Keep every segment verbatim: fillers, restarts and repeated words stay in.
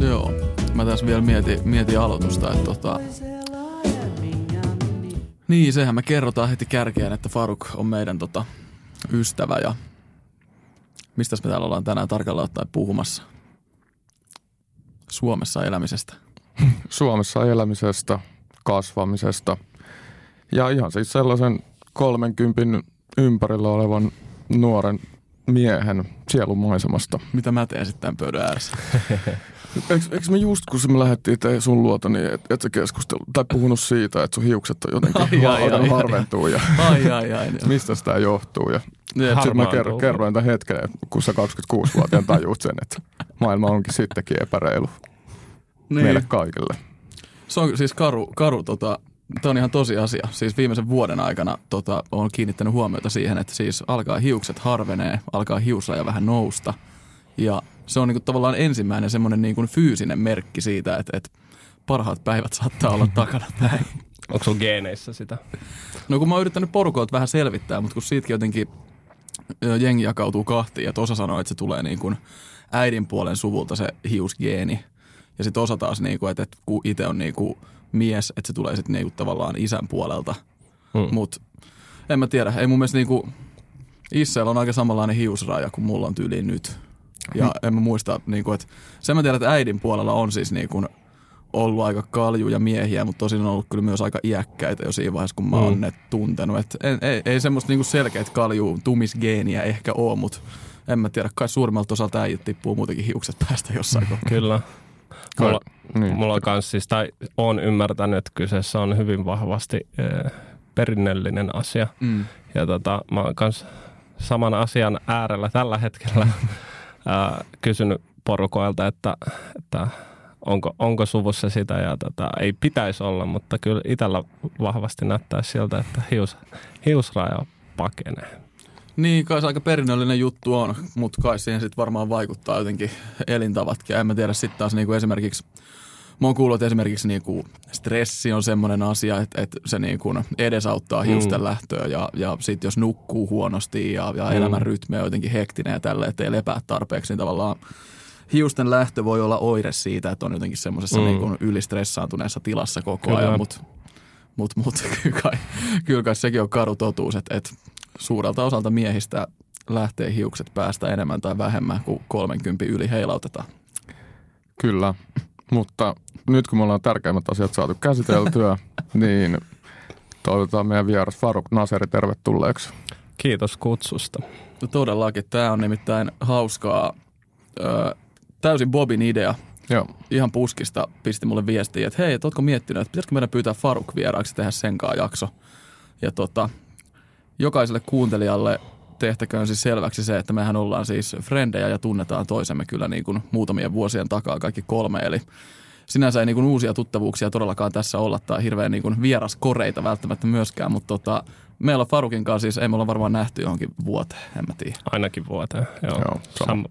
Joo. Mä tässä vielä mietin, mietin aloitusta, että tota... Niin, sehän me kerrotaan heti kärkeen, että Faruk on meidän tota, ystävä ja mistäs me täällä ollaan tänään tarkalleen ottaen puhumassa? Suomessa elämisestä. Suomessa elämisestä, kasvamisesta ja ihan siis sellaisen kolmenkympin ympärillä olevan nuoren miehen sielumaisemasta. Mitä mä teen sitten tämän pöydän ääressä? Eikö, eikö me just, kun me lähdettiin teidän sun luota, niin et, et sä keskustellut tai puhunut siitä, että sun hiukset on jotenkin alkanut harventua ja ai, ai, ai, mistä sitä johtuu. Ja sitten mä kerroin, kerroin tämän hetken, kun sä kaksikymmentäkuusivuotiaan tajuut sen, että maailma onkin sittenkin epäreilu niin. Meille kaikille. Se on siis karu, karu tota, tämä on ihan tosi asia. Siis viimeisen vuoden aikana tota, olen kiinnittänyt huomiota siihen, että siis alkaa hiukset harvenee, alkaa hiusraja vähän nousta ja se on niinku tavallaan ensimmäinen semmoinen niinku fyysinen merkki siitä, että, että parhaat päivät saattaa olla takana päin. Onko sun geeneissä sitä? No kun mä oon yrittänyt porukoilta vähän selvittää, mutta kun siitäkin jotenkin jengi jakautuu kahtiin, että osa sanoo, että se tulee niinku äidin puolen suvulta se hiusgeeni. Ja sitten osa taas, niinku, että et kun itse on niinku mies, että se tulee sitten niinku tavallaan isän puolelta. Hmm. Mut en mä tiedä, ei mun mielestä niinku issällä on aika samanlainen hiusraja kuin mulla on tyyliin nyt. Ja en mä muista, niinku, että sen mä tiedän, että äidin puolella on siis niinku ollut aika kaljuja miehiä, mutta tosin on ollut kyllä myös aika iäkkäitä jo siinä vaiheessa, kun mä oon mm. ne tuntenut. Et en, ei, ei semmoista niinku selkeät kalju tumisgeeniä ehkä ole, mutta en mä tiedä, kai suurimmalta osalta äijät tippuu muutenkin hiukset päästä jossain kohtaa. Kyllä. Mulla, niin. mulla on kans siis, tai oon ymmärtänyt, että kyseessä on hyvin vahvasti eh, perinnöllinen asia. Mm. Ja tota, mä oon kans saman asian äärellä tällä hetkellä. Ää, kysynyt porukoilta, että, että onko, onko suvussa sitä ja tätä ei pitäisi olla, mutta kyllä itsellä vahvasti näyttää siltä, että hius, hiusraja pakenee. Niin, kai se aika perinnöllinen juttu on, mutta kai siihen sitten varmaan vaikuttaa jotenkin elintavatkin. En mä tiedä sitten taas niinku esimerkiksi, mä oon kuullut, että esimerkiksi niinku stressi on semmoinen asia, että, että se niinku edesauttaa hiusten mm. lähtöä ja, ja sitten jos nukkuu huonosti ja, ja mm. elämän rytmi on jotenkin hektinen ja tälleen, ettei lepää tarpeeksi, niin tavallaan hiusten lähtö voi olla oire siitä, että on jotenkin semmoisessa mm. niinku ylistressaantuneessa tilassa koko ajan, mutta mut, mut, kyllä, kai, kyllä kai sekin on karu totuus, että et suurelta osalta miehistä lähtee hiukset päästä enemmän tai vähemmän kuin kolmenkympin yli heilautetaan. Kyllä. Mutta nyt kun me ollaan tärkeimmät asiat saatu käsiteltyä, niin toivotaan meidän vieras Faruk Nazeri tervetulleeksi. Kiitos kutsusta. No todellakin. Tämä on nimittäin hauskaa. Ö, täysin Bobin idea. Joo. Ihan puskista pisti mulle viestiä, että hei, et ootko miettinyt, että pitäisikö meidän pyytää Faruk vieraaksi tehdä senkaan jakso. Ja tota, jokaiselle kuuntelijalle tehtäköön siis selväksi se, että mehän ollaan siis frendejä ja tunnetaan toisemme kyllä niin kuin muutamien vuosien takaa kaikki kolme. Eli sinänsä ei niin kuin uusia tuttavuuksia todellakaan tässä olla tai hirveän niin kuin vieraskoreita välttämättä myöskään, mutta tota, meillä on Farukinkaan siis, ei me olla varmaan nähty johonkin vuoteen, en mä tiedä. Ainakin vuoteen, joo. joo sama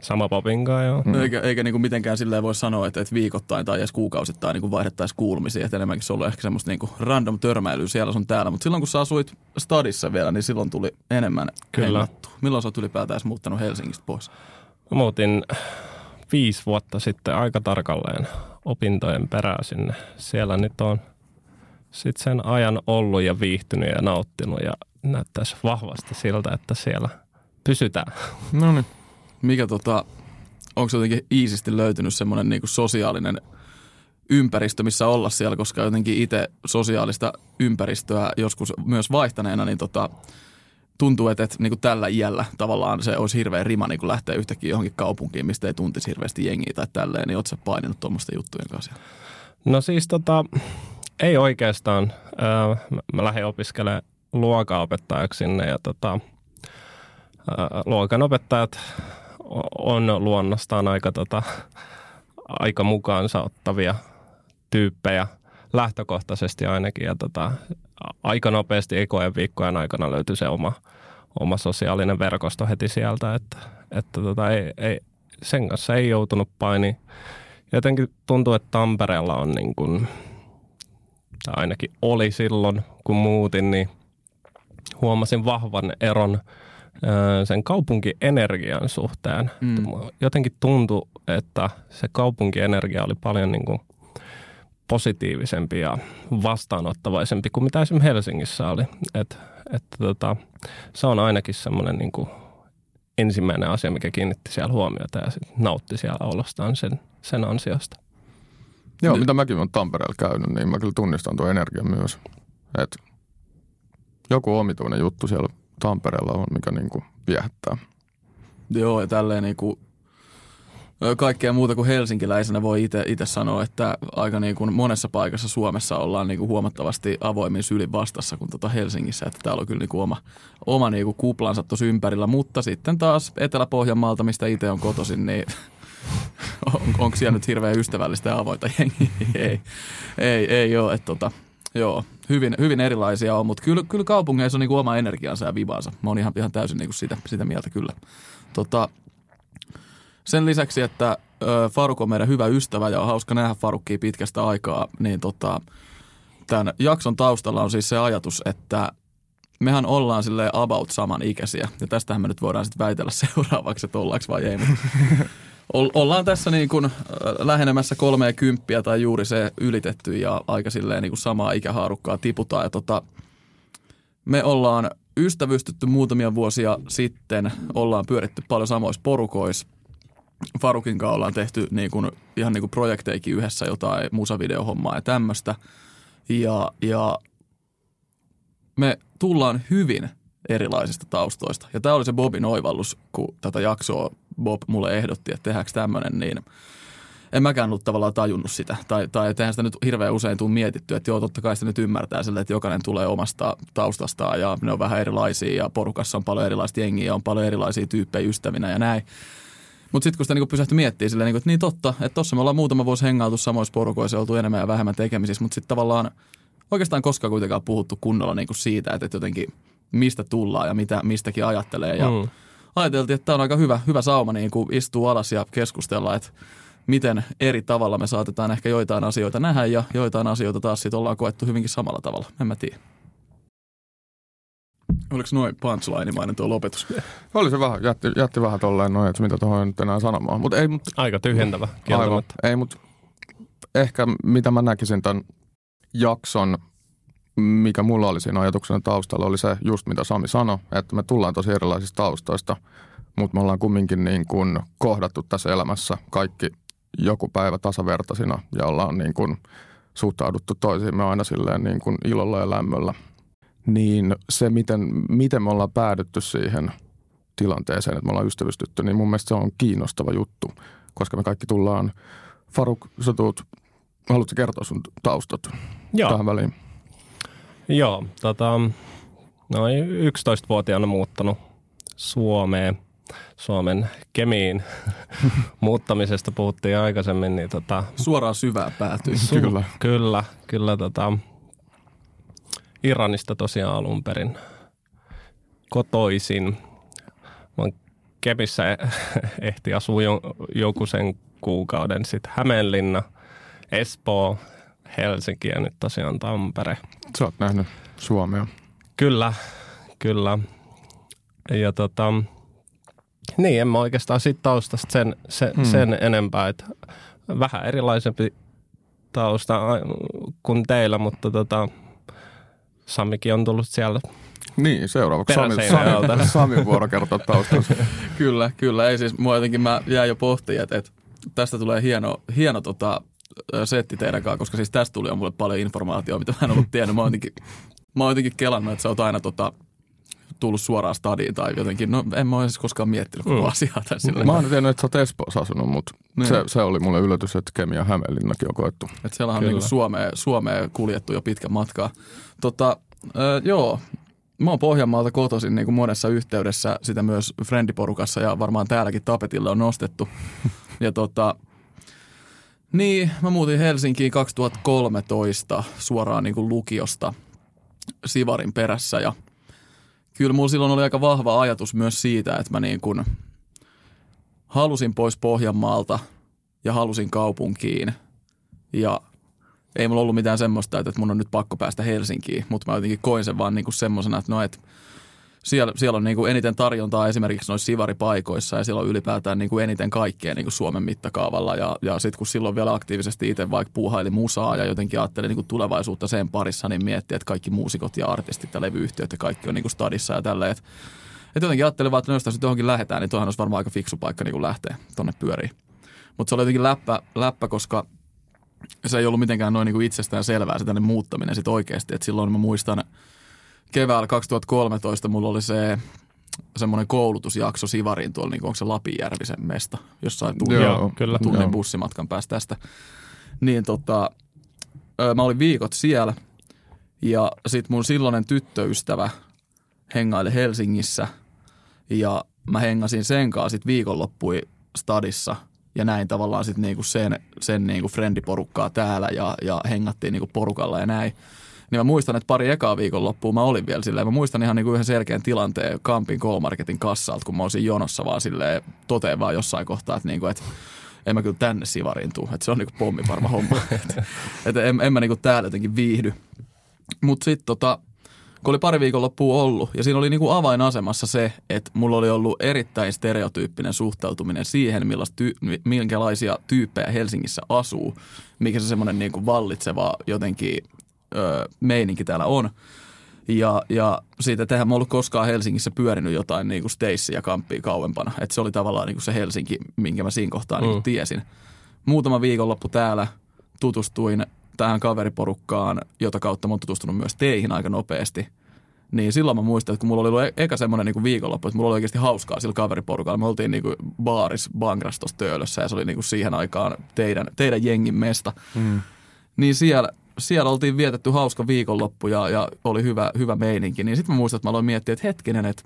sama Popinkaan, joo. Eikä, eikä niin kuin mitenkään silleen voi sanoa, että, että viikoittain tai edes kuukausittain niin kuin vaihdettaisiin kuulumisia, että enemmänkin se on ollut ehkä semmoista niin kuin random törmäilyä siellä sun täällä, mutta silloin kun sä asuit stadissa vielä, niin silloin tuli enemmän hengattua. Milloin sä oot ylipäätään muuttanut Helsingistä pois? Muutin viisi vuotta sitten aika tarkalleen opintojen perään sinne. Siellä nyt on sitten sen ajan ollut ja viihtynyt ja nauttinut ja näyttäisi vahvasti siltä, että siellä pysytään. No niin. Mikä tota, onko se jotenkin iisisti löytynyt semmoinen niinku sosiaalinen ympäristö, missä olla siellä, koska jotenkin itse sosiaalista ympäristöä joskus myös vaihtaneena, niin tota, tuntuu, että et, niinku tällä iällä tavallaan se olisi hirveä rima niinku lähteä yhtäkkiä johonkin kaupunkiin, mistä ei tuntisi hirveästi jengiä tai tälleen, niin ootko sä paininut tuommoisten juttujen kanssa? No siis tota, ei oikeastaan. Öö, mä lähdin opiskelemaan luokanopettajaksi sinne ja tota, öö, luokanopettajat on luonnostaan aika, tota, aika mukaansa ottavia tyyppejä, lähtökohtaisesti ainakin. Ja, tota, aika nopeasti ekojen viikkojen aikana löytyi se oma, oma sosiaalinen verkosto heti sieltä, että, että tota, ei, ei, sen kanssa ei joutunut painiin. Jotenkin tuntuu, että Tampereella on niin kuin, tai ainakin oli silloin, kun muutin, niin huomasin vahvan eron sen kaupunkienergian suhteen. Mm. Jotenkin tuntui, että se kaupunkienergia oli paljon niin kuin positiivisempi ja vastaanottavaisempi kuin mitä esimerkiksi Helsingissä oli. Et, et, tota, se on ainakin semmoinen niin kuin ensimmäinen asia, mikä kiinnitti siellä huomiota ja sit nautti siellä olostaan sen, sen ansiosta. Joo, Nyt. Mitä mäkin olen Tampereella käynyt, niin mä kyllä tunnistan tuon energian myös. Et joku omituinen juttu siellä Tampereella on, mikä niinku viehättää. Joo, ja tälleen niinku kaikkea muuta kuin helsinkiläisenä voi itse sanoa, että aika niinku monessa paikassa Suomessa ollaan niinku huomattavasti avoimin sylin vastassa kuin tota Helsingissä. Että täällä on kyllä niinku oma, oma niinku kuplansa tuossa ympärillä, mutta sitten taas Etelä-Pohjanmaalta, mistä itse on kotoisin, niin on, onko siellä nyt hirveän ystävällistä ja avointa jengiä? Ei, ei, ei ole. Että tota, joo. Hyvin, hyvin erilaisia on, mutta kyllä, kyllä kaupungeissa on niin kuin oma energiansa ja vibansa. Mä oon ihan, ihan täysin niin kuin sitä, sitä mieltä kyllä. Tota, sen lisäksi, että Faruk on meidän hyvä ystävä ja on hauska nähdä Farukkiin pitkästä aikaa, niin tota, tämän jakson taustalla on siis se ajatus, että mehän ollaan silleen about samanikäisiä. Ja tästähän me nyt voidaan sitten väitellä seuraavaksi, että ollaanko vai ei. Ollaan tässä niin kuin lähenemässä kolmeakymppiä tai juuri se ylitetty ja aika silleen niin kuin samaa ikähaarukkaa tiputaan. Ja tota, me ollaan ystävystytty muutamia vuosia sitten, ollaan pyöritty paljon samoissa porukoissa. Farukin kanssa ollaan tehty niin kuin, ihan niin kuin projekteikin yhdessä, jotain musavideohommaa ja tämmöistä. Ja, ja me tullaan hyvin erilaisista taustoista. Ja tämä oli se Bobin oivallus, kun tätä jaksoa Bob mulle ehdotti, että tehdäänkö tämmöinen, niin en mäkään ollut tavallaan tajunnut sitä. Tai, tai eihän sitä nyt hirveän usein tule mietittyä, että joo, totta kai sitä nyt ymmärtää sille, että jokainen tulee omasta taustastaan ja ne on vähän erilaisia ja porukassa on paljon erilaista jengiä, on paljon erilaisia tyyppejä ystävinä ja näin. Mutta sitten kun sitä niinku pysähtyi miettimään silleen, niinku, että niin totta, että tossa me ollaan muutama vuosi hengautu samoissa porukoissa, oltu enemmän ja vähemmän tekemisissä, mutta sitten tavallaan oikeastaan koskaan kuitenkaan puhuttu kunnolla niinku siitä, että, että jotenkin mistä tullaan ja mitä, mistäkin ajattelee ja mm. ajateltiin, että tämä on aika hyvä, hyvä sauma niin kuin istua alas ja keskustella, että miten eri tavalla me saatetaan ehkä joitain asioita nähdä ja joitain asioita taas siitä ollaan koettu hyvinkin samalla tavalla. En mä tiedä. Oliko noin punchline-mainen tuo lopetus? Oli se vähän, jätti, jätti vähän tolleen noin, että mitä tuohon nyt enää sanomaan. Mut ei, mut, aika tyhjentävä. Aivan, ei, mutta ehkä mitä mä näkisin tämän jakson, mikä mulla oli siinä ajatuksena taustalla, oli se just mitä Sami sanoi, että me tullaan tosi erilaisista taustoista, mutta me ollaan kumminkin niin kuin kohdattu tässä elämässä kaikki joku päivä tasavertaisina ja ollaan niin kuin suhtauduttu toisiimme aina silleen niin kuin ilolla ja lämmöllä. Niin se, miten, miten me ollaan päädytty siihen tilanteeseen, että me ollaan ystävystytty, niin mun mielestä se on kiinnostava juttu, koska me kaikki tullaan. Faruk, sä tuut, haluatko kertoa sun taustat Joo. tähän väliin? Joo, tota, noin yksitoistavuotiaana muuttanut Suomeen, Suomen Kemiin muuttamisesta puhuttiin aikaisemmin. Niin tota, suoraan syvään päätyi. Su- kyllä, kyllä, kyllä tota, Iranista tosiaan alun perin kotoisin. Mä oon Kemissä ehti asua jo, joku sen kuukauden sitten Hämeenlinna, Espoo, Helsinki ja nyt tosiaan Tampere. Sä oot nähnyt Suomea. Kyllä, kyllä. Ja tota, niin en mä oikeastaan siitä taustasta sen, se, hmm. sen enempää, että vähän erilaisempi tausta kuin teillä, mutta tota, Samikin on tullut siellä. Niin, seuraavaksi Sami, Sami, Samin vuoro kertoa taustansa. Kyllä, kyllä. Ei siis, mua jotenkin mä jäin jo pohtimaan, että, että tästä tulee hieno, hieno tota, setti teidän kanssa, koska siis tästä tuli on mulle paljon informaatiota, mitä mä en ollut tiennyt. Mä oon jotenkin, mä oon jotenkin kelannut, että sä oot aina tota, tullut suoraan stadiin tai jotenkin. No en mä ole siis koskaan miettinyt koko mm. asiaa. Mä oon tiennyt, että sä oot Espoossa asunut, mutta niin. se, se oli mulle yllätys, että Kemi ja Hämeenlinnakin on koettu. Että siellä on niin Suomeen, Suomeen kuljettu jo pitkä matkaa. Tota, äh, joo, mä oon Pohjanmaalta kotoisin niin kuin monessa yhteydessä. Sitä myös friendiporukassa ja varmaan täälläkin tapetille on nostettu. Ja tota... Niin, mä muutin Helsinkiin kaksituhattakolmetoista suoraan niin kuin lukiosta Sivarin perässä ja kyllä mulla silloin oli aika vahva ajatus myös siitä, että mä niin kuin halusin pois Pohjanmaalta ja halusin kaupunkiin ja ei mulla ollut mitään semmoista, että mun on nyt pakko päästä Helsinkiin, mutta mä jotenkin koin sen vaan niin kuin semmosena, että no et Siellä, siellä on niin kuin eniten tarjontaa esimerkiksi noissa Sivari-paikoissa ja siellä on ylipäätään niin kuin eniten kaikkea niin kuin Suomen mittakaavalla. Ja, ja sitten kun silloin vielä aktiivisesti itse vaikka puuhaili musaa ja jotenkin ajattelin niin kuin tulevaisuutta sen parissa, niin miettii, että kaikki muusikot ja artistit ja levyyhtiöt ja kaikki on niin kuin stadissa ja tälleen. Että et jotenkin ajattelin vaan, että no, jos tässä johonkin lähdetään, niin tuohan olisi varmaan aika fiksu paikka niin kuin lähteä tuonne pyöriin. Mutta se oli jotenkin läppä, läppä koska se ei ollut mitenkään noin niin kuin itsestään selvää se tänne muuttaminen sitten oikeasti. Et silloin mä muistan... Keväällä kaksituhattakolmetoista mulla oli se semmoinen koulutusjakso Sivariin tuolla, niin onko se Lapinjärvisen mesta, jossain tunnin, joo, kyllä, tunnin joo. bussimatkan päästä tästä. Niin tota, mä olin viikot siellä ja sit mun silloinen tyttöystävä hengaili Helsingissä ja mä hengasin sen kanssa sit viikonloppui stadissa. Ja näin tavallaan sit niinku sen, sen niinku friendiporukkaa täällä ja, ja hengattiin niinku porukalla ja näin. Niin mä muistan, että pari ekaa viikonloppua mä olin vielä silleen. Mä muistan ihan niinku yhden selkeän tilanteen Kampin K-Marketin kassalta, kun mä olisin jonossa vaan silleen toteen vaan jossain kohtaa, että niinku, et en mä kyllä tänne Sivariin tuu. Että se on niinku pommivarma homma. Että et en, en mä niinku täällä jotenkin viihdy. Mut sit tota, kun oli pari viikonloppua ollut ja siinä oli niinku avainasemassa se, että mulla oli ollut erittäin stereotyyppinen suhtautuminen siihen, tyy- minkälaisia tyyppejä Helsingissä asuu. Mikä se semmonen niinku vallitseva jotenkin... Öö, meininki täällä on. Ja, ja siitä, että eihän mä ollut koskaan Helsingissä pyörinyt jotain niin kuin Stacea ja Kamppia kauempana. Että se oli tavallaan niin kuin se Helsinki, minkä mä siinä kohtaa mm. niin kuin tiesin. Muutama viikonloppu täällä tutustuin tähän kaveriporukkaan, jota kautta mä oon tutustunut myös teihin aika nopeasti. Niin silloin mä muistan, että kun mulla oli ollut eka semmoinen niin kuin viikonloppu, että mulla oli oikeasti hauskaa sillä kaveriporukalla. Me oltiin niin kuin baaris Bangras tuossa Töölössä ja se oli niin kuin siihen aikaan teidän, teidän jengin mesta. Mm. Niin siellä... Siellä oltiin vietetty hauska viikonloppu ja, ja oli hyvä, hyvä meininki. Niin sitten mä muistan, että mä aloin miettiä, että hetkinen, että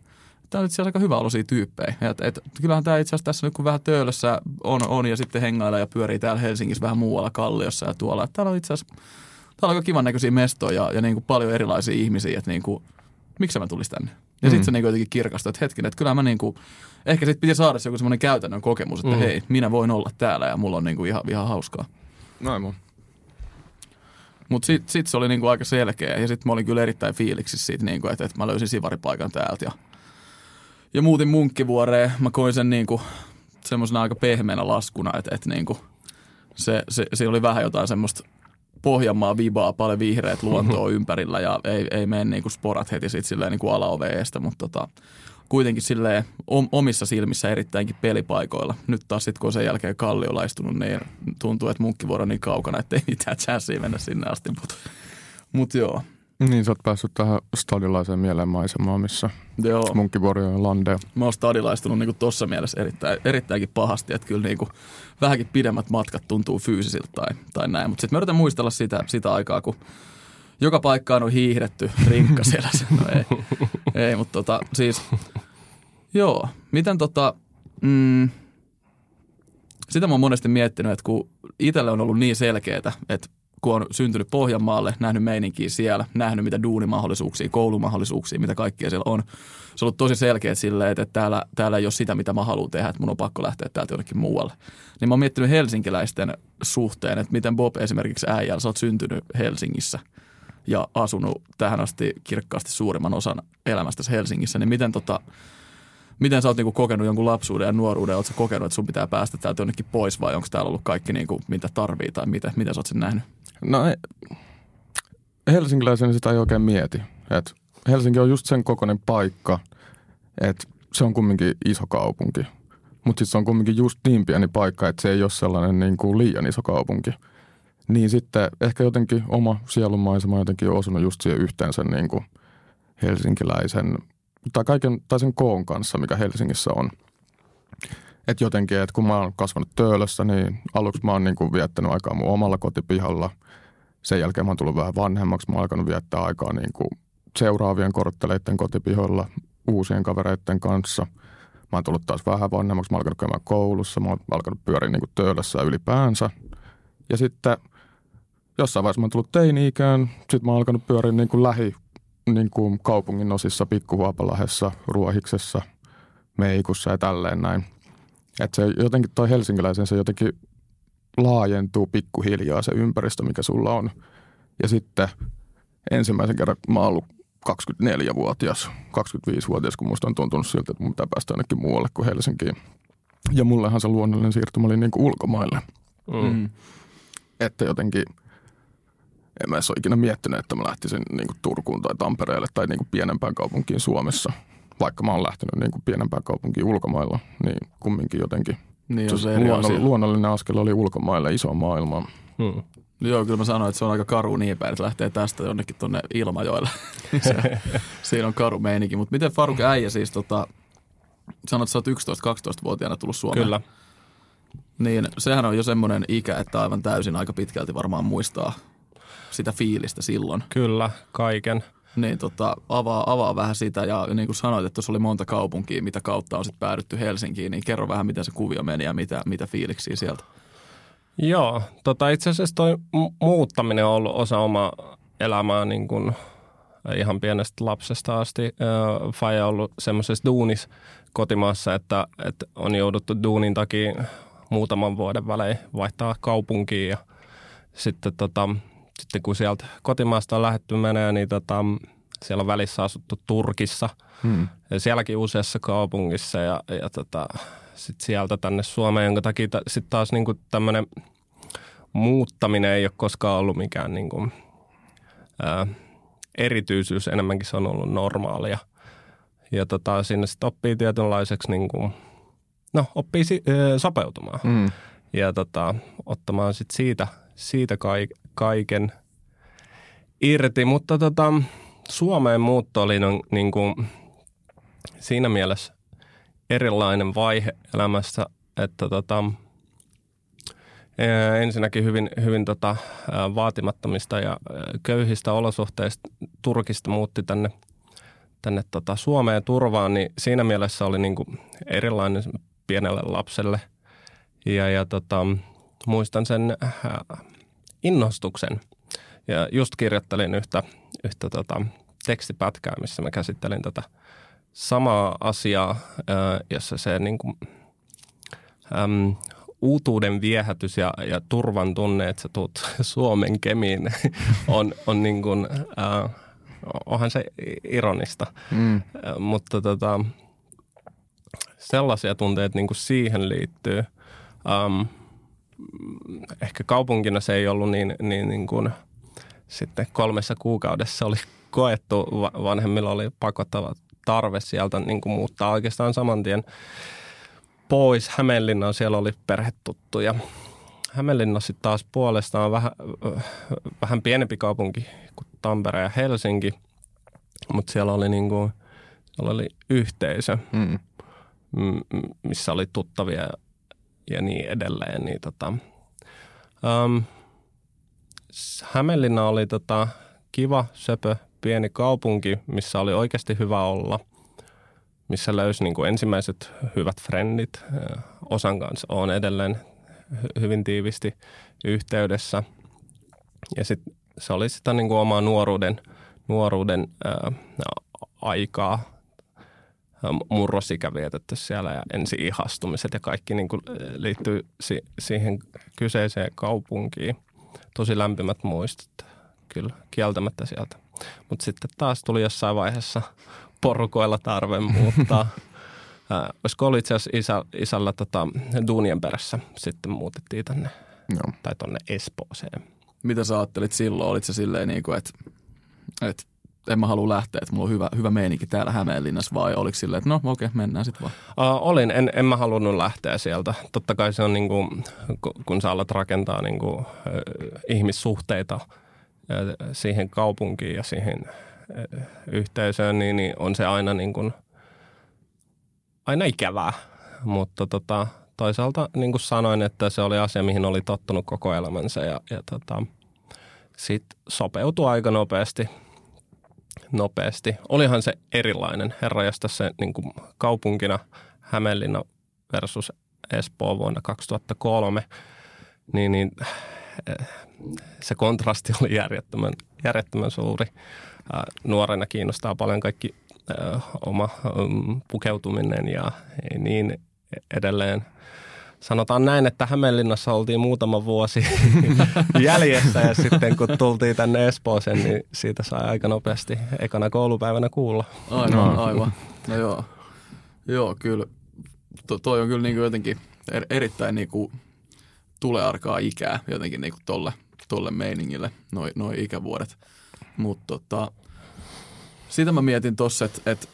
tämä on nyt siellä aika hyväoloisia tyyppejä. Et, et, kyllähän tämä itse asiassa tässä nyt kun vähän Töölössä on, on ja sitten hengailla ja pyörii täällä Helsingissä vähän muualla Kalliossa ja tuolla. Et täällä on itse asiassa täällä on aika kivan näköisiä mestoja ja, ja niin kuin paljon erilaisia ihmisiä, että niin kuin, miksi mä tulisin tänne? Ja mm. sitten se niin kuin jotenkin kirkastui, että hetkinen, että kyllähän mä niin kuin, ehkä sitten piti saada se joku semmoinen käytännön kokemus, että mm. hei, minä voin olla täällä ja mulla on niin kuin ihan, ihan hauskaa. Noin mun. Mutta sitten sit se oli niinku aika selkeä ja sitten mä olin kyllä erittäin fiiliksissä siitä, niinku, että et mä löysin Sivaripaikan täältä. Ja, ja muutin Munkkivuoreen. Mä koin sen niinku, semmoisena aika pehmeänä laskuna, että et niinku, se, se, se oli vähän jotain semmoista Pohjanmaa vibaa, paljon vihreät luontoa mm-hmm. ympärillä ja ei, ei mene niinku sporat heti sit silleen niinku alaoveesta, mutta tota, kuitenkin silleen om, omissa silmissä erittäinkin pelipaikoilla. Nyt taas sitten, kun sen jälkeen Kallio laistunut, niin tuntuu, että Munkkivuoro on niin kaukana, että ei mitään chanssiä mennä sinne asti. Mutta mut joo. Niin, sä oot päässyt tähän stadilaiseen mielenmaisemaan, missä joo. Munkkivuori on landeja. Mä oon stadilaistunut niin tuossa mielessä erittäin, erittäinkin pahasti, että kyllä niin kuin, vähänkin pidemmät matkat tuntuu fyysisiltä tai, tai näin. Mutta sitten mä yritän muistella sitä, sitä aikaa, kun... Joka paikkaan on hiihdetty rinkkaselässä. No ei, ei mutta tota, siis, joo, miten tota, mm, sitä mä oon monesti miettinyt, että kun itselle on ollut niin selkeetä, että kun on syntynyt Pohjanmaalle, nähnyt meininkiä siellä, nähnyt mitä duunimahdollisuuksia, koulumahdollisuuksia, mitä kaikkea siellä on. Se on ollut tosi selkeä silleen, että täällä, täällä ei ole sitä, mitä mä haluan tehdä, että mun on pakko lähteä täältä jonnekin muualle. Niin mä oon miettinyt helsinkiläisten suhteen, että miten Bob esimerkiksi äijällä, sä oot syntynyt Helsingissä. Ja asunut tähän asti kirkkaasti suurimman osan elämästäsi Helsingissä, niin miten, tota, miten sä oot niinku kokenut jonkun lapsuuden ja nuoruuden? Ootko sä kokenut, että sun pitää päästä täältä jonnekin pois vai onko täällä ollut kaikki, niinku, mitä tarvii tai mitä, mitä sä oot sen nähnyt? No ei, helsinkiläisen sitä ei oikein mieti. Et Helsinki on just sen kokoinen paikka, että se on kumminkin iso kaupunki. Mutta sitten se on kumminkin just niin pieni paikka, että se ei ole sellainen niinku liian iso kaupunki. Niin sitten ehkä jotenkin oma sielunmaisema jotenkin on osunut just siihen yhteen sen niin kuin helsinkiläisen tai kaiken tai sen koon kanssa, mikä Helsingissä on. Että jotenkin, että kun mä oon kasvanut Töölössä, niin aluksi mä oon niin kuin viettänyt aikaa mun omalla kotipihalla. Sen jälkeen mä oon tullut vähän vanhemmaksi, mä oon alkanut viettää aikaa niin kuin seuraavien kortteleiden kotipihoilla uusien kavereiden kanssa. Mä oon tullut taas vähän vanhemmaksi, mä oon alkanut käymään koulussa, mä oon alkanut pyöriä niin kuin Töölössä ylipäänsä. Ja sitten jossain vaiheessa mä oon tullut teini-ikään, sitten mä oon alkanut pyöriä niin kuin lähi niin kuin kaupungin osissa, Pikkuhalapahlahessa, Ruohiksessa, Meikussa ja tälleen näin. Että se jotenkin toi helsinkiläisen, se jotenkin laajentuu pikkuhiljaa se ympäristö, mikä sulla on. Ja sitten ensimmäisen kerran mä oon ollut kaksikymmentäneljävuotias, kaksikymmentäviisivuotias, kun musta on tuntunut siltä, että mun pitää päästä ainakin muualle kuin Helsinkiin. Ja mullehan se luonnollinen siirtymä oli niin kuin ulkomaille. Mm. Että jotenkin en mä edes ole ikinä miettinyt, että mä lähtisin niin kuin Turkuun tai Tampereelle tai niin kuin pienempään kaupunkiin Suomessa. Vaikka mä oon lähtenyt niin kuin pienempään kaupunkiin ulkomailla, niin kumminkin jotenkin. Niin se luonnollinen, luonnollinen askel oli ulkomaille, iso maailma. Hmm. Joo, kyllä mä sanoin, että se on aika karu niin päin, että lähtee tästä jonnekin tuonne Ilmajoelle. Siinä on karu meininki. Mutta miten Faruk äijä siis, tota, sanoit, että sä oot yksitoista-kaksitoistavuotiaana tullut Suomeen. Kyllä. Niin sehän on jo semmoinen ikä, että aivan täysin aika pitkälti varmaan muistaa sitä fiilistä silloin. Kyllä, kaiken. Niin tota, avaa, avaa vähän sitä ja niin kuin sanoit, että tuossa oli monta kaupunkia, mitä kautta on sitten päädytty Helsinkiin, niin kerro vähän, miten se kuvio meni ja mitä, mitä fiiliksiä sieltä. Joo, tota itse asiassa toi muuttaminen on ollut osa omaa elämää niin kuin ihan pienestä lapsesta asti. Faija on ollut semmoisessa duunis kotimaassa, että, että on jouduttu duunin takia muutaman vuoden välein vaihtaa kaupunkiin ja sitten tota... Sitten kun sieltä kotimaasta on lähdetty menemään, niin tota, siellä on välissä asuttu Turkissa hmm. ja sielläkin useassa kaupungissa ja, ja tota, sitten sieltä tänne Suomeen, jonka takia ta, sitten taas niinku tämmöinen muuttaminen ei ole koskaan ollut mikään niinku, ää, erityisyys, enemmänkin se on ollut normaalia. Ja tota, sinne sitten oppii tietynlaiseksi, niinku, no oppii si- ää, sopeutumaan hmm. ja tota, ottamaan sitten siitä, siitä kaiken. kaiken irti, mutta tota, Suomeen muutto oli no, niin kuin siinä mielessä erilainen vaihe elämässä, että tota, ensinnäkin hyvin, hyvin tota, vaatimattomista ja köyhistä olosuhteista Turkista muutti tänne, tänne tota, Suomeen turvaan, niin siinä mielessä oli niin kuin erilainen pienelle lapselle ja, ja tota, muistan sen innostuksen. Ja just kirjoittelin yhtä, yhtä tota tekstipätkää, missä mä käsittelin tätä samaa asiaa, jossa se niin kuin, äm, uutuuden viehätys ja, ja turvan tunne, että sä tuut Suomen Kemiin, on, on niin kuin, äh, onhan se ironista. Mm. Äh, mutta tota, sellaisia tunteita niin kuin siihen liittyy. Ähm, Ehkä kaupunkina se ei ollut niin, niin, niin kuin sitten kolmessa kuukaudessa oli koettu. Vanhemmilla oli pakottava tarve sieltä niin kuin muuttaa oikeastaan saman tien pois Hämeenlinnaan. Siellä oli perhetuttuja. Hämeenlinna sitten taas puolestaan vähän, vähän pienempi kaupunki kuin Tampere ja Helsinki, mutta siellä oli, niin kuin, siellä oli yhteisö, mm. missä oli tuttavia ja niin edelleen. Niin tota, äm, Hämeenlinna oli tota, kiva, söpö, pieni kaupunki, missä oli oikeasti hyvä olla, missä löysi niin kuin ensimmäiset hyvät frendit. Osan kanssa olen edelleen hyvin tiivisti yhteydessä. Ja sit, se oli sitä niin kuin omaa nuoruuden, nuoruuden ää, aikaa. Murrosikä vietetty siellä ja ensi-ihastumiset ja kaikki niin kuin liittyy si- siihen kyseiseen kaupunkiin. Tosi lämpimät muistot kyllä kieltämättä sieltä. Mutta sitten taas tuli jossain vaiheessa porukoilla tarve muuttaa. Ää, olisiko ollut itse asiassa isä, isällä tota, duunien perässä sitten muutettiin tänne, no. tai tonne Espooseen. Mitä sä ajattelit silloin? Olit sä silleen niin kuin, että... Et en mä halua lähteä, että mulla on hyvä, hyvä meininki täällä Hämeenlinnassa, vai oliko silleen, että no okei, okay, mennään sitten vaan? Uh, olin, en, en mä halunnut lähteä sieltä. Totta kai se on niin kuin, kun sä alat rakentaa niin kuin, ihmissuhteita siihen kaupunkiin ja siihen yhteisöön, niin, niin on se aina, niin kuin, aina ikävää. Mutta tota, toisaalta niin kuin sanoin, että se oli asia, mihin oli tottunut koko elämänsä ja, ja tota, sit sopeutui aika nopeasti. Nopeasti. Olihan se erilainen. Herrajasta se niin kuin kaupunkina Hämeenlinna versus Espoo vuonna kaksituhattakolme, niin, niin se kontrasti oli järjettömän, järjettömän suuri. Nuorena kiinnostaa paljon kaikki oma pukeutuminen ja niin edelleen. sanotaan näin, että Hämeenlinnassa oltiin muutama vuosi jäljessä ja sitten kun tultiin tänne Espooseen, niin siitä sai aika nopeasti ekana koulupäivänä kuulla. Aivan, aivan. No joo, joo kyllä. To, toi on kyllä niin kuin jotenkin er, erittäin niin kuin tulearkaa ikää jotenkin niin kuin tolle, tolle meiningille, noi, noi ikävuodet. Mutta tota, sitä mä mietin tossa, että et,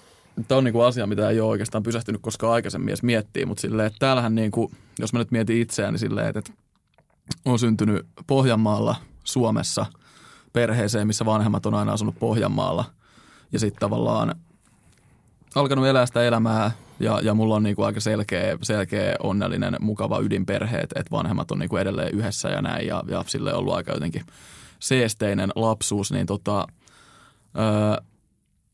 tämä on niinku asia, mitä ei ole oikeastaan pysähtynyt koskaan aikaisemmin edes miettiä, mutta silleen, että täällähän niinku, jos mä nyt mietin itseäni niin silleen, että, että on syntynyt Pohjanmaalla, Suomessa, perheeseen, missä vanhemmat on aina asunut Pohjanmaalla ja sitten tavallaan alkanut elää sitä elämää ja, ja mulla on niinku aika selkeä, selkeä, onnellinen, mukava ydinperhe, että vanhemmat on niinku edelleen yhdessä ja näin ja, ja silleen on ollut aika jotenkin seesteinen lapsuus, niin tota... Öö,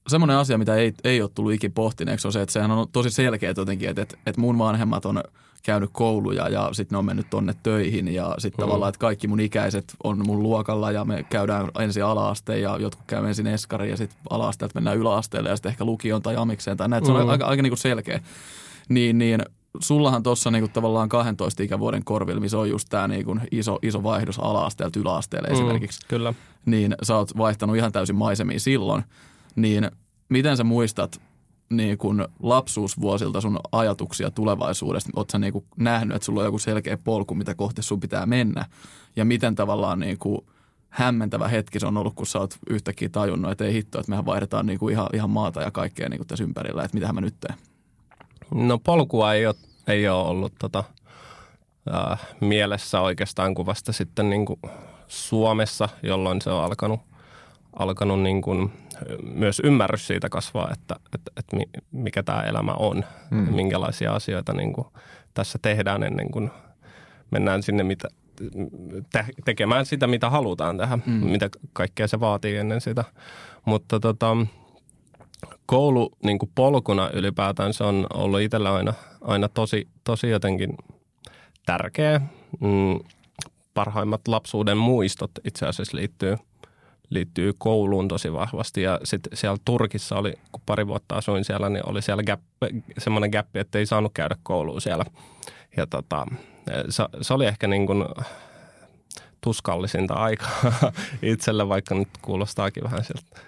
semmoinen asia, mitä ei, ei ole tullut ikin pohtineeksi, on se, että sehän on tosi selkeä jotenkin, että, että mun vanhemmat on käynyt kouluja ja sitten ne on mennyt tonne töihin ja sitten mm. tavallaan, että kaikki mun ikäiset on mun luokalla ja me käydään ensin ala-asteen ja jotkut käy ensin eskariin ja sitten ala-asteelta mennään yläasteelle ja sitten ehkä lukion tai amikseen tai näin, se on mm. aika, aika niin kuin selkeä. Niin, niin sullahan tuossa niin kuin tavallaan kahdentoista ikävuoden korvilla, missä on just tämä niin kuin iso, iso vaihdos ala-asteelta yläasteelle mm. esimerkiksi, kyllä. Niin sä oot vaihtanut ihan täysin maisemia silloin. Niin miten sä muistat niin kun lapsuusvuosilta sun ajatuksia tulevaisuudesta? Oot sä niin kun nähnyt, että sulla on joku selkeä polku, mitä kohti sun pitää mennä? Ja miten tavallaan niin kun hämmentävä hetki se on ollut, kun sä oot yhtäkkiä tajunnut, että ei hitto, että mehän vaihdetaan niin kun ihan, ihan maata ja kaikkea niin kun tässä ympärillä. Että mitähän mä nyt teen? No polkua ei ole, ei ole ollut tota, äh, mielessä oikeastaan kuin vasta sitten niin kun Suomessa, jolloin se on alkanut, alkanut niin kun myös ymmärrys siitä kasvaa, että, että, että mikä tämä elämä on, mm. minkälaisia asioita niin kuin tässä tehdään ennen kuin mennään sinne mitä, te, tekemään sitä, mitä halutaan tähän, mm. mitä kaikkea se vaatii ennen sitä. Mutta tota, koulu niin kuin polkuna ylipäätään se on ollut itsellä aina, aina tosi, tosi jotenkin tärkeä. Mm, parhaimmat lapsuuden muistot itse asiassa liittyy liittyy kouluun tosi vahvasti ja sitten siellä Turkissa oli, kun pari vuotta asuin siellä, niin oli siellä gap, semmoinen gappi, että ei saanut käydä koulua siellä. Ja tota, se, se oli ehkä niin kuin tuskallisinta aikaa itselle, vaikka nyt kuulostaakin vähän siltä,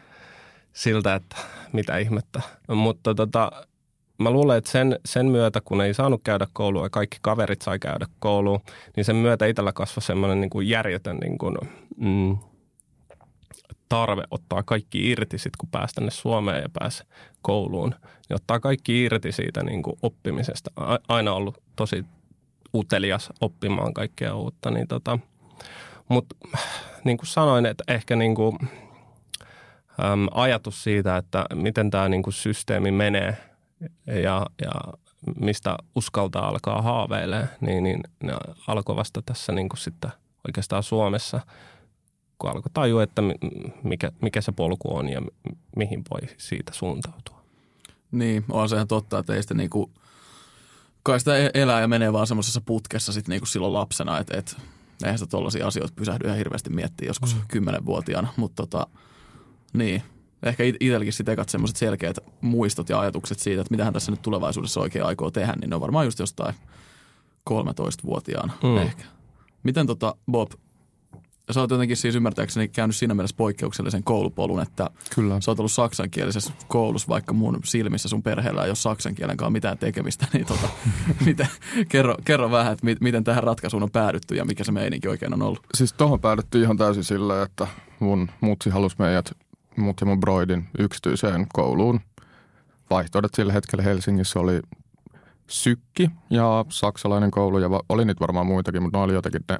siltä että mitä ihmettä. Mutta tota, mä luulen, että sen, sen myötä, kun ei saanut käydä koulua ja kaikki kaverit sai käydä koulua, niin sen myötä itsellä kasvoi semmoinen niin kuin järjetön niin kuin, mm, tarve ottaa kaikki irti sitten, kun pääsi tänne Suomeen ja pääsi kouluun. Niin ottaa kaikki irti siitä niin kuin oppimisesta. Aina ollut tosi utelias oppimaan kaikkea uutta. Niin tota, mutta niin kuin sanoin, että ehkä niin kuin, äm, ajatus siitä, että miten tämä niin kuin systeemi menee ja, ja mistä uskaltaa alkaa haaveilemaan, niin, niin ne alkoi vasta tässä niin kuin sitten oikeastaan Suomessa – kun alkoi tajua, että mikä, mikä se polku on ja mihin voi siitä suuntautua. Niin, on se ihan totta, että ei sitä niinku, kai sitä elää ja menee vaan semmoisessa putkessa sit niinku silloin lapsena, että et, eihän sitä tollaisia asioita pysähdy ihan hirveästi miettiä joskus kymmenvuotiaana, mutta tota, niin, ehkä itselläkin sitten ekat semmoiset selkeät muistot ja ajatukset siitä, että mitähän tässä nyt tulevaisuudessa oikein aikoo tehdä, niin ne on varmaan just jostain kolmetoistavuotiaana mm. ehkä. Miten tota, Bob... Sä oot jotenkin siis ymmärtääkseni käynyt siinä mielessä poikkeuksellisen koulupolun, että kyllä. Sä oot ollut saksankielisessä koulussa, vaikka mun silmissä sun perheellä ei ole saksan kielen kanssa mitään tekemistä, niin tota, miten, kerro, kerro vähän, että miten tähän ratkaisuun on päädytty ja mikä se meininki oikein on ollut. Siis tohon päädyttiin ihan täysin silleen, että mun mutsi halusi meidät, mut ja mun broidin yksityiseen kouluun. Vaihtoehdot sillä hetkellä Helsingissä oli Sykki ja Saksalainen koulu ja oli nyt varmaan muitakin, mutta ne oli jotenkin ne...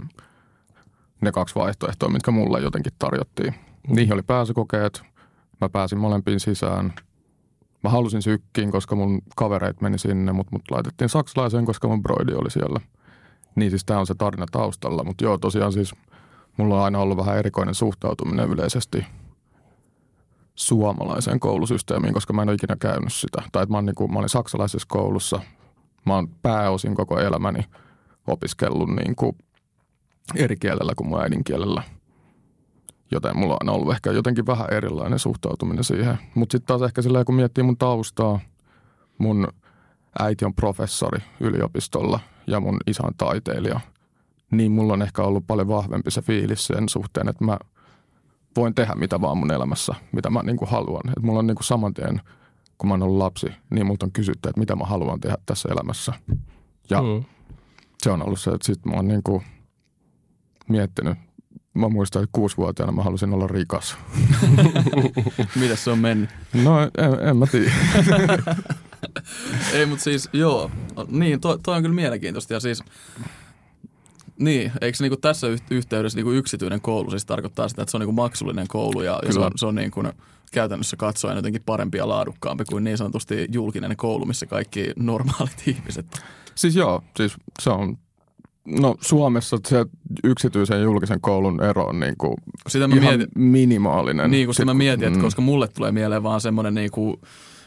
Ne kaksi vaihtoehtoa, mitkä mulle jotenkin tarjottiin. Niihin oli pääsykokeet. Mä pääsin molempiin sisään. Mä halusin Sykkiin, koska mun kavereit meni sinne, mutta mut laitettiin Saksalaiseen, koska mun broidi oli siellä. Niin siis tää on se tarina taustalla. Mutta joo, tosiaan siis mulla on aina ollut vähän erikoinen suhtautuminen yleisesti suomalaiseen koulusysteemiin, koska mä en ole ikinä käynyt sitä. Tai että mä, niinku, mä olin saksalaisessa koulussa. Mä oon pääosin koko elämäni opiskellut niinku... eri kielellä kuin mun äidinkielellä, joten mulla on ollut ehkä jotenkin vähän erilainen suhtautuminen siihen. Mutta sitten taas ehkä sillä kun miettii mun taustaa, mun äiti on professori yliopistolla ja mun isä on taiteilija, niin mulla on ehkä ollut paljon vahvempi se fiilis sen suhteen, että mä voin tehdä mitä vaan mun elämässä, mitä mä niin kuin haluan. Et mulla on niin kuin saman tien, kun mä oon ollut lapsi, niin multa on kysytty, että mitä mä haluan tehdä tässä elämässä. Ja mm. se on ollut se, että sit mä oon niin kuin miettinyt. Mä muistan, että kuusivuotiaana mä halusin olla rikas. Mitäs se on mennyt? No en, en mä tiedä. Ei, mutta siis joo. Niin, toi, toi on kyllä mielenkiintoista. Ja siis, niin, eikö se niinku tässä yhteydessä niinku yksityinen koulu siis tarkoittaa sitä, että se on niinku maksullinen koulu ja, ja se on, se on niinku käytännössä katsoen jotenkin parempi ja laadukkaampi kuin niin sanotusti julkinen koulu, missä kaikki normaalit ihmiset. Siis joo, siis se on. No Suomessa se yksityisen ja julkisen koulun ero on niin kuin sitä mä ihan mietin, minimaalinen. Niin kuin sitä mä mietin, että mm. koska mulle tulee mieleen vaan semmoinen niin kuin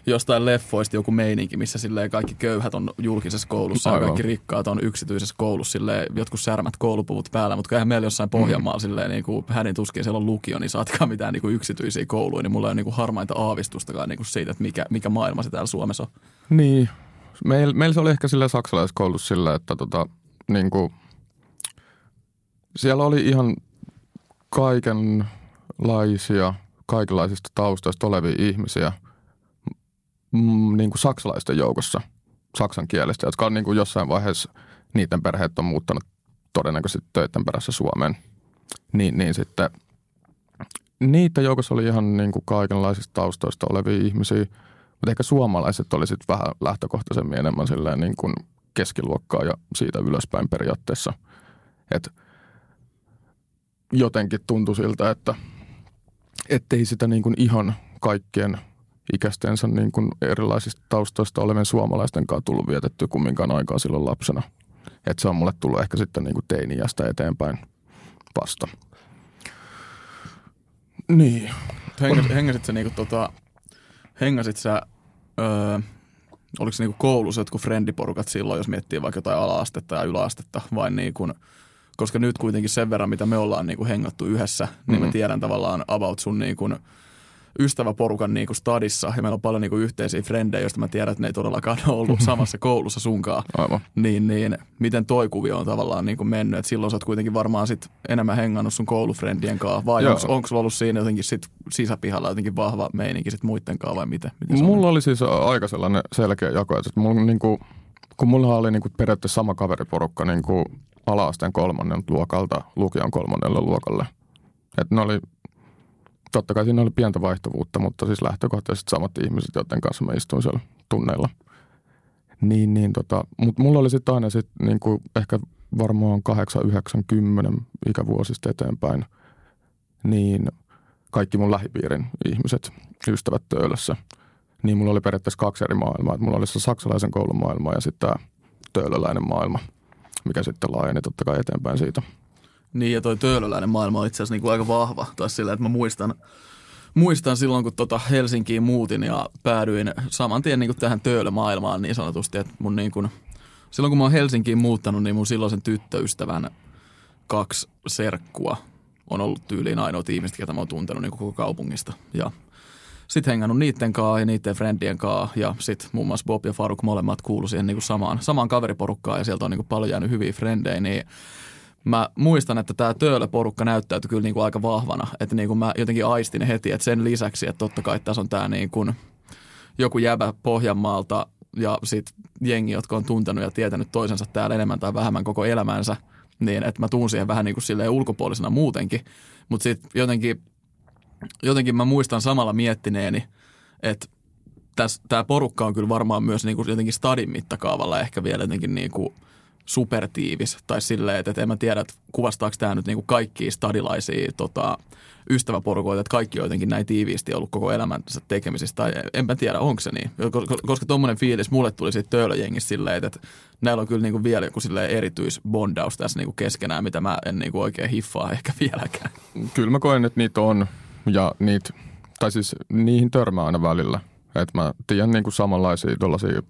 jostain leffoista joku meininki, missä silleen kaikki köyhät on julkisessa koulussa Aivan. ja kaikki rikkaat on yksityisessä koulussa, silleen jotkut särmät koulupuvut päällä, mutta eihän meillä jossain Pohjanmaalla mm. silleen niin kuin hänen tuskin siellä on lukio, niin saatkaa mitään niin kuin yksityisiä kouluja, niin mulla ei ole niin kuin harmainta aavistustakaan niin kuin siitä, että mikä, mikä maailma se täällä Suomessa on. Niin, meillä meil se oli ehkä silleen saksalaiskoulussa silleen, että tota niin kuin, siellä oli ihan kaikenlaisia, kaikenlaisista taustoista olevia ihmisiä mm, niin kuin saksalaisten joukossa, saksan kielestä, jotka on niin kuin jossain vaiheessa, niiden perheet on muuttanut todennäköisesti töiden perässä Suomeen. Niin, niin sitten niiden joukossa oli ihan niin kuin kaikenlaisista taustoista olevia ihmisiä, mutta ehkä suomalaiset oli sitten vähän lähtökohtaisemmin enemmän silleen niin kuin keskiluokkaa ja siitä ylöspäin periaatteessa. Et jotenkin tuntui siltä, että ettei sitä niin kuin ihan kaikkien ikäistensä niin kuin erilaisista taustoista olevien suomalaistenkaan tullut vietetty kumminkaan aikaa silloin lapsena. Et se on mulle tullut ehkä sitten niin kuin teini-iästä eteenpäin vasta. Niin. Hengäsit, hengäsit sä niinku tota, hengäsit sä öö, oliko se niin kuin koulussa jotkut frendiporukat silloin, jos miettii vaikka jotain ala-astetta ja yläastetta, vai niin kuin, koska nyt kuitenkin sen verran, mitä me ollaan niin kuin hengattu yhdessä, mm-hmm. niin mä tiedän tavallaan about sun niin kuin ystäväporukan niin kuin stadissa, ja meillä on paljon niin kuin yhteisiä frendejä, joista mä tiedän, että ne ei todellakaan ollut samassa koulussa sunkaan. Aivan. Niin, niin miten toi kuvio on tavallaan niin kuin mennyt, että silloin sä oot kuitenkin varmaan sit enemmän hengannut sun koulufrendien kanssa, vai onko sulla ollut siinä jotenkin sit sisäpihalla jotenkin vahva meininki sit muitten kanssa vai miten? miten mulla on? Oli siis aika sellainen selkeä jako, että mulla, niin kuin, kun mulla oli niin kuin periaatteessa sama kaveriporukka niin kuin ala-asteen kolmannen luokalta lukion kolmannelle luokalle, että ne oli totta kai siinä oli pientä vaihtuvuutta, mutta siis lähtökohtaisesti samat ihmiset, joiden kanssa mä istuin siellä tunneilla. Niin, niin tota, mutta mulla oli sitten aina sit niinku ehkä varmaan kahdeksan yhdeksän kymmenen ikävuosista eteenpäin, niin kaikki mun lähipiirin ihmiset, ystävät Töölössä, niin mulla oli periaatteessa kaksi eri maailmaa. Et mulla oli se saksalaisen koulun maailma ja sitten tämä töölöläinen maailma, mikä sitten laajeni totta kai eteenpäin siitä. Niin, ja toi töölöläinen maailma on itse asiassa niinku aika vahva. Tai sillä, että mä muistan, muistan silloin, kun tota Helsinkiin muutin ja päädyin saman tien niinku tähän töölömaailmaan niin sanotusti. Että mun niinku, silloin, kun mä oon Helsinkiin muuttanut, niin mun silloisen tyttöystävän kaksi serkkua on ollut tyyliin ainoat ihmiset, ketä mä oon tuntenut niinku koko kaupungista. Ja sit hengannut niitten kaa ja niitten friendien kaa. Ja sit muun muassa Bob ja Faruk molemmat kuului siihen niinku samaan, samaan kaveriporukkaan ja sieltä on niinku paljon jäänyt hyviä frendejä, niin mä muistan, että tämä töölöporukka näyttäytyi kyllä niinku aika vahvana, että niinku mä jotenkin aistin heti, että sen lisäksi, että totta kai tässä on tämä niinku joku jäbä Pohjanmaalta ja sitten jengi, jotka on tuntenut ja tietänyt toisensa täällä enemmän tai vähemmän koko elämänsä, niin että mä tuun siihen vähän niinku silleen ulkopuolisena muutenkin, mutta sitten jotenkin, jotenkin mä muistan samalla miettineeni, että tämä porukka on kyllä varmaan myös niinku jotenkin stadin mittakaavalla ehkä vielä jotenkin niinku supertiivis tai silleen, että en mä tiedä, että kuvastaako tämä nyt niinku kaikkia stadilaisia tota, ystäväporukoita, että kaikki on jotenkin näin tiiviisti ollut koko elämänsä tekemisissä tai en mä tiedä, onko se niin. Koska tuommoinen fiilis mulle tuli siitä töölöjengissä silleen, että näillä on kyllä niinku vielä joku silleen erityisbondaus tässä niinku keskenään, mitä mä en niinku oikein hiffaa ehkä vieläkään. Kyllä mä koen, että niitä on ja niitä, tai siis niihin törmää aina välillä. Että mä tiedän niinku samanlaisia tuollaisia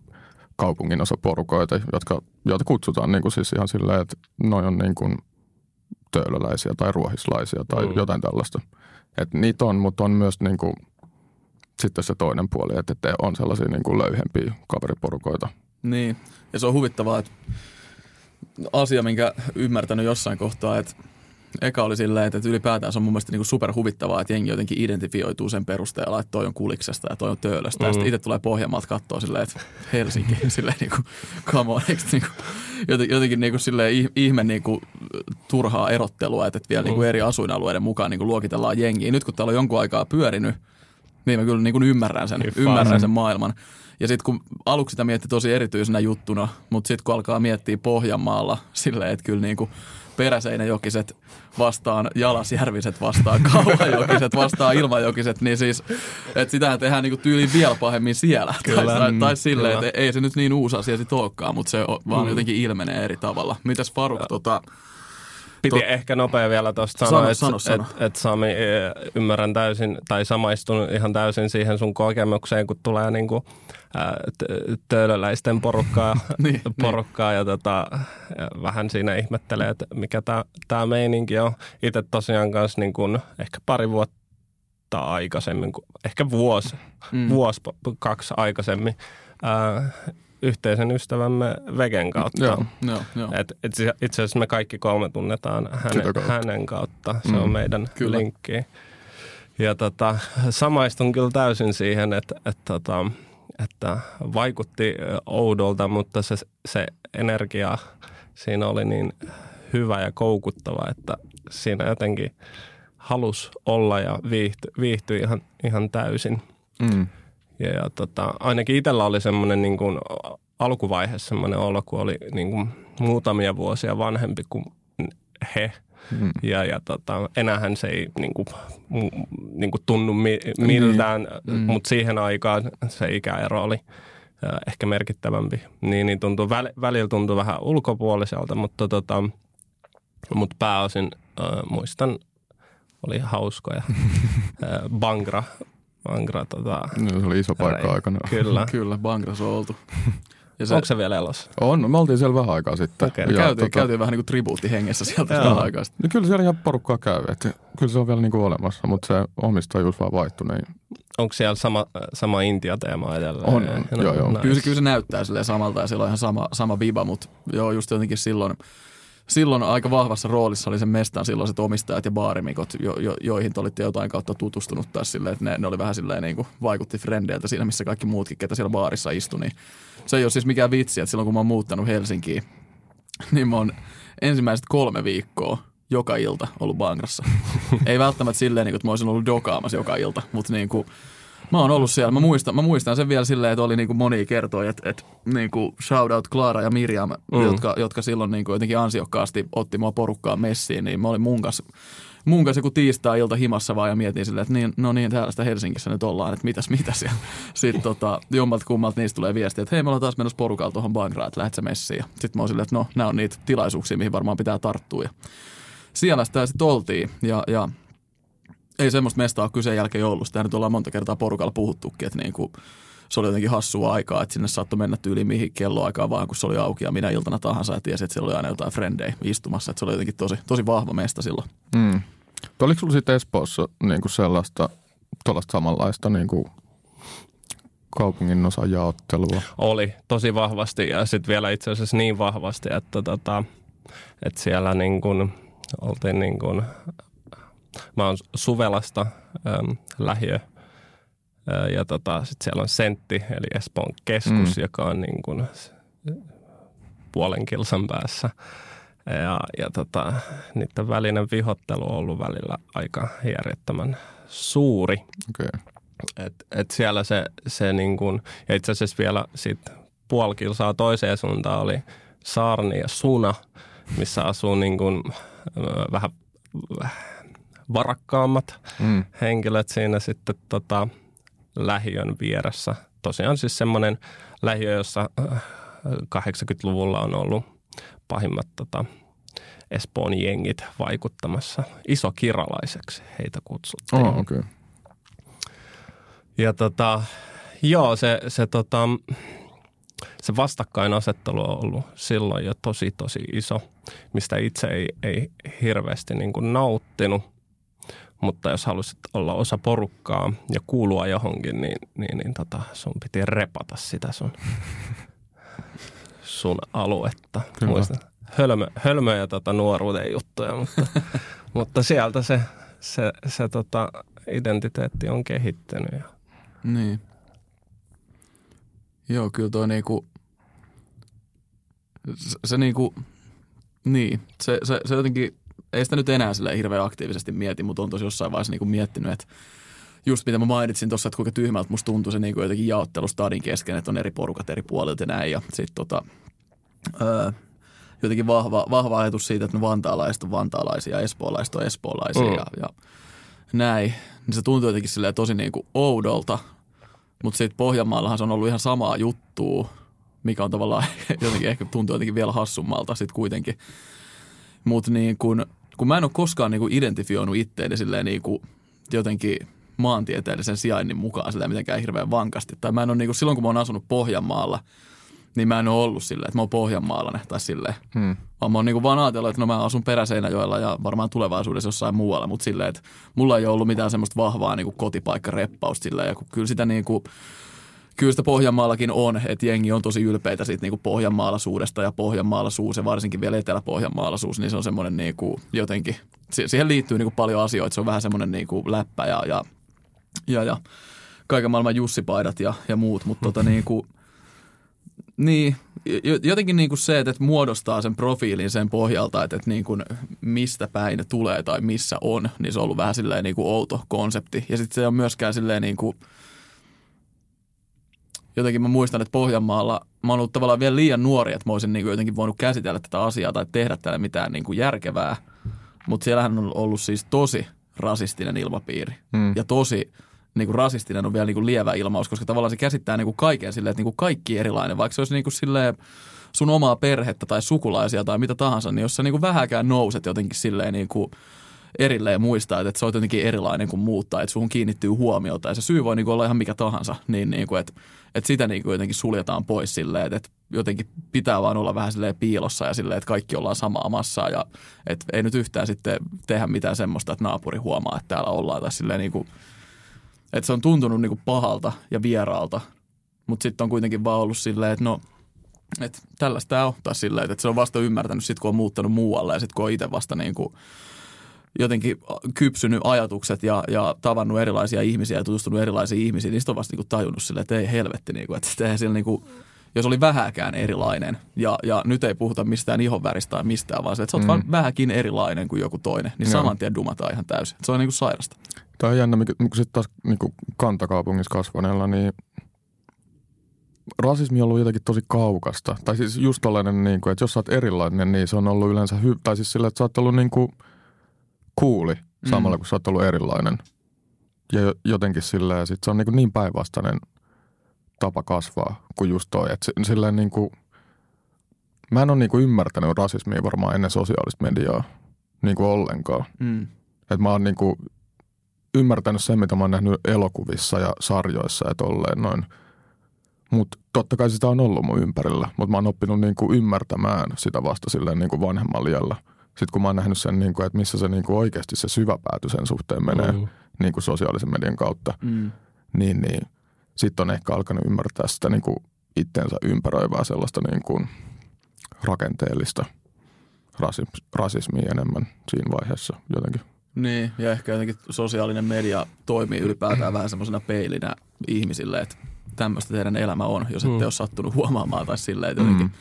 kaupungin osaporukoita, jotka, joita kutsutaan niin kuin siis ihan silleen, että noi on niin kuin töölöläisiä tai ruohislaisia tai mm. jotain tällaista. Että niitä on, mutta on myös niin kuin sitten se toinen puoli, että on sellaisia niin kuin löyhempiä kaveriporukoita, Niin, ja se on huvittavaa, että asia, minkä ymmärtänyt jossain kohtaa, että eka oli sillä, että ylipäätään se on mun mielestä niin kuin superhuvittavaa, että jengi jotenkin identifioituu sen perusteella, että toi on Kuliksesta ja toi on Töölöstä. Mm. Ja sitten itse tulee Pohjanmaalta katsoa silleen, että Helsinki, silleen niin kuin, come on, eikö niin kuin, jotenkin niin kuin silleen ihme niin kuin turhaa erottelua, että vielä mm. niin kuin eri asuinalueiden mukaan niin kuin luokitellaan jengiä. Nyt kun täällä on jonkun aikaa pyörinyt, niin mä kyllä niin kuin ymmärrän sen, ymmärrän sen maailman. Ja sitten kun aluksi sitä mietti tosi erityisenä juttuna, mutta sitten kun alkaa miettiä Pohjanmaalla silleen, että kyllä niin kuin Peräseinäjokiset vastaan Jalasjärviset vastaan Kauhajokiset vastaan Ilmajokiset, niin siis, että sitähän tehdään niinku tyyliin vielä pahemmin siellä. Kyllä, tai tai, tai silleen, että ei se nyt niin uusi asia sit olekaan, mutta se on, mm. vaan jotenkin ilmenee eri tavalla. Mitäs Faruk tota... Piti to... ehkä nopea vielä tuosta sanoa, sano, että et, et Sami, ymmärrän täysin, tai samaistun ihan täysin siihen sun kokemukseen, kun tulee niinku töölöläisten porukkaa, niin, porukkaa niin. Ja, tota, ja vähän siinä ihmettelee, että mikä tämä meininki on. Itse tosiaan kanssa niin kuin ehkä pari vuotta aikaisemmin, ehkä vuosi, mm. vuosi kaksi aikaisemmin ää, yhteisen ystävämme Vegen kautta. Joo, joo, joo. Et, et itse asiassa me kaikki kolme tunnetaan hänen kautta. Hänen kautta. Se mm. on meidän kyllä. linkki. Ja tota, samaistun kyllä täysin siihen, että... Et, tota, että vaikutti oudolta, mutta se, se energia siinä oli niin hyvä ja koukuttava, että siinä jotenkin halusi olla ja viihtyi, viihtyi ihan, ihan täysin. Mm. Ja, ja tota, ainakin itsellä oli semmoinen niin kuin alkuvaiheessa semmoinen olo, kun oli niin kuin muutamia vuosia vanhempi kuin he. Mm. Ja, ja tota, enäähän se ei niinku, niinku tunnu mi- miltään, mm. mutta siihen aikaan se ikäero oli äh, ehkä merkittävämpi. Niin, niin tuntui, väl, välillä tuntui vähän ulkopuoliselta, mutta tota, mut pääosin äh, muistan, oli hauskoja. äh, Bangra. Bangra tota, no, se oli iso paikka aikana. Kyllä. Kyllä, Bangras on oltu. Se, onko se vielä elossa? On, me oltiin siellä vähän aikaa sitten. Okay, ja käytiin, tota, käytiin vähän niin kuin tribuuttihengessä sieltä vähän aikaa sitten. No, kyllä siellä ihan porukkaa käy, että kyllä se on vielä niin kuin olemassa, mutta se omistajuus vaan vaihtui. Niin. Onko siellä sama, sama Intia-teema edelleen? On, on. No, joo, joo. Nice. Kyllä, se, kyllä se näyttää silleen samalta ja siellä on ihan sama, sama viba, mutta joo, just jotenkin silloin, silloin aika vahvassa roolissa oli sen mestan silloiset omistajat ja baarimikot, jo, jo, joihin te olitte jotain kautta tutustunut taas silleen, että ne, ne oli vähän silleen niin kuin vaikutti frendeiltä siinä, missä kaikki muutkin, ketä siellä baarissa istui, niin se ei ole siis mikään vitsi, että silloin kun mä oon muuttanut Helsinkiin, niin mä oon ensimmäiset kolme viikkoa joka ilta ollut Bangrassa. Ei välttämättä silleen, että mä oisin ollut dokaamassa joka ilta, mutta niin kuin, mä oon ollut siellä. Mä muistan, mä muistan sen vielä silleen, että oli niin kuin moni kertoi, että, että niin kuin shout out Clara ja Mirjam, mm. jotka, jotka silloin niin kuin jotenkin ansiokkaasti otti mua porukkaa messiin, niin mä olin mun kanssa, mun kanssa joku tiistai-ilta himassa vaan ja mietin silleen, että niin, no niin, täällä sitä Helsingissä nyt ollaan, että mitäs, mitäs. Ja sitten tota, jommalta kummalta niistä tulee viestiä, että hei, me ollaan taas menossa porukalla tuohon Bangraan, että lähdet sä messiin. Sitten mä oon silleen, että no, nämä on niitä tilaisuuksia, mihin varmaan pitää tarttua. Ja siellä sitä sitten oltiin ja, ja ei semmoista mestaa ole kyseen jälkeen ollut. Sitä nyt ollaan monta kertaa porukalla puhuttukin, että niin kuin se oli jotenkin hassua aikaa, että sinne saattoi mennä tyyliin mihin kelloaikaan vaan, kun se oli auki ja minä iltana tahansa. Ja tiesi, että siellä oli aina jotain frendejä istumassa. Että se oli jotenkin tosi, tosi vahva mesta silloin. Mm. Oliko sinulla sitten Espoossa niin kuin sellaista samanlaista niin kuin kaupungin osan jaottelua? Oli tosi vahvasti ja sitten vielä itse asiassa niin vahvasti, että, tota, että siellä niin kuin, oltiin niin kuin... Mä oon Suvelasta ähm, lähiö äh, ja tota, sit siellä on Sentti eli Espoon keskus, mm. joka on niin kun, puolen kilsan päässä. Ja, ja tota, niiden välinen vihottelu on ollut välillä aika järjettömän suuri. Okay. Et, et siellä se, se niin kun, ja itse asiassa vielä sit puoli kilsaa toiseen suuntaan oli Saarni ja Suna, missä asuu niin kun, vähän... varakkaammat mm. henkilöt siinä sitten tota, lähiön vieressä. Tosiaan siis semmoinen lähiö, jossa kahdeksankymmentäluvulla on ollut pahimmat tota, Espoon jengit vaikuttamassa. Isokirjalaiseksi heitä kutsuttiin. Oh, okay. Ja tota, joo, se, se, tota, se vastakkainasettelu on ollut silloin jo tosi, tosi iso, mistä itse ei, ei hirveästi niin kuin nauttinut. Mutta jos halusit olla osa porukkaa ja kuulua johonkin, niin, niin, niin tota, sun piti repata sitä sun sun aluetta. Muistan. Hölmö, hölmöjä tota, nuoruuden juttuja, mutta, mutta sieltä se, se, se tota, identiteetti on kehittynyt. Ja. Niin. Joo, kyllä toi niinku, se, se niinku, niin, se, se, se jotenkin, ei sitä nyt enää silleen hirveän aktiivisesti mieti, mutta on tosi jossain vaiheessa niinku miettinyt, että just mitä mä mainitsin tuossa, että kuinka tyhmältä musta tuntui se niinku jotenkin jaottelu stadin kesken, että on eri porukat eri puolilta ja näin, ja sit tota, öö, jotenkin vahva, vahva ajatus siitä, että no vantaalaiset on vantaalaisia, espoolaiset on espoolaisia mm. ja, ja näin. Niin se tuntuu jotenkin silleen tosi niinku oudolta, mutta sitten Pohjanmaallahan se on ollut ihan samaa juttua, mikä on tavallaan jotenkin ehkä tuntuu jotenkin vielä hassummalta sitten kuitenkin. Mutta niin kun, kun mä en ole koskaan niinku identifioinut itteeni silleen niinku jotenkin maantieteellisen sijainnin mukaan silleen mitenkään hirveän vankasti. Tai mä en ole niinku, silloin kun mä oon asunut Pohjanmaalla, niin mä en ole ollut silleen, että mä oon pohjanmaalainen tai silleen. Hmm. Mä oon niinku vaan ajatellut, että no mä asun Peräseinäjoella ja varmaan tulevaisuudessa jossain muualla, mutta silleen, että mulla ei ole ollut mitään semmoista vahvaa niinku kotipaikkareppausta silleen. Ja kun kyllä sitä niinku, kyllä sitä Pohjanmaallakin on, että jengi on tosi ylpeitä siitä niinku pohjanmaalaisuudesta ja pohjanmaalaisuus ja varsinkin vielä eteläpohjanmaalaisuus, niin se on semmoinen niinku jotenkin, siihen liittyy niinku paljon asioita, se on vähän semmoinen niinku läppä ja, ja, ja, ja kaiken maailman jussipaidat ja, ja muut, mutta tota niinku, niin, jotenkin niin kuin se, että muodostaa sen profiilin sen pohjalta, että niin kuin mistä päin tulee tai missä on, niin se on ollut vähän silleen niin kuin outo konsepti. Ja sitten se on myöskään silleen niin kuin, jotenkin mä muistan, että Pohjanmaalla mä oon ollut tavallaan vielä liian nuori, että mä olisin niin kuin jotenkin voinut käsitellä tätä asiaa tai tehdä täällä mitään niin kuin järkevää. Mutta siellähän on ollut siis tosi rasistinen ilmapiiri mm. ja tosi... Niin kuin rasistinen on vielä niin kuin lievä ilmaus, koska tavallaan se käsittää niin kuin kaiken silleen, että niin kuin kaikki erilainen. Vaikka se olisi niin kuin silleen sun omaa perhettä tai sukulaisia tai mitä tahansa, niin jos sä niin kuin vähäkään nouset jotenkin silleen niin kuin erilleen muistaa, että sä oot jotenkin erilainen kuin muut tai että suhun kiinnittyy huomiota ja se syy voi niin kuin olla ihan mikä tahansa, niin, niin kuin, että, että sitä niin kuin jotenkin suljetaan pois silleen, että jotenkin pitää vaan olla vähän silleen piilossa ja silleen, että kaikki ollaan samaa massaa ja että ei nyt yhtään sitten tehdä mitään semmoista, että naapuri huomaa, että täällä ollaan tai silleen niin kuin, että se on tuntunut niinku pahalta ja vieraalta, mutta sitten on kuitenkin vaan ollut silleen, että no, että tällaista tämä on taas silleen, että se on vasta ymmärtänyt sitten, kun on muuttanut muualle ja sitten kun on itse vasta niinku jotenkin kypsynyt ajatukset ja, ja tavannut erilaisia ihmisiä ja tutustunut erilaisiin ihmisiin, niin sitten on vasta niinku tajunnut silleen, että ei helvetti, niinku, että siellä niinku, jos oli vähäkään erilainen ja, ja nyt ei puhuta mistään ihonväristä tai mistään, vaan se, että sä oot mm. vaan vähäkin erilainen kuin joku toinen, niin joo, saman tien dumataan ihan täysin. Et se on niinku sairasta. Tämä on jännä, kun sitten taas niin kantakaupungissa kasvaneella, niin rasismi on ollut jotenkin tosi kaukasta. Tai siis just tollainen, niin kuin, että jos sä oot erilainen, niin se on ollut yleensä hyvä. Tai siis sillä, että sä oot ollut niin kuin cooli samalla, mm. kun sä oot ollut erilainen. Ja jotenkin sillä, sit se on niin, niin päinvastainen tapa kasvaa kuin just toi. Että sillä niin kuin, mä en ole niin kuin ymmärtänyt rasismia varmaan ennen sosiaalista mediaa niin kuin ollenkaan. Mm. Että mä oon niin kuin ymmärtänyt sen, mitä mä oon nähnyt elokuvissa ja sarjoissa ja tolleen noin. Mutta totta kai sitä on ollut mun ympärillä, mutta mä oon oppinut niinku ymmärtämään sitä vasta silleen niinku vanhemmalla iällä. Sitten kun mä oon nähnyt sen, niinku, että missä se niinku oikeasti se syvä pääty sen suhteen menee mm. niinku sosiaalisen median kautta, mm. niin, niin sitten on ehkä alkanut ymmärtää sitä niinku itteensä ympäröivää sellaista niinku rakenteellista rasism- rasismia enemmän siinä vaiheessa jotenkin. Niin, ja ehkä jotenkin sosiaalinen media toimii ylipäätään vähän semmoisena peilinä ihmisille, että tämmöistä teidän elämä on, jos ette mm. ole sattunut huomaamaan tai silleen, että jotenkin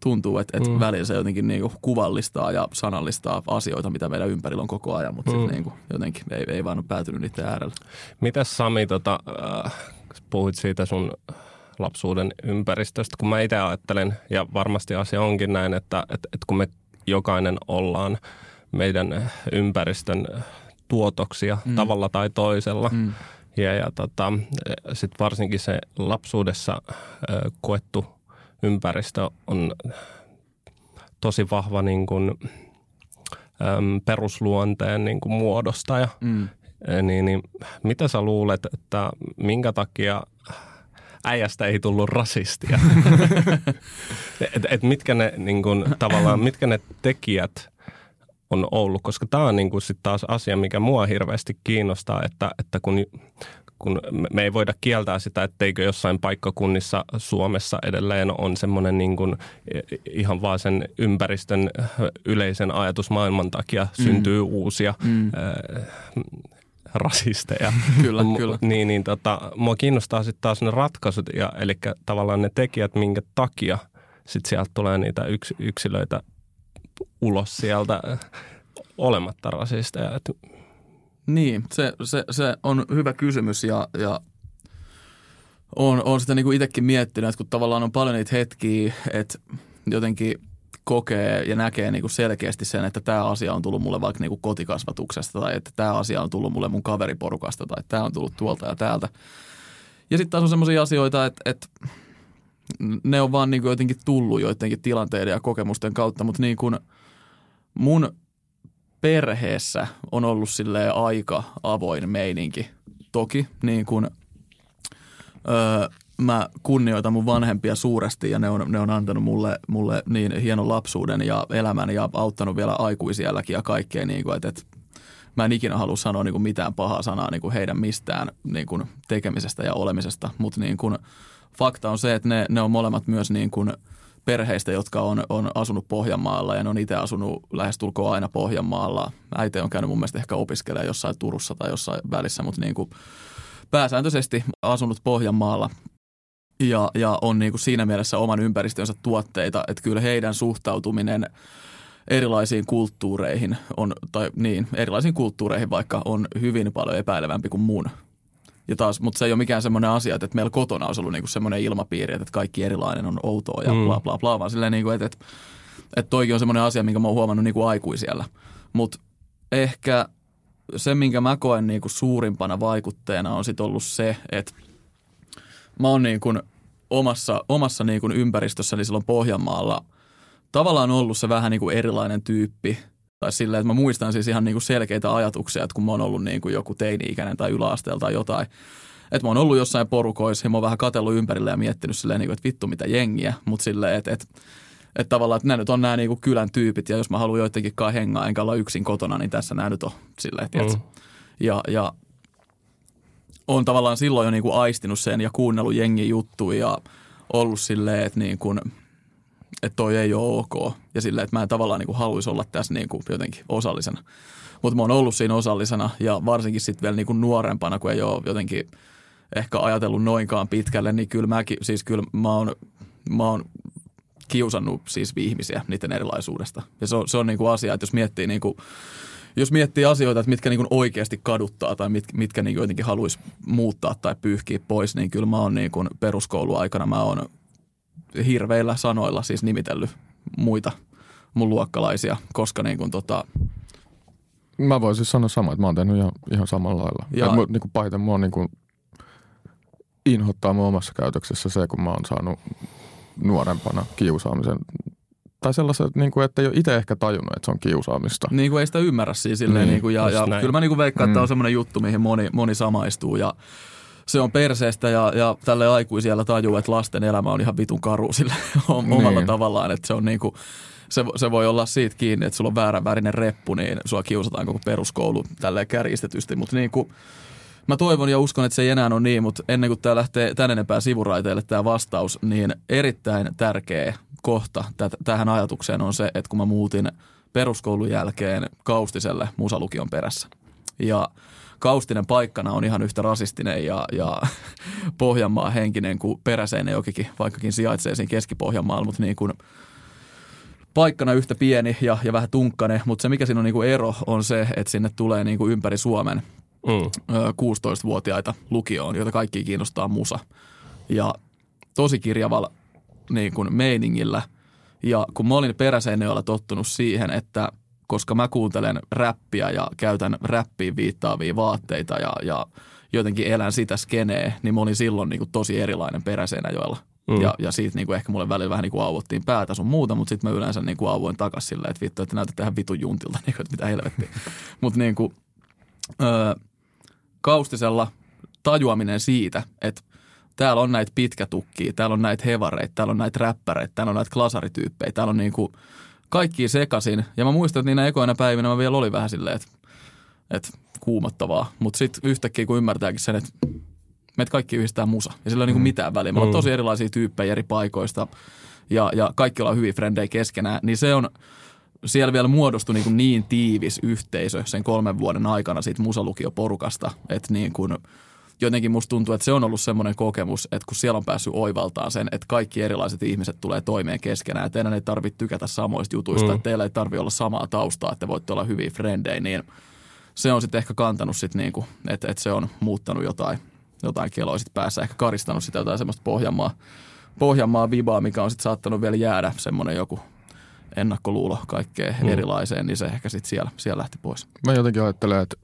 tuntuu, että, että mm. välillä se jotenkin niinku kuvallistaa ja sanallistaa asioita, mitä meidän ympärillä on koko ajan, mutta mm. sitten niinku jotenkin ei, ei vaan ole päätynyt niiden äärelle. Mitäs Sami, tota, äh, puhuit siitä sun lapsuuden ympäristöstä, kun mä itse ajattelen, ja varmasti asia onkin näin, että, että, että kun me jokainen ollaan meidän ympäristön tuotoksia mm. tavalla tai toisella. Mm. Ja, ja tota, sitten varsinkin se lapsuudessa ö, koettu ympäristö on tosi vahva niin kun, ö, perusluonteen niin kun muodostaja. Mm. Niin, niin, mitä sä luulet, että minkä takia äijästä ei tullut rasistia? et, et mitkä ne niin kun, tavallaan, mitkä ne tekijät on ollut, koska tämä on niin kuin sit taas asia, mikä mua hirveästi kiinnostaa, että, että kun, kun me ei voida kieltää sitä, etteikö jossain paikkakunnissa Suomessa edelleen on semmoinen niin kuin ihan vaan sen ympäristön yleisen ajatusmaailman takia mm. syntyy uusia mm. äh, rasisteja. Kyllä, kyllä. Niin, niin tota, mua kiinnostaa sitten taas ne ratkaisut, ja, eli tavallaan ne tekijät, minkä takia sitten sieltä tulee niitä yks, yksilöitä ulos sieltä olematta rasisteja. Et... Niin, se, se, se on hyvä kysymys, ja, ja on, on sitä niinku itsekin miettinyt, että kun tavallaan on paljon niitä hetkiä, että jotenkin kokee ja näkee niinku selkeästi sen, että tämä asia on tullut mulle vaikka niinku kotikasvatuksesta, tai että tämä asia on tullut mulle mun kaveriporukasta, tai tämä on tullut tuolta ja täältä. Ja sitten taas on sellaisia asioita, että, että ne on vaan niinku jotenkin tullut joidenkin tilanteiden ja kokemusten kautta, mutta niin kuin mun perheessä on ollut silleen aika avoin meininki. Toki niin kuin, öö, mä kunnioitan mun vanhempia suuresti, ja ne on, ne on antanut mulle, mulle niin hienon lapsuuden ja elämän ja auttanut vielä aikuisiälläkin ja kaikkea. Niin kuin, että, että mä en ikinä halua sanoa niin kuin mitään pahaa sanaa niin kuin heidän mistään niin kuin tekemisestä ja olemisesta, mutta niin kuin fakta on se, että ne, ne on molemmat myös niin kuin perheistä, jotka on, on asunut Pohjanmaalla, ja ne on itse asunut lähestulkoon aina Pohjanmaalla. Äiti on käynyt mun mielestä ehkä opiskelemaan jossain Turussa tai jossain välissä, mutta niin kuin pääsääntöisesti asunut Pohjanmaalla ja, ja on niin kuin siinä mielessä oman ympäristönsä tuotteita, että kyllä heidän suhtautuminen erilaisiin kulttuureihin on, tai niin, erilaisiin kulttuureihin vaikka on hyvin paljon epäilevämpi kuin mun. Ja taas, mutta se ei ole mikään semmoinen asia, että meillä kotona olisi ollut niinku semmoinen ilmapiiri, että kaikki erilainen on outoa ja bla bla bla, vaan silleen, niinku, että, että, että toikin on semmoinen asia, minkä mä oon huomannut niinku aikuisiellä. Mutta ehkä se, minkä mä koen niinku suurimpana vaikutteena on sit ollut se, että mä oon niinku omassa, omassa niinku ympäristössäni silloin Pohjanmaalla tavallaan ollut se vähän niinku erilainen tyyppi. Tai silleen, että mä muistan siis ihan niinku selkeitä ajatuksia, että kun mä oon ollut niinku joku teini-ikäinen tai yläasteella tai jotain. Että mä oon ollut jossain porukoissa ja mä oon vähän katsellut ympärille ja miettinyt silleen, niinku, että vittu mitä jengiä. Mutta silleen, että et, et tavallaan, että nämä nyt on nämä niinku kylän tyypit, ja jos mä haluan joidenkinkaan hengaa enkä olla yksin kotona, niin tässä nämä nyt on silleen, mm. ja, ja oon tavallaan silloin jo niinku aistinut sen ja kuunnellut jengin juttuja ja ollut silleen, että niinku... että toi ei ole ok. Ja silleen, että mä en tavallaan niin kuin haluaisi olla tässä niin kuin jotenkin osallisena. Mutta mä oon ollut siinä osallisena, ja varsinkin sitten vielä niin kuin nuorempana, kun ei ole jotenkin ehkä ajatellut noinkaan pitkälle, niin kyllä mäkin, siis kyllä mä oon, mä oon kiusannut siis ihmisiä niiden erilaisuudesta. Ja se on, se on niin kuin asia, että jos miettii, niin kuin, jos miettii asioita, että mitkä niin kuin oikeasti kaduttaa tai mit, mitkä niin kuin jotenkin haluaisi muuttaa tai pyyhkiä pois, niin kyllä mä oon niin kuin peruskouluaikana, mä oon hirveillä sanoilla siis nimitellyt muita mun luokkalaisia, koska niin kuin tota... Mä voisin siis sanoa samaa, että mä oon tehnyt ihan, ihan samalla lailla. Ja... Mä, niin kuin pahiten mua niin kuin inhottaa mun omassa käytöksessä se, kun mä oon saanut nuorempana kiusaamisen. Tai sellaisen, niin kuin, että ei ole itse ehkä tajunnut, että se on kiusaamista. Niin kuin ei sitä ymmärrä siis silleen. Mm, niin kuin, ja, ja kyllä mä niin kuin veikkaan, että mm. on semmoinen juttu, mihin moni, moni samaistuu ja... Se on perseestä ja, ja tälle aikuisiellä tajuu, että lasten elämä on ihan vitun karu sillä omalla niin. tavallaan. Että se, on niinku, se, se voi olla siitä kiinni, että sulla on väärän värinen reppu, niin sua kiusataan koko peruskoulu tälleen kärjistetysti. Mutta niinku, mä toivon ja uskon, että se ei enää ole niin, mutta ennen kuin tämä lähtee tän enempää sivuraiteille tämä vastaus, niin erittäin tärkeä kohta tähän ajatukseen on se, että kun mä muutin peruskoulun jälkeen Kaustiselle Musa Lukion perässä ja... Kaustinen paikkana on ihan yhtä rasistinen ja, ja Pohjanmaa henkinen kuin Peräseinäjokikin, vaikkakin sijaitsee siinä Keski-Pohjanmaalla, mutta niin kuin paikkana yhtä pieni ja, ja vähän tunkkane. Mutta se, mikä siinä on niin kuin ero, on se, että sinne tulee niin kuin ympäri Suomen mm. kuusitoistavuotiaita lukioon, joita kaikki kiinnostaa musa. Ja tosi kirjavalla niin kuin meiningillä. Ja kun mä olin Peräseinäjoella tottunut siihen, että koska mä kuuntelen räppiä ja käytän räppiin viittaavia vaatteita ja, ja jotenkin elän sitä skeneä, niin mä olin silloin niin kuin tosi erilainen Peräseinäjoella. Mm. Ja, ja siitä niin kuin ehkä mulle välillä vähän niin kuin auottiin päätä sun muuta, mutta sitten mä yleensä niin kuin auvoin takaisin silleen, että vittu, että näytät tähän vitun juntilta, niin kuin, että mitä helvettiä. Mutta niin kuin, ö, Kaustisella tajuaminen siitä, että täällä on näitä pitkätukkia, täällä on näitä hevareita, täällä on näitä räppäreitä, täällä on näitä klasarityyppejä, täällä on niin kuin kaikki sekasin. Ja mä muistan, että niinä ekoina päivinä mä vielä olin vähän silleen, että, että kuumottavaa. Mutta sitten yhtäkkiä kun ymmärtääkin sen, että meitä kaikki yhdistää musa. Ja sillä ei mm. ole mitään väliä. Me ollaan mm. tosi erilaisia tyyppejä eri paikoista ja, ja kaikki ollaan hyviä frendejä keskenään. Niin se on, siellä vielä muodostui niin, niin tiivis yhteisö sen kolmen vuoden aikana siitä musalukioporukasta, että niin kuin jotenkin musta tuntuu, että se on ollut semmoinen kokemus, että kun siellä on päässyt oivaltaan sen, että kaikki erilaiset ihmiset tulee toimeen keskenään. Teidän ei tarvitse tykätä samoista jutuista, mm. teillä ei tarvitse olla samaa taustaa, että voitte olla hyviä frendejä. Niin se on sitten ehkä kantanut sitten, niin kuin, että, että se on muuttanut jotain, jotain keloa sitten päässä, ehkä karistanut sitä jotain semmoista Pohjanmaa, Pohjanmaa vibaa, mikä on sitten saattanut vielä jäädä semmoinen joku ennakkoluulo kaikkeen mm. erilaiseen, niin se ehkä sitten siellä, siellä lähti pois. Mä jotenkin ajattelen, että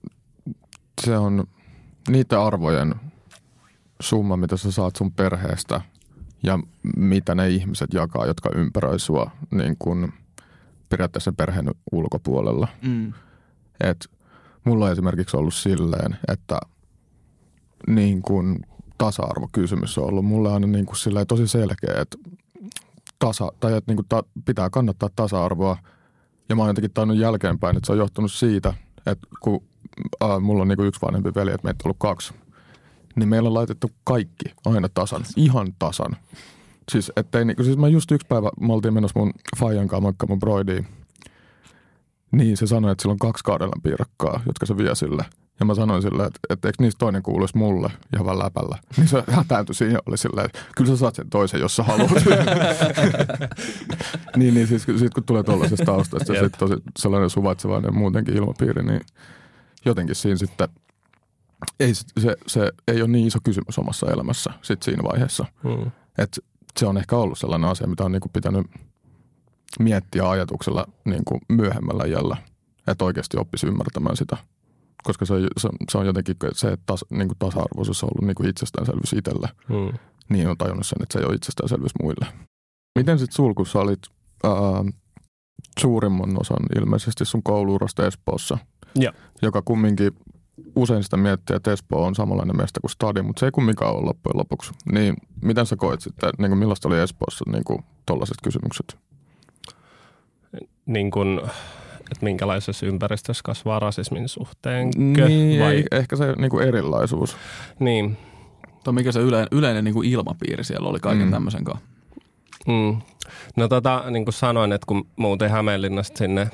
se on niitä arvojen summa, mitä sä saat sun perheestä ja mitä ne ihmiset jakaa, jotka ympäröi sua niin kun periaatteessa perheen ulkopuolella. Mm. Et mulla on esimerkiksi ollut silleen, että niin kun tasa-arvokysymys on ollut mulle aina niin kun silleen tosi selkeä, että tasa, tai että niin kun ta, pitää kannattaa tasa-arvoa. Ja mä oon jotenkin tainnut jälkeenpäin, että se on johtunut siitä, että kun mulla on niinku yksi vanhempi veli, että meitä on ollut kaksi, niin meillä on laitettu kaikki aina tasan, ihan tasan. Siis, ettei, niinku, siis mä just yksi päivä, me oltiin menossa mun faijan kanssa, moikka mun broidiin, niin se sanoi, että sillä on kaksi Karjalan piirakkaa, jotka se vie sille. Ja mä sanoin sille, että, että eikö niistä toinen kuuluisi mulle ihan vähän läpällä. Niin se hätääntyi siinä, oli silleen, että kyllä sä saat sen toisen, jos sä haluat. niin, niin siis sit, kun tulee tuollaisesta taustasta, se tosi sellainen suvaitsevainen muutenkin ilmapiiri, niin jotenkin siinä sitten ei, se, se ei ole niin iso kysymys omassa elämässä sit siinä vaiheessa. Mm. Et se on ehkä ollut sellainen asia, mitä on niinku pitänyt miettiä ajatuksella niinku myöhemmällä iällä, että oikeasti oppisi ymmärtämään sitä. Koska se on, se on jotenkin se, että tas, niinku tasa-arvoisuus on ollut niinku itsestäänselvyys itsellä, mm. niin on tajunnut sen, että se ei ole itsestäänselvyys muille. Miten sitten sul, kun sä olit ää, suurimman osan ilmeisesti sun kouluurasta Espoossa, ja. Joka kumminkin usein sitä miettii, että Espoo on samanlainen mesta kuin Stadi, mutta se ei kumminkaan ole loppujen lopuksi. Niin miten sä koet sitten, niin kuin millaista oli Espoossa niin tollaiset kysymykset? Niin kuin, että minkälaisessa ympäristössä kasvaa rasismin suhteen? Niin, vai? Ei, ehkä se niin kuin erilaisuus. Niin. Tai mikä se yleinen, yleinen niin kuin ilmapiiri siellä oli kaiken mm. tämmöisen kanssa? Mm. No tota, niin kuin sanoin, että kun muuten Hämeenlinnasta sinne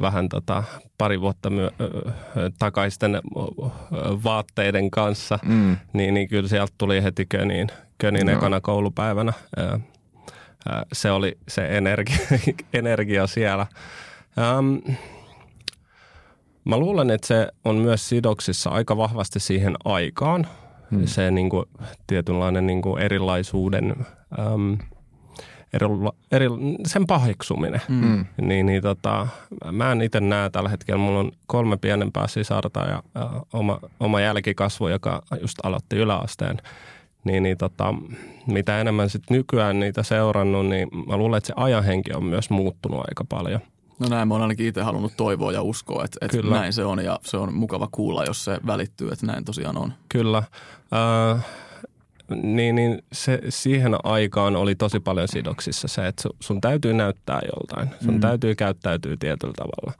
vähän tota, pari vuotta myö- takaisten vaatteiden kanssa, mm. niin, niin kyllä sieltä tuli heti Köniin, Köniin no. ekana koulupäivänä. Se oli se energia, energia siellä. Ähm, mä luulen, että se on myös sidoksissa aika vahvasti siihen aikaan. Mm. Se niin kuin, tietynlainen niin kuin erilaisuuden... Ähm, Eri, eri, sen paheksuminen. Mm. Niin, niin tota, mä en itse näe tällä hetkellä. Mulla on kolme pienempää sisarta ja äh, oma, oma jälkikasvu, joka just aloitti yläasteen. Niin, niin tota, mitä enemmän sitten nykyään niitä seurannut, niin mä luulen, että se ajanhenki on myös muuttunut aika paljon. No näin, mä oon ainakin itse halunnut toivoa ja uskoa, että, että näin se on. Ja se on mukava kuulla, jos se välittyy, että näin tosiaan on. Kyllä. Äh, Niin, niin se, siihen aikaan oli tosi paljon sidoksissa se, että sun täytyy näyttää joltain. Sun mm. täytyy käyttäytyä tietyllä tavalla.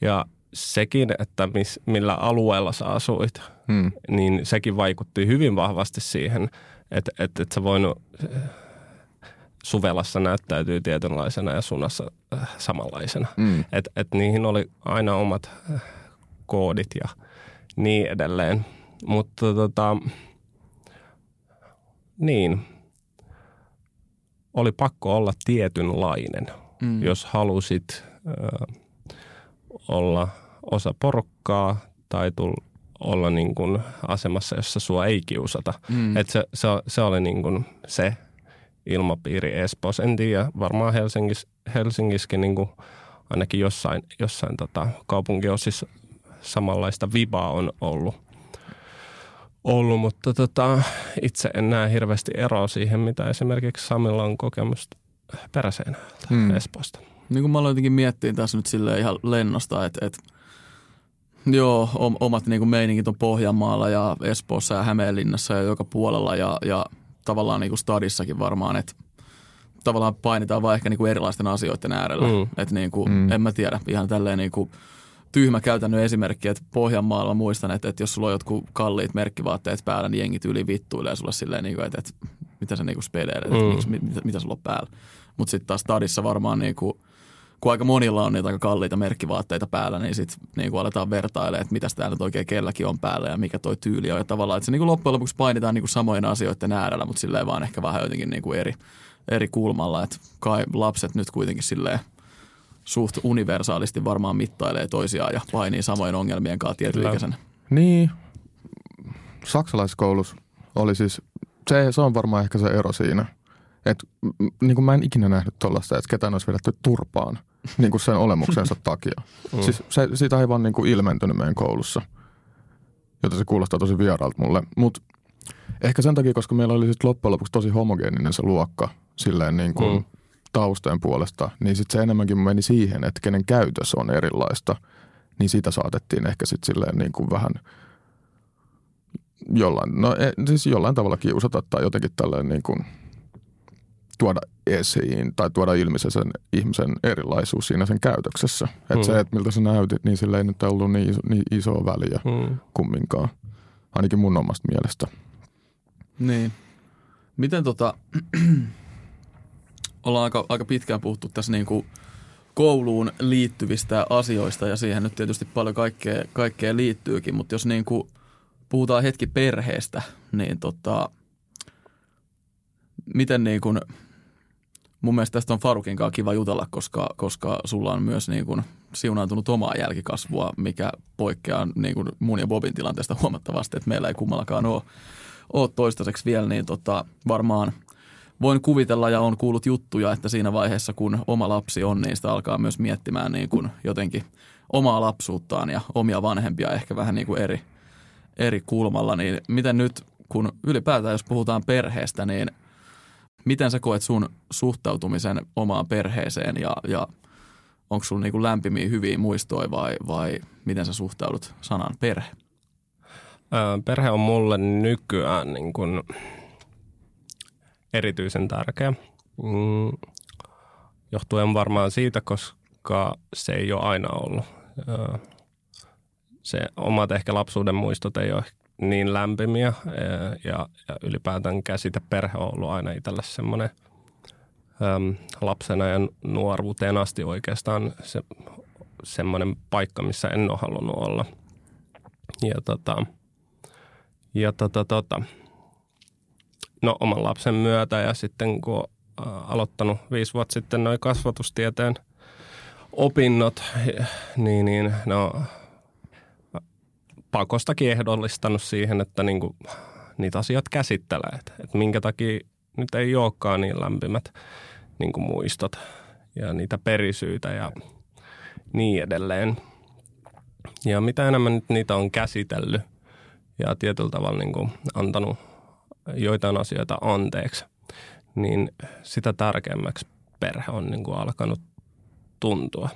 Ja sekin, että mis, millä alueella sä asuit, mm. niin sekin vaikutti hyvin vahvasti siihen, että, että, että sä voinut Suvelassa näyttäytyy tietynlaisena ja Sunassa äh, samanlaisena. Mm. Että et niihin oli aina omat äh, koodit ja niin edelleen. Mutta tota... Niin, oli pakko olla tietynlainen, mm. jos halusit ö, olla osa porukkaa tai tull, olla niin kuin asemassa, jossa sua ei kiusata. Mm. Et se, se, se oli niin kuin se ilmapiiri Espoossa. En tiedä, varmaan Helsingis, Helsingissäkin niin kuin ainakin jossain, jossain tota kaupunkiosissa samanlaista vibaa on ollut. Ollut, mutta tota, itse en näe hirveästi eroa siihen, mitä esimerkiksi Samilla on kokemusta Peräseinäältä mm. Espoosta. Niin kuin mä aloin jotenkin miettiä tässä nyt silleen ihan lennosta, että et, joo, omat niin kuin meiningit on Pohjanmaalla ja Espoossa ja Hämeenlinnassa ja joka puolella ja, ja tavallaan niin kuin Stadissakin varmaan, että tavallaan painitaan vaan ehkä niin kuin erilaisten asioiden äärellä. Mm. Että niin kuin, mm. en mä tiedä, ihan tälleen niin kuin... tyhmä käytännön esimerkki, että Pohjanmaalla muistan, että, että jos sulla on jotkut kalliit merkkivaatteet päällä, niin jengit yli vittuilee sulle silleen, että, että mitä sä niinku spedeilet, mm. mit, mitä, mitä sulla on päällä. Mutta sitten taas stadissa varmaan, niinku, kun aika monilla on niitä aika kalliita merkkivaatteita päällä, niin sitten niinku aletaan vertailemaan, että mitäs täällä nyt oikein kelläkin on päällä ja mikä toi tyyli on. Ja tavallaan, että se niinku loppujen lopuksi painitaan niinku samojen asioiden äärellä, mutta silleen vaan ehkä vähän jotenkin niinku eri, eri kulmalla. Et kai lapset nyt kuitenkin silleen suht universaalisti varmaan mittailee toisiaan ja painii samojen ongelmien kanssa tietyikäisenä. Niin. Saksalaiskoulussa oli siis, se, se on varmaan ehkä se ero siinä. Et, niin kuin mä en ikinä nähnyt tuollaista, että ketään olisi vedetty turpaan niin kuin sen olemuksensa takia. Mm. Siis se, siitä ei vaan niin kuin ilmentynyt meidän koulussa, joten se kuulostaa tosi vieraalta mulle. Mutta ehkä sen takia, koska meillä oli sitten loppujen lopuksi tosi homogeeninen se luokka silleen niin kuin mm. taustojen puolesta, niin sitten se enemmänkin meni siihen, että kenen käytös on erilaista, niin sitä saatettiin ehkä sitten silleen niin kuin vähän jollain, no siis jollain tavalla kiusata tai jotenkin tälleen niin kuin tuoda esiin tai tuoda ilmi se sen ihmisen erilaisuus siinä sen käytöksessä. Että mm. se, että miltä se näytit, niin sillä ei nyt ollut niin, iso, niin isoa väliä mm. kumminkaan, ainakin mun omasta mielestä. Niin. Miten tota, ollaan aika, aika pitkään puhuttu tässä niin kuin kouluun liittyvistä asioista ja siihen nyt tietysti paljon kaikkea, kaikkea liittyykin, mutta jos niin kuin puhutaan hetki perheestä, niin tota, miten niin kuin, mun mielestä tästä on Farukin kanssa kiva jutella, koska, koska sulla on myös niin kuin siunaantunut omaa jälkikasvua, mikä poikkeaa niin kuin mun ja Bobin tilanteesta huomattavasti, että meillä ei kummallakaan ole, ole toistaiseksi vielä, niin tota, varmaan voin kuvitella ja on kuullut juttuja, että siinä vaiheessa kun oma lapsi on, niin sitä alkaa myös miettimään niin kuin jotenkin omaa lapsuuttaan ja omia vanhempia ehkä vähän niin kuin eri, eri kulmalla, niin miten nyt, kun ylipäätään jos puhutaan perheestä, niin miten sä koet sun suhtautumisen omaan perheeseen ja, ja onko sun niinku lämpimiä hyviä muistoja vai, vai miten sä suhtaudut sanan perhe? Öö, perhe on mulle nykyään niin kun erityisen tärkeä. Mm, johtuen varmaan siitä, koska se ei ole aina ollut. Öö, se omat ehkä lapsuuden muistot ei ole niin lämpimiä ja, ja ylipäätään käsite perhe on ollut aina itselle semmoinen äm, lapsena ja nuoruuteen asti oikeastaan se, semmoinen paikka, missä en ole halunnut olla. Ja tota, ja tota, tota, no oman lapsen myötä ja sitten kun olen aloittanut viisi vuotta sitten noi kasvatustieteen opinnot, niin, niin no pakostakin ehdollistanut siihen, että niinku niitä asioita käsittelee. Että et minkä takia nyt ei olekaan niin lämpimät niinku muistot ja niitä perisyitä ja niin edelleen. Ja mitä enemmän nyt niitä on käsitellyt ja tietyllä tavalla niinku antanut joitain asioita anteeksi, niin sitä tärkeämmäksi perhe on niinku alkanut tuntua.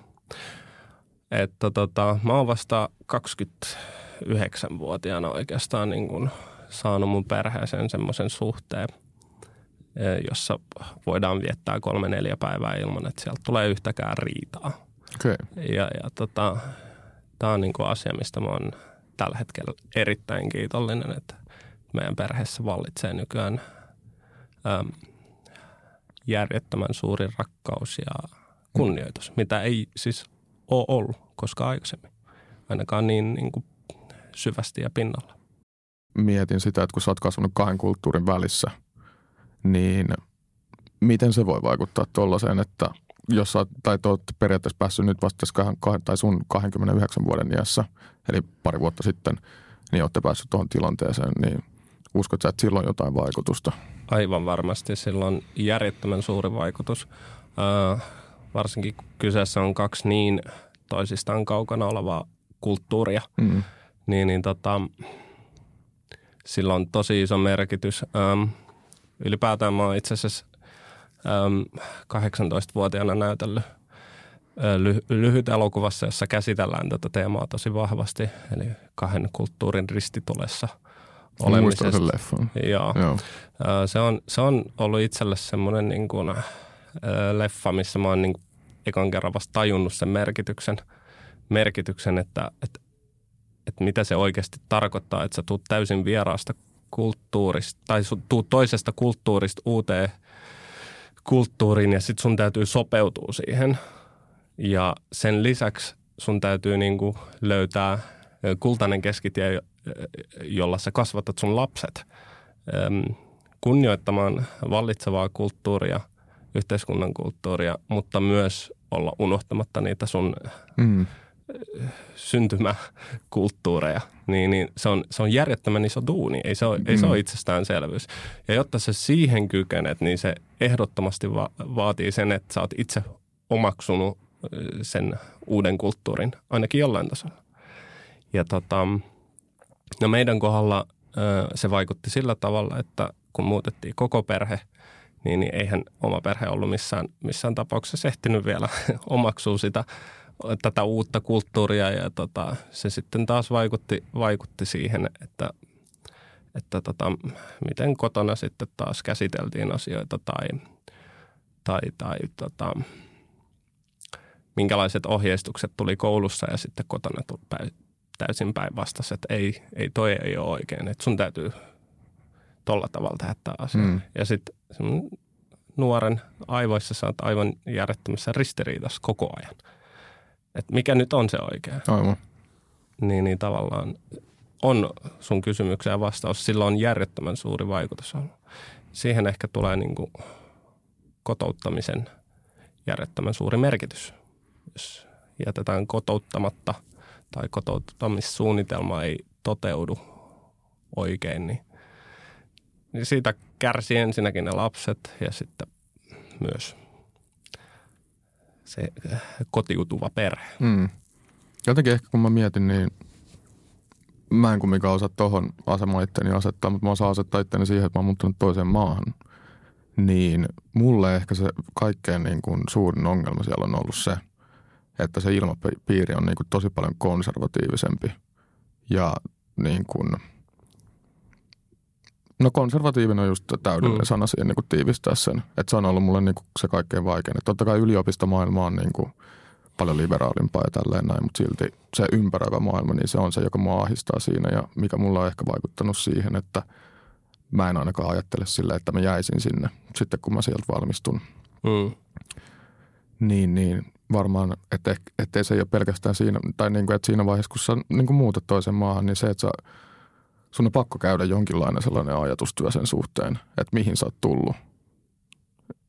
Että tota, mä oon vasta kaksikymmentäyhdeksänvuotiaana oikeastaan niin kun saanut mun perheeseen semmoisen suhteen, jossa voidaan viettää kolme neljä päivää ilman, että sieltä tulee yhtäkään riitaa. Okay. Ja, ja tota, tää on niin kun asia, mistä mä oon tällä hetkellä erittäin kiitollinen, että meidän perheessä vallitsee nykyään äm, järjettömän suuri rakkaus ja kunnioitus, mitä ei siis ole ollut koskaan aikaisemmin. Ainakaan niin, niin kuin syvästi ja pinnalla. Mietin sitä, että kun sä oot kasvanut kahden kulttuurin välissä, niin miten se voi vaikuttaa tuollaiseen, että jos sä oot, tai oot periaatteessa päässyt nyt vasta kahden, tai sun kahdenkymmenenyhdeksän vuoden iässä, eli pari vuotta sitten, niin ootte päässyt tuohon tilanteeseen, niin uskot sä, että sillä on jotain vaikutusta? Aivan varmasti. Sillä on järjettömän suuri vaikutus. Äh, varsinkin kun kyseessä on kaksi niin toisistaan kaukana olevaa kulttuuria, mm. niin, niin tota, sillä on tosi iso merkitys. Öm, ylipäätään mä oon itse asiassa öm, kahdeksantoistavuotiaana näytellyt Ly- lyhyt elokuvassa, jossa käsitellään tätä teemaa tosi vahvasti, eli kahden kulttuurin ristitulessa olemisesta. Muistan sen leffan. Joo. Joo. Ö, se, on, se on ollut itselle semmoinen niin kuin, ö, leffa, missä mä oon niin ekan kerran vasta tajunnut sen merkityksen, merkityksen, että, että, että mitä se oikeasti tarkoittaa, että sä tuut täysin vieraasta kulttuurista tai tuut toisesta kulttuurista uuteen kulttuuriin ja sit sun täytyy sopeutua siihen. Ja sen lisäksi sun täytyy niin kuin löytää kultainen keskitie, jolla sä kasvatat sun lapset kunnioittamaan vallitsevaa kulttuuria, yhteiskunnan kulttuuria, mutta myös olla unohtamatta niitä sun mm. syntymäkulttuureja. Niin, niin se on, se on järjettömän iso duuni, ei se ole, mm. ei se ole itsestäänselvyys. Ja jotta sä siihen kykenet, niin se ehdottomasti va- vaatii sen, että sä oot itse omaksunut sen uuden kulttuurin, ainakin jollain tasolla. Ja tota, no meidän kohdalla se vaikutti sillä tavalla, että kun muutettiin koko perhe, niin eihän oma perhe ollut missään, missään tapauksessa ehtinyt vielä omaksua sitä, tätä uutta kulttuuria. Ja tota, se sitten taas vaikutti, vaikutti siihen, että, että tota, miten kotona sitten taas käsiteltiin asioita tai, tai, tai tota, minkälaiset ohjeistukset tuli koulussa ja sitten kotona tuli täysin päinvastaiset, että ei, ei toi ei ole oikein, että sun täytyy tolla tavalla tehdä tämä asia. Mm. Ja sitten nuoren aivoissa sä oot aivan järjettömässä ristiriitassa koko ajan. Että mikä nyt on se oikea? Aivan. Niin, niin tavallaan on sun kysymykseen vastaus. Sillä on järjettömän suuri vaikutus. Siihen ehkä tulee niin kuin kotouttamisen järjettömän suuri merkitys. Jos jätetään kotouttamatta tai kotouttamissuunnitelma ei toteudu oikein, niin siitä kärsii ensinnäkin ne lapset ja sitten myös se kotiutuva perhe. Mm. Jotenkin ehkä kun mä mietin, niin mä en kumminkaan osaa tohon asemaan itteni asettaa, mutta mä osaan asettaa itteni siihen, että mä oon muuttunut toiseen maahan. Niin mulle ehkä se kaikkein niin kuin suurin ongelma siellä on ollut se, että se ilmapiiri on niin kuin tosi paljon konservatiivisempi ja niin kuin... No konservatiivinen on just täydellinen mm. sana siihen niin kuin tiivistää sen. Että se on ollut mulle niin kuin se kaikkein vaikein. Et totta kai yliopistomaailma on niin kuin paljon liberaalimpaa ja tälleen näin, mutta silti se ympäröivä maailma, niin se on se, joka mua ahdistaa siinä ja mikä mulla on ehkä vaikuttanut siihen, että mä en ainakaan ajattele sille, että mä jäisin sinne sitten, kun mä sieltä valmistun. Mm. Niin, niin varmaan, että ettei se ei ole pelkästään siinä, tai niin kuin, että siinä vaiheessa, kun sä niin kuin muutat toisen maahan, niin se, että sä sun on pakko käydä jonkinlainen sellainen ajatustyö sen suhteen, että mihin sä oot tullut.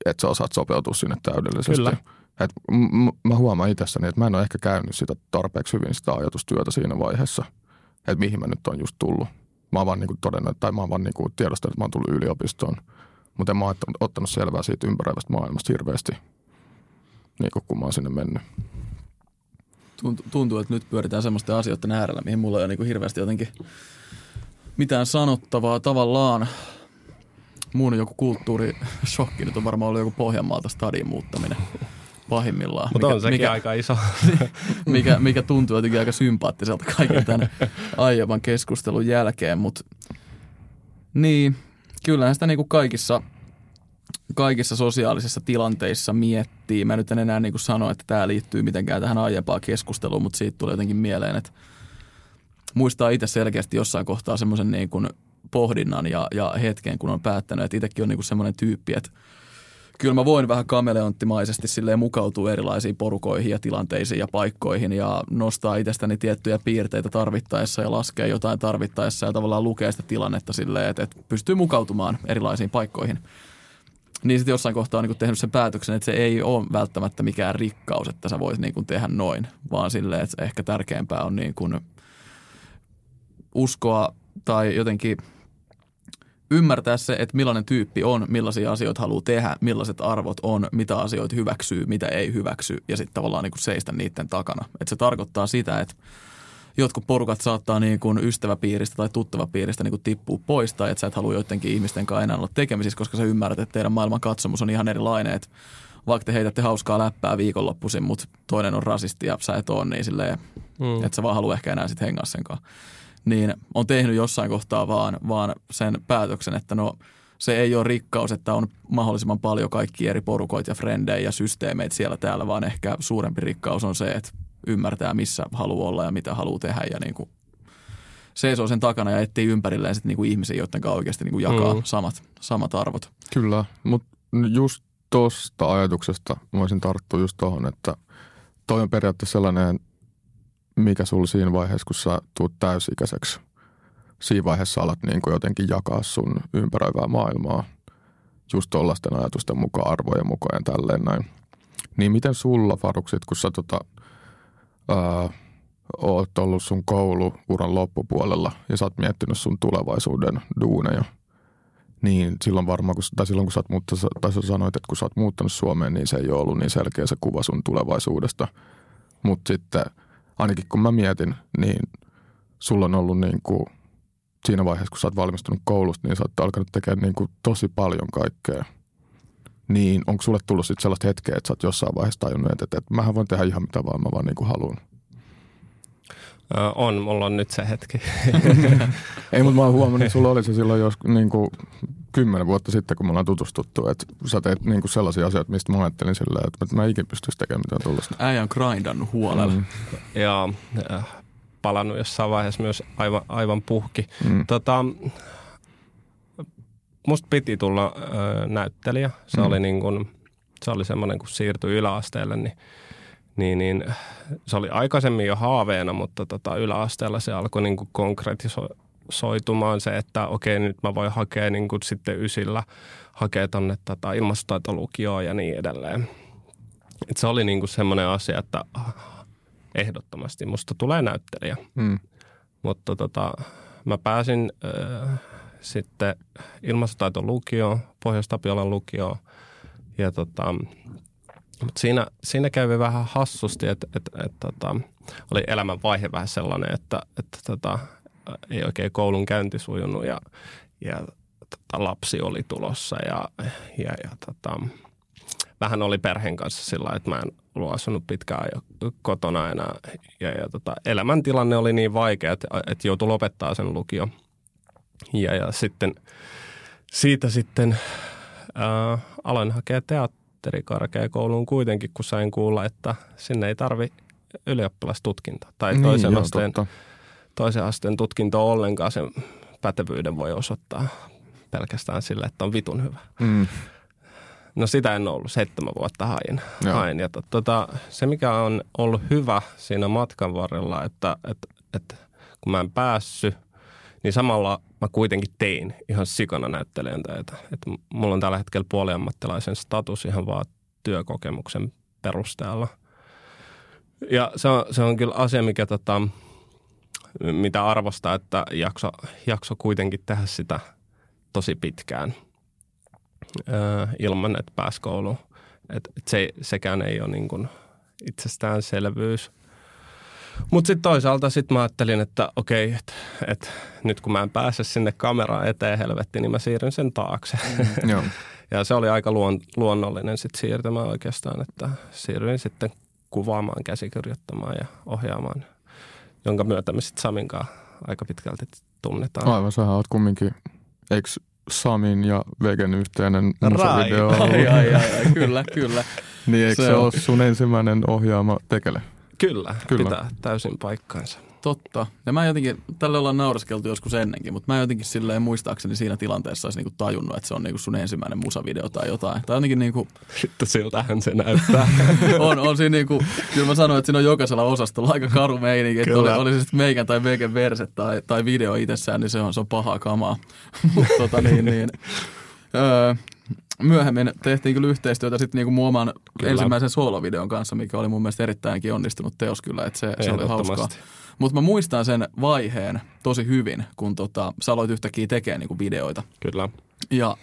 Että sä osaat sopeutua sinne täydellisesti. Kyllä. Et m- mä huomaan itsessäni, että mä en ole ehkä käynyt sitä tarpeeksi hyvin sitä ajatustyötä siinä vaiheessa, että mihin mä nyt on just tullut. Mä oon vaan niinku todennut, tai mä oon vaan niinku tiedostanut, että mä oon tullut yliopistoon. Mutta en mä oon ottanut selvää siitä ympäröivästä maailmasta hirveästi, niin kun mä oon sinne mennyt. Tuntuu, että nyt pyöritään semmoisten asioiden äärellä, mihin mulla ei ole niinku hirveästi jotenkin... mitään sanottavaa tavallaan. Mun joku kulttuurishokki nyt on varmaan ollut joku Pohjanmaalta stadin muuttaminen pahimmillaan. Mutta on sekin mikä, aika iso. mikä, mikä tuntuu jotenkin aika sympaattiselta kaiken tämän aiemman keskustelun jälkeen. Mut, niin, kyllähän sitä niinku kaikissa, kaikissa sosiaalisissa tilanteissa miettii. Mä nyt en enää niinku sano, että tää liittyy mitenkään tähän aiempaan keskusteluun, mutta siitä tulee jotenkin mieleen, että muistaa itse selkeästi jossain kohtaa semmoisen niin kuin pohdinnan ja, ja hetken, kun on päättänyt, että itsekin on niin kuin semmoinen tyyppi, että kyllä mä voin vähän kameleonttimaisesti silleen mukautua erilaisiin porukoihin ja tilanteisiin ja paikkoihin ja nostaa itsestäni tiettyjä piirteitä tarvittaessa ja laskea jotain tarvittaessa ja tavallaan lukea sitä tilannetta silleen, että, että pystyy mukautumaan erilaisiin paikkoihin. Niin sitten jossain kohtaa on niin kuin tehnyt sen päätöksen, että se ei ole välttämättä mikään rikkaus, että sä voit niin kuin tehdä noin, vaan silleen, että ehkä tärkeämpää on niin kuin uskoa tai jotenkin ymmärtää se, että millainen tyyppi on, millaisia asioita haluaa tehdä, millaiset arvot on, mitä asioita hyväksyy, mitä ei hyväksy ja sitten tavallaan niin kuin seistä niiden takana. Et se tarkoittaa sitä, että jotkut porukat saattaa niin kuin ystäväpiiristä tai tuttavapiiristä niin kuin tippua pois tai että sä et halua joidenkin ihmisten kanssa enää olla tekemisissä, koska sä ymmärrät, että teidän maailman katsomus on ihan erilainen. Et vaikka te heitätte hauskaa läppää viikonloppuisin, mutta toinen on rasisti ja sä et ole niin silleen, mm. että sä vaan haluaa ehkä enää sitten hengaa sen kanssa. Niin on tehnyt jossain kohtaa vaan, vaan sen päätöksen, että no se ei ole rikkaus, että on mahdollisimman paljon kaikki eri porukoita ja frendejä ja systeemeitä siellä täällä, vaan ehkä suurempi rikkaus on se, että ymmärtää, missä haluaa olla ja mitä haluaa tehdä ja niin kuin seisoo sen takana ja etsii ympärilleen sit niin kuin ihmisiä, joiden kanssa oikeasti niin kuin jakaa mm. samat, samat arvot. Kyllä, mutta just tuosta ajatuksesta voisin tarttua just tuohon, että toi on periaatteessa sellainen, mikä sulla siinä vaiheessa, kun sä tulet täysikäiseksi, siinä vaiheessa alat niin kuin jotenkin jakaa sun ympäröivää maailmaa just tuollaisten ajatusten mukaan, arvojen mukaan ja tälleen näin. Niin miten sulla, Faruk, sit, kun sä tota, ää, oot ollut sun kouluuran loppupuolella ja sä oot miettinyt sun tulevaisuuden duuneja, niin silloin varmaan, kun, tai silloin kun sä, oot muuttanut, tai sä sanoit, että kun sä oot muuttanut Suomeen, niin se ei ole ollut niin selkeä se kuva sun tulevaisuudesta. Mutta sitten ainakin kun mä mietin, niin sulla on ollut niin kuin siinä vaiheessa, kun sä oot valmistunut koulusta, niin sä oot alkanut tekemään niin kuin tosi paljon kaikkea. Niin onko sulle tullut sitten sellaista hetkeä, että sä oot jossain vaiheessa tajunnut, että, että mähän voin tehdä ihan mitä vaan, mä vaan niin kuin haluan? Öö, on, mulla on nyt se hetki. Ei, mutta mä oon huomannut, että sulla oli se silloin jos niin kuin kymmenen vuotta sitten, kun me ollaan tutustuttu, että sä teet niin kuin sellaisia asioita, mistä mä ajattelin silleen, että mä ikinä pystyisi tekemään mitään tuollaista. Äijä on grindannut huolella. Mm. Ja äh, palannut jossain vaiheessa myös aivan, aivan puhki. Mm. Tota, musta piti tulla äh, näyttelijä. Se, mm. oli niin kuin, se oli semmoinen, kun siirtyi yläasteelle, niin Niin, niin se oli aikaisemmin jo haaveena, mutta tota, yläasteella se alkoi niin kuin konkretisoitumaan se, että okei, nyt mä voin hakea niin kuin sitten ysillä, hakea tonne tota, ilmastotaito lukioon ja niin edelleen. Et se oli niin kuin semmoinen asia, että ehdottomasti musta tulee näyttelijä. Mm. Mutta tota, mä pääsin äh, sitten ilmastotaito lukioon, Pohjois-Tapiolan lukioon ja tota... Mut siinä, siinä kävi vähän hassusti, että et, et, tota, oli elämänvaihe vähän sellainen, että et, tota, ei oikein koulun käynti sujunut ja, ja tota, lapsi oli tulossa ja, ja, ja tota, vähän oli perheen kanssa sillä lailla, että mä en ollut asunut pitkään jo kotona enää. Ja, ja, tota, elämäntilanne oli niin vaikea, että et joutui lopettaa sen lukio ja, ja sitten siitä sitten ää, aloin hakea teatteria. Teatterikorkeakouluun kuitenkin, kun sain kuulla, että sinne ei tarvi ylioppilastutkinta tai niin, toisen, joo, asteen, toisen asteen tutkinto ollenkaan. Sen pätevyyden voi osoittaa pelkästään sille, että on vitun hyvä. Mm. No sitä en ollut. Seitsemän vuotta hain. hain. Ja to, tota, se, mikä on ollut hyvä siinä matkan varrella, että et, et, kun mä en päässyt, niin samalla mä kuitenkin tein ihan sikana näyttelijän töitä. Että mulla on tällä hetkellä puoliammattilaisen status ihan vaan työkokemuksen perusteella. Ja se on, se on kyllä asia, mikä tota, mitä arvostaa, että jakso, jakso kuitenkin tehdä sitä tosi pitkään öö, ilman, että pääsi kouluun. Et, et se, sekään ei ole niin kuin itsestäänselvyys. Mutta sitten toisaalta sit mä ajattelin, että okei, että et, nyt kun mä en pääse sinne kameraan eteen helvettiin, niin mä siirryn sen taakse. Mm, joo. Ja se oli aika luon, luonnollinen sit siirtymä oikeastaan, että siirryin sitten kuvaamaan, käsikirjoittamaan ja ohjaamaan, jonka myötä me sitten Saminkaan aika pitkälti tunnetaan. Aivan, sähän oot kumminkin, eikö Samin ja Vegen yhteinen musavideo ollut? Ai, ai, ai, kyllä, kyllä. Niin eikö se, se ole sun ensimmäinen ohjaama tekele? Kyllä, Kyllä, pitää täysin paikkaansa. Totta. Ja mä jotenkin, tälle ollaan naureskeltu joskus ennenkin, mutta mä jotenkin silleen muistaakseni siinä tilanteessa olisi niinku tajunnut, että se on niinku sun ensimmäinen musavideo tai jotain. Tai jotenkin niinku... Sitten siltähän se näyttää. on, on siinä niinku, kyllä mä sanoin, että siinä on jokaisella osastolla aika karu meininki, että oli, oli se sitten meikän tai meikän verse tai, tai video itsessään, niin se on, se on pahaa kamaa. mutta tota niin, niin... Öö, Myöhemmin tehtiin kyllä yhteistyötä sitten niinku mun oman kyllä. ensimmäisen soolovideon kanssa, mikä oli mun mielestä erittäinkin onnistunut teos kyllä, että se, se oli hauskaa. Mutta mä muistan sen vaiheen tosi hyvin, kun tota, sä aloit yhtäkkiä tekemään niinku videoita. Kyllä. Ja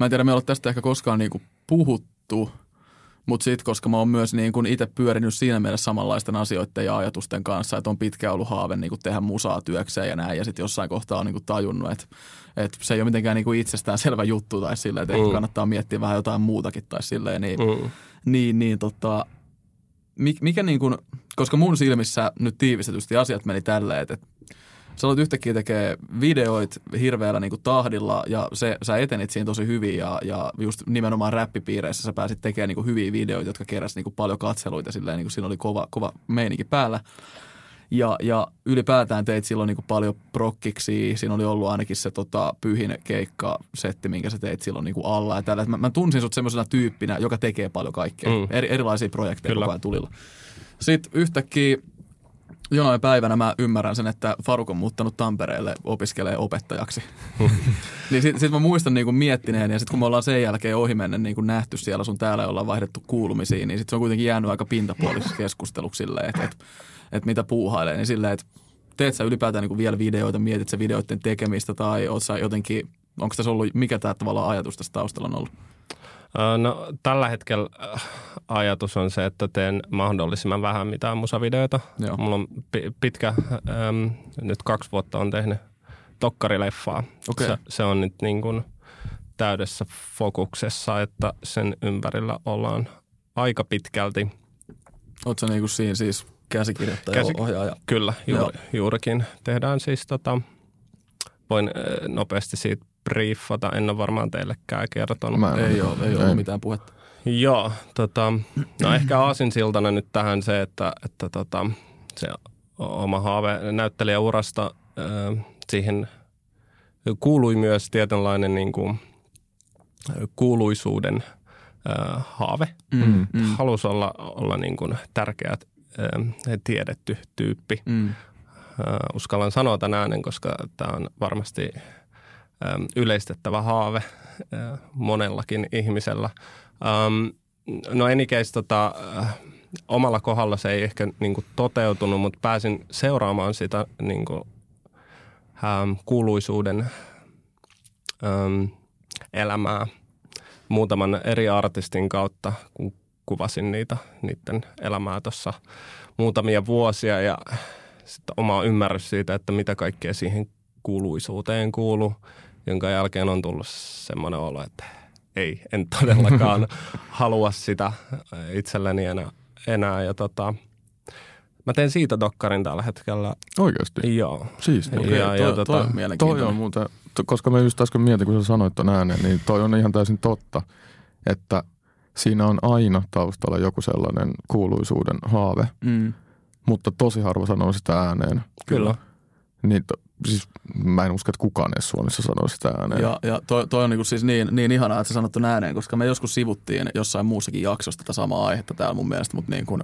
mä en tiedä, me ei ole tästä ehkä koskaan niinku puhuttu, mutta sitten koska mä oon myös niinku itse pyörinyt siinä mielessä samanlaisten asioiden ja ajatusten kanssa, että on pitkään ollut haave niinku tehdä musaa työkseen ja näin, ja sitten jossain kohtaa on niinku tajunnut, että Että se ei ole mitenkään niinku itsestäänselvä juttu tai silleen, että mm. ehkä kannattaa miettiä vähän jotain muutakin tai silleen. Niin, mm. niin, niin tota, mikä niinku, koska mun silmissä nyt tiivistetysti asiat meni tälleen, että Sä olet yhtäkkiä tekee videoit hirveällä niin kuin tahdilla ja se, sä etenit siihen tosi hyvin ja, ja just nimenomaan räppipiireissä sä pääsit tekemään niin kuin hyviä videoita, jotka keräsivät niin kuin paljon katseluita. Silleen, niin kuin siinä oli kova, kova meininki päällä. Ja, ja ylipäätään teit silloin niin kuin paljon prokkiksi. Siinä oli ollut ainakin se tota, pyhin keikkasetti, minkä sä teit silloin niin kuin alla. Ja tällä. Mä, mä tunsin sut semmoisena tyyppinä, joka tekee paljon kaikkea. Mm. Eri, erilaisia projekteja koko ajan tulilla. Sitten yhtäkkiä jonain päivänä mä ymmärrän sen, että Faruk on muuttanut Tampereelle opiskelee opettajaksi. Niin sit, sit mä muistan niinku miettineen ja sit kun me ollaan sen jälkeen ohimennen niinku nähty siellä sun täällä ja ollaan vaihdettu kuulumisia, niin sit se on kuitenkin jäänyt aika pintapuoliseksi keskusteluksi silleen, että et, et mitä puuhailee. Niin silleen, että teet sä ylipäätään niinku vielä videoita, mietit sä videoiden tekemistä tai oot sä jotenkin, onko tässä ollut, mikä tää tavallaan ajatus tässä taustalla on ollut? No tällä hetkellä ajatus on se, että teen mahdollisimman vähän mitään musavideoita. Joo. Mulla on pitkä, äm, nyt kaksi vuotta on tehnyt Tokkarileffaa. Okay. Se, se on nyt niin kuin täydessä fokuksessa, että sen ympärillä ollaan aika pitkälti. Ootko niin kuin siinä siis käsikirjoittaja, Käsik- ohjaaja? Kyllä, juur, juurikin. Tehdään siis tota, voin äh, nopeasti siitä briefata. En ole varmaan teillekään kertonut. Mä en, ei ole, ei ole mitään puhetta. Joo, tota, no ehkä aasinsiltana nyt tähän se, että, että tota, se oma haave näyttelijäurasta, äh, siihen kuului myös tietynlainen niin kuin, kuuluisuuden äh, haave. Mm, mm. Halusi olla, olla niin kuin tärkeä äh, tiedetty tyyppi. Mm. Äh, uskallan sanoa tämän äänen, koska tämä on varmasti yleistettävä haave monellakin ihmisellä. No anycase, tota, omalla kohdalla se ei ehkä niin kuin toteutunut, mutta pääsin seuraamaan sitä niin kuin, äm, kuuluisuuden äm, elämää muutaman eri artistin kautta, kun kuvasin niitä, niiden elämää tuossa muutamia vuosia ja sitten oma ymmärrys siitä, että mitä kaikkea siihen kuuluisuuteen kuulu, jonka jälkeen on tullut semmoinen olo, että ei, en todellakaan halua sitä itselleni enää. enää. Ja tota, mä teen siitä dokkarin tällä hetkellä. Oikeasti? Joo. Siis, okay. ja, toi, ja, toi, tota, toi, toi on muuten, koska mä just äsken mietin, kun sä sanoit ton ääneen, niin toi on ihan täysin totta, että siinä on aina taustalla joku sellainen kuuluisuuden haave, mm. mutta tosi harva sanoo sitä ääneen. Kyllä. Niin to, siis mä en usko, että kukaan edes Suomessa sanoo sitä ääneen. Ja, ja toi, toi on niin, siis niin, niin ihanaa, että sä sanot ton ääneen, koska me joskus sivuttiin jossain muussakin jaksossa tätä samaa aihetta täällä mun mielestä, mutta niin kuin,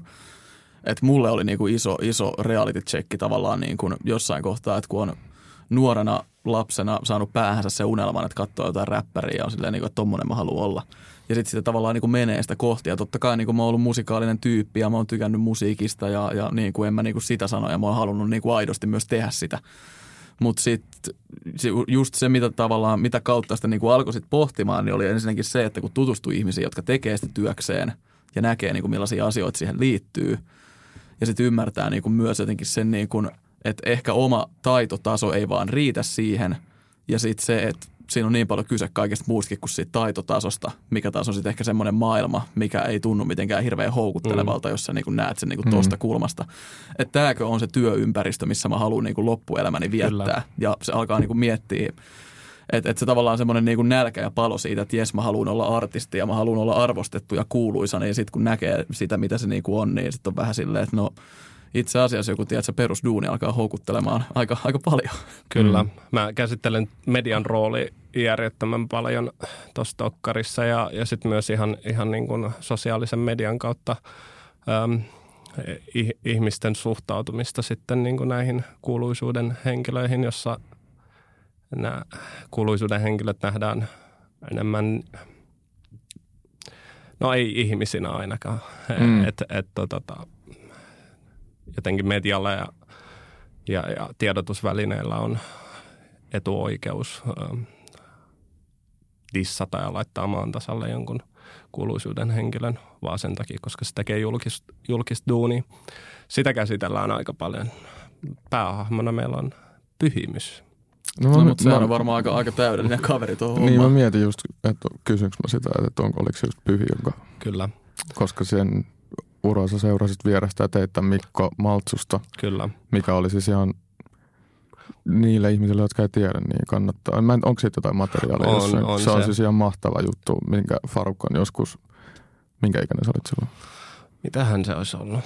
että mulle oli niin kuin iso, iso reality checki tavallaan niin kuin jossain kohtaa, että kun on nuorena lapsena saanut päähänsä se unelman, että katsoo jotain räppäriä ja on silleen, niin kuin, että tommonen mä haluan olla. Ja sitten sitä tavallaan niin kuin menee sitä kohti. Ja totta kai niin kuin mä oon ollut musikaalinen tyyppi ja mä oon tykännyt musiikista ja, ja niin kuin en mä niin kuin sitä sano ja mä oon halunnut niin kuin aidosti myös tehdä sitä. Mutta sitten just se, mitä tavallaan, mitä kautta sitä niin kuin alkoi sit pohtimaan, niin oli ensinnäkin se, että kun tutustui ihmisiin, jotka tekee sitä työkseen ja näkee niin kuin millaisia asioita siihen liittyy. Ja sitten ymmärtää niin kuin myös jotenkin sen, niin kuin, että ehkä oma taitotaso ei vaan riitä siihen ja sitten se, että siinä on niin paljon kyse kaikesta muustakin kuin siitä taitotasosta, mikä taas on sitten ehkä semmoinen maailma, mikä ei tunnu mitenkään hirveän houkuttelevalta, jos sä niin kuin näet sen niin kuin tosta mm. kulmasta. Että tämäkö on se työympäristö, missä mä haluan niin kuin loppuelämäni viettää. Kyllä. Ja se alkaa niin kuin miettiä, että et se tavallaan semmoinen niin kuin nälkä ja palo siitä, että jes mä haluan olla artisti ja mä haluan olla arvostettu ja kuuluisa, niin sitten kun näkee sitä, mitä se niin kuin on, niin sitten on vähän silleen, että no itse asiassa joku, tiedätkö, perusduuni alkaa houkuttelemaan aika, aika paljon. Kyllä. Mm. Mä käsittelen median rooli järjettömän paljon tuossa Tokkarissa ja, ja sitten myös ihan, ihan niin kuin sosiaalisen median kautta äm, ihmisten suhtautumista sitten niin kuin näihin kuuluisuuden henkilöihin, jossa nämä kuuluisuuden henkilöt nähdään enemmän, no ei ihmisinä ainakaan, mm. että et, tota... jotenkin medialla ja, ja, ja tiedotusvälineillä on etuoikeus ähm, dissata ja laittaa maan tasalle jonkun kuuluisuuden henkilön, vaan sen takia, koska se tekee julkista julkis duunia. Sitä käsitellään aika paljon. Päähahmona meillä on Pyhimys. No, no, mutta sehän on varmaan aika, aika täydellinen kaveri tuohon hommaan. Niin mä mietin just, että kysynkö mä sitä, että onko, oliko se just Pyhi, jonka... Kyllä. Koska sen... Uraa sä seurasit vierestä ja teitä Mikko Maltsusta. Kyllä. Mikä oli siis ihan niille ihmisille, jotka ei tiedä, niin kannattaa. Mä en, onko siitä jotain materiaalia? On, jossain? On se. On siis ihan mahtava juttu, minkä Faruk on joskus, minkä ikäinen sä olit silloin? Mitähän se olisi ollut?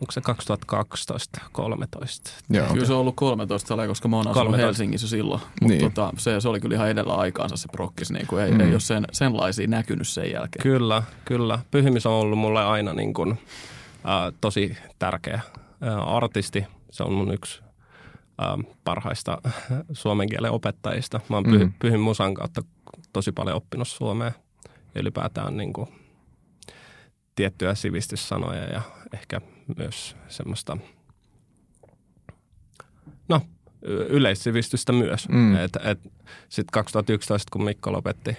Onko se kaksituhattakaksitoista, kolmetoista? Joo, kyllä okay. Se on ollut kolmetoista, koska mä oon asunut Helsingissä silloin. Mutta niin. tota, se, se oli kyllä ihan edellä aikaansa se prokkis, niin kuin ei, mm. ei ole sen, senlaisia näkynyt sen jälkeen. Kyllä, kyllä. Pyhimys on ollut mulle aina niin kuin, äh, tosi tärkeä äh, artisti. Se on mun yksi äh, parhaista suomen kielen opettajista. Mä oon mm. Pyhimyn musan kautta tosi paljon oppinut suomea ja ylipäätään niin kuin tiettyjä sivistyssanoja ja ehkä myös semmoista, no yleissivistystä myös. Mm. Et, et sitten kaksituhattayksitoista, kun Mikko lopetti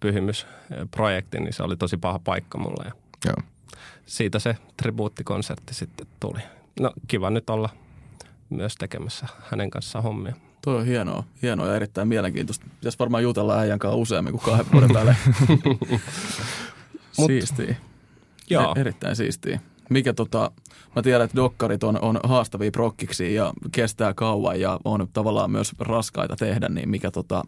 Pyhimys-projektin, niin se oli tosi paha paikka mulle. Ja Joo. Siitä se tribuuttikonsertti sitten tuli. No kiva nyt olla myös tekemässä hänen kanssaan hommia. Tuo on hienoa, hienoa ja erittäin mielenkiintoista. Pitäisi varmaan jutella äijän kanssa useammin kuin kahden vuoden välein. Siistiä. Joo. Erittäin siistiä. Mikä tota, mä tiedän, että dokkarit on, on haastavia prokkiksi ja kestää kauan ja on tavallaan myös raskaita tehdä, niin mikä tota,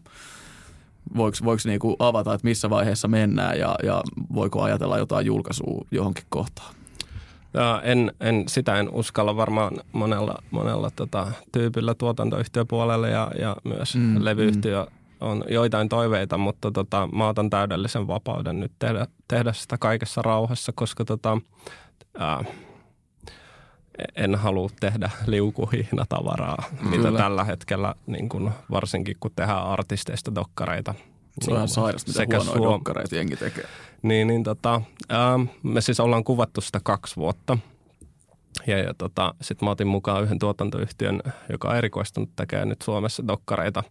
voiko, voiko niinku avata, että missä vaiheessa mennään ja, ja voiko ajatella jotain julkaisua johonkin kohtaan? En, en, sitä en uskalla varmaan monella, monella tota, tyypillä tuotantoyhtiöpuolelle ja, ja myös mm, levyyhtiö. Mm. On joitain toiveita, mutta tota, mä otan täydellisen vapauden nyt tehdä, tehdä sitä kaikessa rauhassa, koska tota, ää, en halua tehdä liukuhihnatavaraa, mm, mitä kyllä. tällä hetkellä, niin kun, varsinkin kun tehdään artisteista dokkareita. Se on niin, sairas, mitä sekä huonoja suom... dokkareita jengi tekee. Niin, niin tota, ää, me siis ollaan kuvattu sitä kaksi vuotta. Ja, ja tota, sitten mä otin mukaan yhden tuotantoyhtiön, joka on erikoistunut tekee nyt Suomessa dokkareita.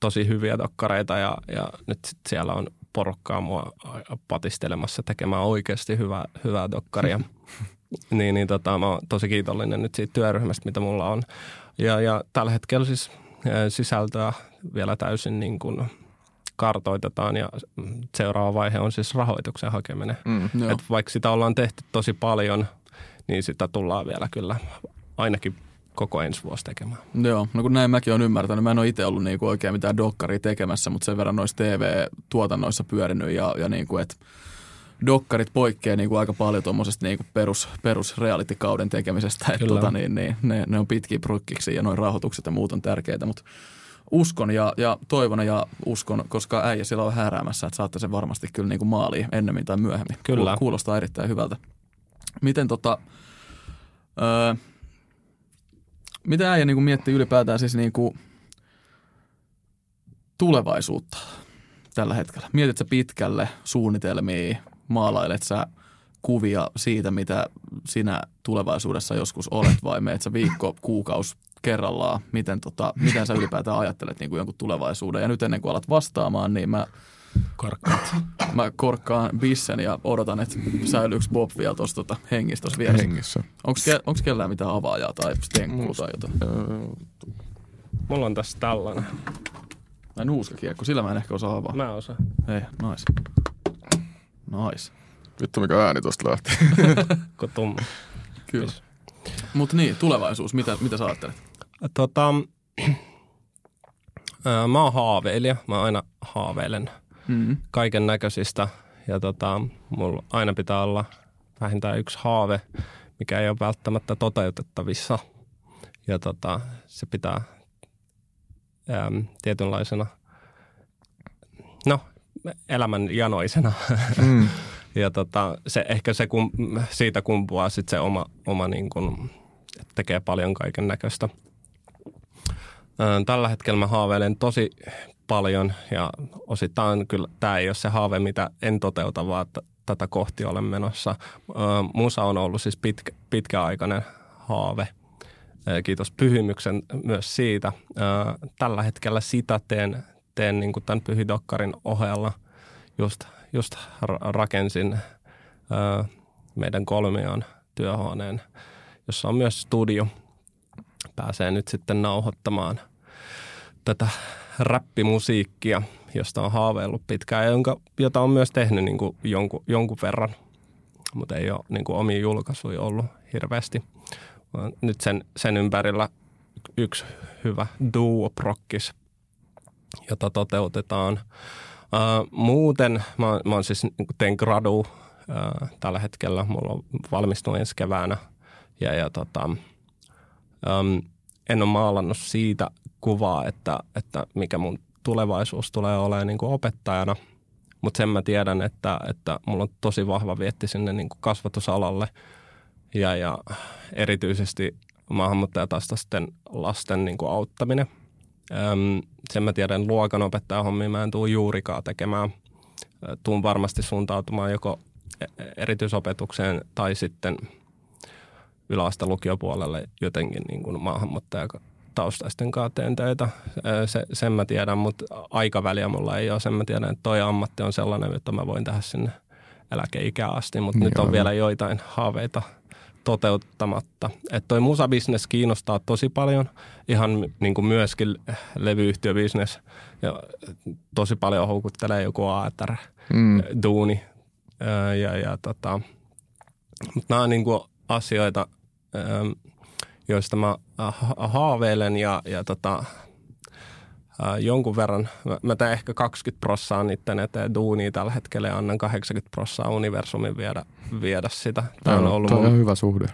Tosi hyviä dokkareita ja, ja nyt sit siellä on porukkaa mua patistelemassa tekemään oikeasti hyvää, hyvää dokkaria. niin niin tota, mä oon tosi kiitollinen nyt siitä työryhmästä, mitä mulla on. Ja, ja tällä hetkellä siis sisältöä vielä täysin niin kuin kartoitetaan ja seuraava vaihe on siis rahoituksen hakeminen. Mm, no. Et vaikka sitä ollaan tehty tosi paljon, niin sitä tullaan vielä kyllä ainakin koko ensi vuosi tekemään. Joo, no kun näin mäkin olen ymmärtänyt. Mä en ole itse ollut niinku oikein mitään dokkaria tekemässä, mutta sen verran noissa T V-tuotannoissa pyörinyt ja, ja niinku, että dokkarit poikkeaa niinku aika paljon tuommoisesta niinku perus, perus reality-kauden tekemisestä. Et tota, niin, niin, ne, ne on pitkiä prokkiksi ja noin rahoitukset ja muut on tärkeitä, mutta uskon ja, ja toivon ja uskon, koska äijä siellä on hääräämässä, että saatte sen varmasti kyllä niinku maaliin ennemmin tai myöhemmin. Kyllä. Kuulostaa erittäin hyvältä. Miten tota... Öö, Mitä äijä niinku miettii ylipäätään siis niinku tulevaisuutta tällä hetkellä? Mietit sä pitkälle suunnitelmia, maalailet sä kuvia siitä, mitä sinä tulevaisuudessa joskus olet vai meet sä viikko, kuukausi kerrallaan? Miten, tota, miten sä ylipäätään ajattelet niinku jonkun tulevaisuuden? Ja nyt ennen kuin alat vastaamaan, niin mä, mä korkkaan bissen ja odotan, että säilyykö Bob vielä tuossa tota, hengissä tuossa vieressä. Hengissä. Onko ke- kellään mitään avaajaa tai stenkkuu tai jotain? Mulla on tässä tällainen. Mä en uuskakiekko, sillä mä en ehkä osaa avaa. Mä osaan. Hei, nais. Nais. Vittu mikä ääni tuosta lähti. Kotumma. Kyllä. Mut niin, tulevaisuus. Mitä, mitä sä ajattelet? Tota, ää, mä oon haaveilija. Mä aina haaveilen mm. kaiken näköisistä. Ja tota, mulla aina pitää olla vähintään yksi haave, mikä ei ole välttämättä toteutettavissa. Ja tota, se pitää ää, tietynlaisena, no, elämän janoisena. Mm. Ja tota, se, ehkä se kun, siitä kumpuaa sit se oma, oma niin kun, tekee paljon kaiken näköistä. Tällä hetkellä mä haaveilen tosi paljon ja osittain kyllä tämä ei ole se haave, mitä en toteuta, vaan t- tätä kohti olen menossa. Ö, musa on ollut siis pitkä, pitkäaikainen haave. Ö, kiitos Pyhimyksen myös siitä. Ö, tällä hetkellä sitä teen, teen niin kuin tämän Pyhidokkarin ohella. Just, just ra- rakensin ö, meidän kolmion työhuoneen, jossa on myös studio. Pääsee nyt sitten nauhoittamaan tätä räppimusiikkia, josta on haaveillut pitkään ja jonka, jota on myös tehnyt niin kuin jonku, jonkun verran, mutta ei ole niin kuin omia julkaisuja ollut hirveästi. Nyt sen, sen ympärillä yksi hyvä duoprokkis, jota toteutetaan. Uh, muuten, mä, mä siis teen gradu uh, tällä hetkellä, mulla on valmistunut ensi keväänä ja, ja tota, um, en ole maalannut siitä kuvaa, että, että mikä mun tulevaisuus tulee olemaan niin kuin opettajana, mutta sen mä tiedän, että, että mulla on tosi vahva vietti sinne niin kuin kasvatusalalle ja, ja erityisesti maahanmuuttajataustaisten lasten niin kuin auttaminen. Öm, sen mä tiedän, luokanopettajan hommia mä en tule juurikaan tekemään. Tuun varmasti suuntautumaan joko erityisopetukseen tai sitten yläaste lukiopuolelle jotenkin niin kuin maahanmuuttajataustaisten kanssa teen töitä. Se, sen mä tiedän, mutta aikaväliä mulla ei ole. Sen mä tiedän, että toi ammatti on sellainen, että mä voin tehdä sinne eläkeikään asti, mutta nyt on vielä joitain haaveita toteuttamatta. Että toi musabisnes kiinnostaa tosi paljon, ihan niin kuin myöskin levyyhtiöbisnes, ja tosi paljon houkuttelee joku aater, mm. duuni. Ja, ja, tota. Mutta nämä on niin kuin asioita, joista mä haaveilen ja, ja tota, jonkun verran, mä teen ehkä kaksikymmentä prosenttia niiden eteen duunia tällä hetkellä ja annan kahdeksankymmentä prosenttia universumin viedä, viedä sitä. Tämä on, on ollut mun... hyvä suhde.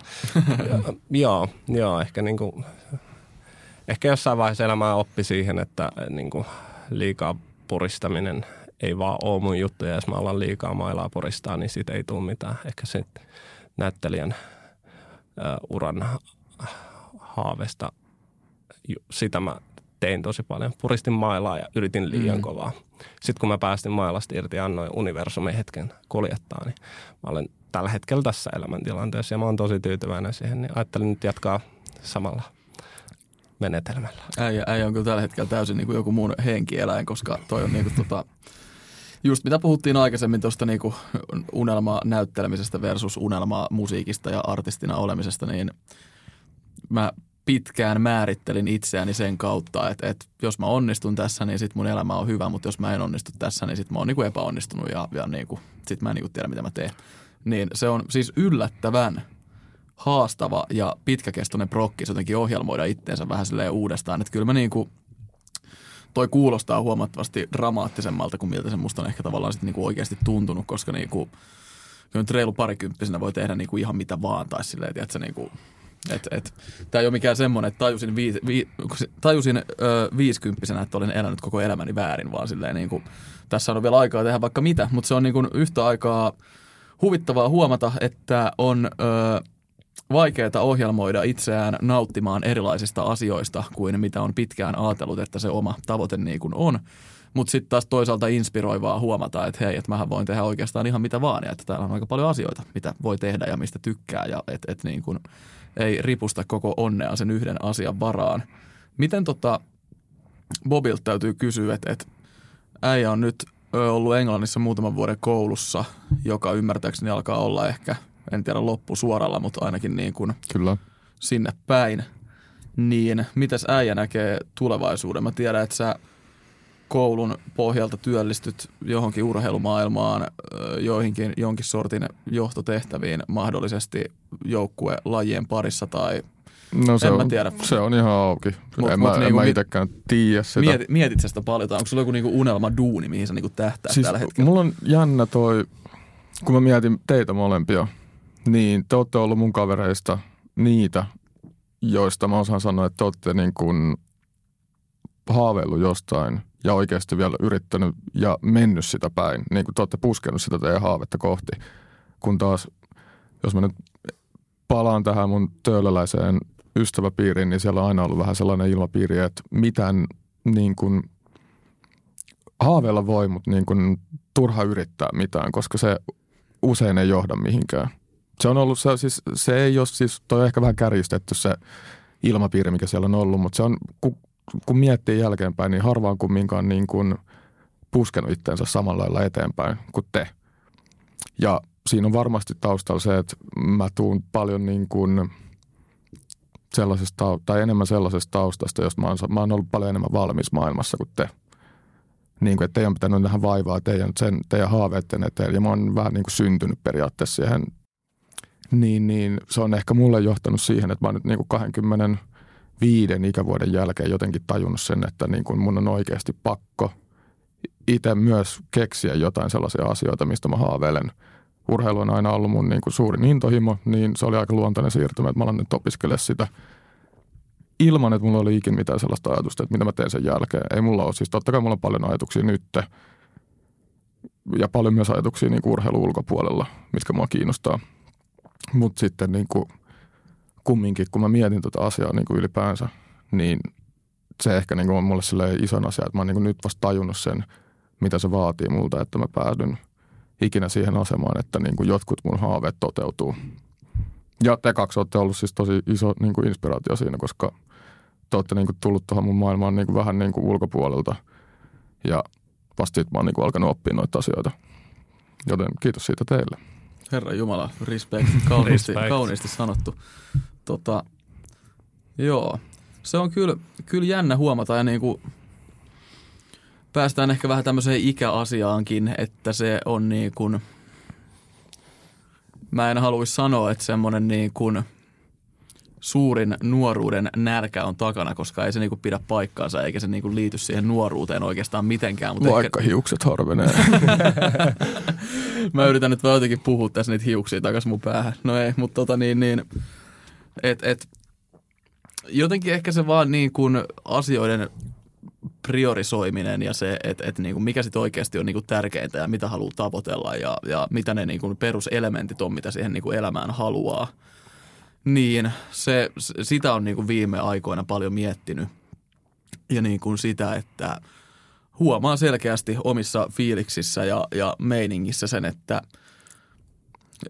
Ja, joo, joo ehkä, niin kuin, ehkä jossain vaiheessa elämää oppi siihen, että niin kuin liikaa puristaminen ei vaan ole mun juttu. Ja jos mä alan liikaa mailaa puristaa, niin siitä ei tule mitään. Ehkä se näyttelijän uh, uran haavesta, sitä mä... tein tosi paljon. Puristin mailaa ja yritin liian mm. kovaa. Sitten kun mä päästin mailasta irti ja annoin universumin hetken kuljettaa, niin mä olen tällä hetkellä tässä elämäntilanteessa ja mä oon tosi tyytyväinen siihen. Niin ajattelin nyt jatkaa samalla menetelmällä. Äijä, äijä on kyllä tällä hetkellä täysin niin kuin joku muun henkieläin, koska toi on niin kuin tota, just mitä puhuttiin aikaisemmin tuosta niin kuin unelmaa näyttelemisestä versus unelmaa musiikista ja artistina olemisesta, niin mä pitkään määrittelin itseäni sen kautta, että, että jos mä onnistun tässä, niin sit mun elämä on hyvä, mutta jos mä en onnistu tässä, niin sit mä oon niinku epäonnistunut ja, ja niinku, sit mä en niinku tiedä, mitä mä teen. Niin se on siis yllättävän haastava ja pitkäkestoinen prokkis jotenkin ohjelmoida itteensä vähän silleen uudestaan. Että kyllä mä niinku, toi kuulostaa huomattavasti dramaattisemmalta kuin miltä se musta on ehkä tavallaan sit niinku oikeasti tuntunut, koska niinku, kyllä nyt reilu parikymppisenä voi tehdä niinku ihan mitä vaan tai silleen, että se niinku... Tämä ei ole mikään semmoinen, että tajusin, vii, vi, tajusin ö, viisikymppisenä, että olen elänyt koko elämäni väärin, vaan silleen niin kuin, tässä on vielä aikaa tehdä vaikka mitä, mutta se on niin kuin yhtä aikaa huvittavaa huomata, että on ö, vaikeaa ohjelmoida itseään nauttimaan erilaisista asioista kuin mitä on pitkään ajatellut, että se oma tavoite niin kuin on. Mutta sitten taas toisaalta inspiroivaa huomata, että hei, että mähän voin tehdä oikeastaan ihan mitä vaan ja että täällä on aika paljon asioita, mitä voi tehdä ja mistä tykkää ja että et niin kuin ei ripusta koko onnea sen yhden asian varaan. Miten tota Bobilta täytyy kysyä, että et äijä on nyt ollut Englannissa muutaman vuoden koulussa, joka ymmärtääkseni alkaa olla ehkä, en tiedä loppusuoralla, mutta ainakin niin kuin kyllä sinne päin. Niin mitäs äijä näkee tulevaisuuden? Mä tiedän, että sä koulun pohjalta työllistyt johonkin urheilumaailmaan, joihinkin jonkin sortin johtotehtäviin, mahdollisesti joukkuelajien parissa tai no se en mä tiedä. On, se on ihan auki. Mut, en mut mä, niinku, mä itsekään tiedä sitä. Mietit, mietit sitä paljon, tai onko sulla joku niinku unelmaduuni, mihin sä niinku tähtää siis tällä hetkellä? Mulla on jännä toi, kun mä mietin teitä molempia, niin te ootte ollut mun kavereista niitä, joista mä osaan sanoa, että te ootte niin kuin haaveillut jostain ja oikeasti vielä yrittänyt ja mennyt sitä päin. Niin kuin te olette puskenut sitä teidän haavetta kohti. Kun taas, jos mä nyt palaan tähän mun töölöläiseen ystäväpiiriin, niin siellä on aina ollut vähän sellainen ilmapiiri, että mitään niin kuin haaveilla voi, mutta niin kuin turha yrittää mitään, koska se usein ei johda mihinkään. Se on ollut, se, siis, se ei ole siis, toi on ehkä vähän kärjistetty se ilmapiiri, mikä siellä on ollut, mutta se on... Ku, kun miettii jälkeenpäin, niin harvaan kumminkaan niin kuin puskenut itseensä samalla lailla eteenpäin kuin te. Ja siinä on varmasti taustalla se, että mä tuun paljon niin kuin sellaisesta, tai enemmän sellaisesta taustasta, josta mä oon, mä oon ollut paljon enemmän valmis maailmassa kuin te. Niin kuin, että teidän on pitänyt nähdä vaivaa teidän, sen, teidän haaveiden eteen, ja mä oon vähän niin kuin syntynyt periaatteessa siihen. Niin, niin se on ehkä mulle johtanut siihen, että mä oon nyt niin kuin 20... viiden ikävuoden jälkeen jotenkin tajunnut sen, että niin kuin mun on oikeasti pakko itse myös keksiä jotain sellaisia asioita, mistä mä haaveilen. Urheilu on aina ollut mun niin kuin suurin intohimo, niin se oli aika luontainen siirtymä, että mä alan nyt opiskelemaan sitä ilman, että mulla oli ikin mitään sellaista ajatusta, että mitä mä teen sen jälkeen. Ei mulla ole, siis totta kai mulla on paljon ajatuksia nyt ja paljon myös ajatuksia niin kuin urheilun ulkopuolella, mitkä mua kiinnostaa. Mutta sitten niin kuin kumminkin, kun mä mietin tuota asiaa niin kuin ylipäänsä, niin se ehkä niin kuin on mulle silleen ison asia, että mä oon niin kuin nyt vasta tajunnut sen, mitä se vaatii multa, että mä päädyn ikinä siihen asemaan, että niin kuin jotkut mun haaveet toteutuu. Ja te kaksi olette ollut siis tosi iso niin kuin inspiraatio siinä, koska te olette niin kuin tullut tuohon mun maailmaan niin kuin vähän niin kuin ulkopuolelta ja vasta sit mä oon niin kuin alkanut oppia noita asioita. Joten kiitos siitä teille. Herra Jumala, respect, kauniisti, kauniisti sanottu. Tota, joo, se on kyllä, kyllä jännä huomata ja niin kuin päästään ehkä vähän tämmöiseen ikäasiaankin, että se on niin kuin, mä en haluaisi sanoa, että semmoinen niin kuin suurin nuoruuden närkä on takana, koska ei se niin kuin pidä paikkaansa eikä se niin kuin liity siihen nuoruuteen oikeastaan mitenkään. Mutta vaikka ehkä hiukset harvenee. Mä yritän nyt vaan jotenkin puhua tässä niitä hiuksia takaisin mun päähän. No ei, mutta tota niin, niin et, et, jotenkin ehkä se vaan niin kuin asioiden priorisoiminen ja se, että et niinku mikä sitten oikeasti on niinku tärkeintä ja mitä haluaa tavoitella ja, ja mitä ne niinku peruselementit on, mitä siihen niinku elämään haluaa, niin se, sitä on niinku viime aikoina paljon miettinyt. Ja niinku sitä, että huomaa selkeästi omissa fiiliksissä ja, ja meiningissä sen, että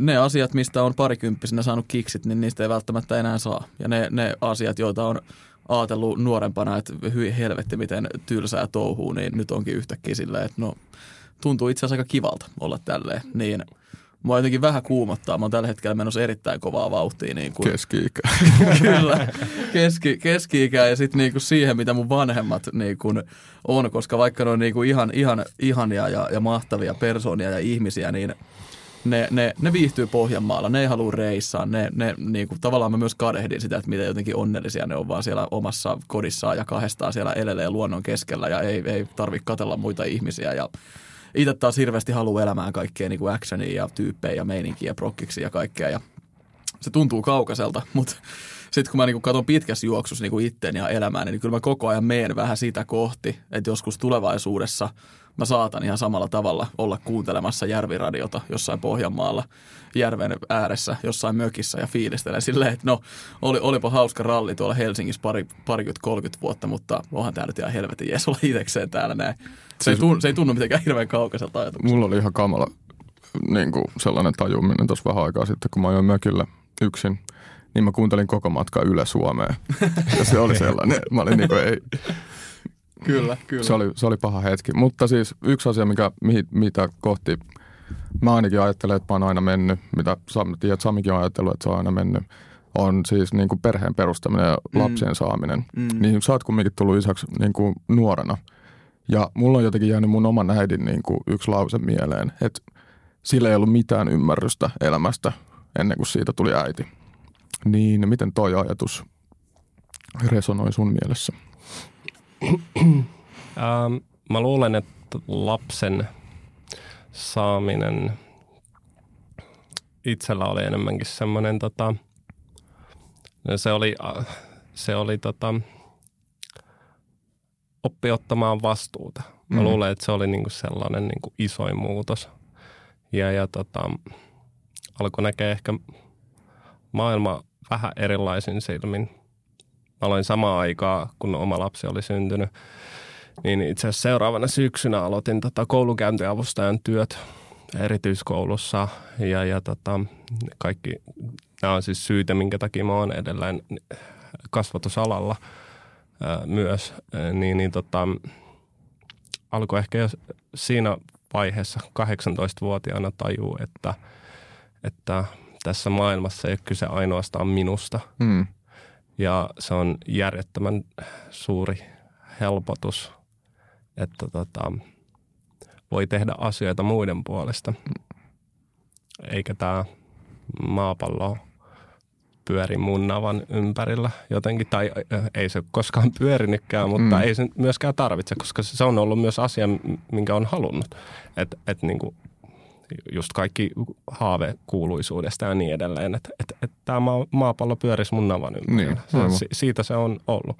ne asiat, mistä on parikymppisenä saanut kiksit, niin niistä ei välttämättä enää saa. Ja ne, ne asiat, joita on ajatellut nuorempana, että hyi helvetti, miten tylsää touhuu, niin nyt onkin yhtäkkiä silleen, että no tuntuu itse asiassa aika kivalta olla tälleen. Niin mua jotenkin vähän kuumottaa. Mä oon tällä hetkellä menossa erittäin kovaa vauhtia. Niin kuin keski-ikää. Kyllä, keski, keski-ikää ja sitten niin kuin siihen, mitä mun vanhemmat niin kuin on, koska vaikka ne on niin kuin ihan, ihan, ihania ja, ja mahtavia persoonia ja ihmisiä, niin Ne, ne, ne viihtyy Pohjanmaalla, ne ei halua reissaan, ne, ne niin kuin, tavallaan mä myös kadehdin sitä, että miten jotenkin onnellisia ne on vaan siellä omassa kodissaan ja kahdestaan siellä elelee luonnon keskellä ja ei, ei tarvitse katsella muita ihmisiä ja itse taas hirveästi haluaa elämään kaikkea niin kuin actionia ja tyyppejä ja meininkiä ja prokkiksi ja kaikkea ja se tuntuu kaukaiselta, mutta sitten kun mä niin katson pitkässä juoksussa niin itteen ja elämään, niin kyllä mä koko ajan meen vähän sitä kohti, että joskus tulevaisuudessa mä saatan ihan samalla tavalla olla kuuntelemassa järviradiota jossain Pohjanmaalla, järven ääressä, jossain mökissä ja fiilistelen silleen, että no oli, olipa hauska ralli tuolla Helsingissä pari, parikymmentä, kolmekymmentä vuotta, mutta onhan tää nyt ihan helvetin jees olla itsekseen täällä näin. Se ei tunnu, se ei tunnu mitenkään hirveän kaukaiselta ajatuksesta. Mulla oli ihan kamala niin kuin sellainen tajuminen tuossa vähän aikaa sitten, kun mä ajoin mökillä yksin. Niin mä kuuntelin koko matkaa Yle-Suomea. Ja se oli sellainen. Mä olin niin kuin, ei. Kyllä, kyllä. Se oli, se oli paha hetki. Mutta siis yksi asia, mikä, mitä kohti mä ainakin ajattelen, että mä oon aina mennyt, mitä tiedät, Samikin on ajatellut, että se on aina mennyt, on siis niin kuin perheen perustaminen ja lapsien mm. saaminen. Mm. Niin sä oot kumminkin tullut isäksi niin kuin nuorena. Ja mulla on jotenkin jäänyt mun oman äidin niin kuin yksi lause mieleen, että sillä ei ollut mitään ymmärrystä elämästä ennen kuin siitä tuli äiti. Niin, miten toi ajatus resonoi sun mielessä? ähm, mä luulen, että lapsen saaminen itsellä oli enemmänkin semmoinen, tota, se oli, se oli tota, oppi ottamaan vastuuta. Mä mm-hmm. luulen, että se oli niinku sellainen niinku isoin muutos ja, ja tota, alkoi näkee ehkä maailma vähän erilaisin silmin. Aloin samaan aikaan, kun oma lapsi oli syntynyt, niin itse asiassa seuraavana syksynä aloitin tota koulunkäyntiavustajan työt erityiskoulussa. Ja, ja tota, kaikki, nämä on siis syitä, minkä takia mä oon edelleen kasvatusalalla ää, myös. Ää, niin niin tota, alkoi ehkä jo siinä vaiheessa kahdeksantoistavuotiaana tajua, että, että tässä maailmassa ei ole kyse ainoastaan minusta. Mm. Ja se on järjettömän suuri helpotus, että tota, voi tehdä asioita muiden puolesta. Eikä tämä maapallo pyöri mun navan ympärillä jotenkin, tai ei se koskaan pyörinytkään, mutta mm. ei se myöskään tarvitse, koska se on ollut myös asia, minkä on halunnut, että et niinku, just kaikki haave kuuluisuudesta ja niin edelleen, että et, et tämä maapallo pyörisi mun navan ympärillä, niin, si- siitä se on ollut.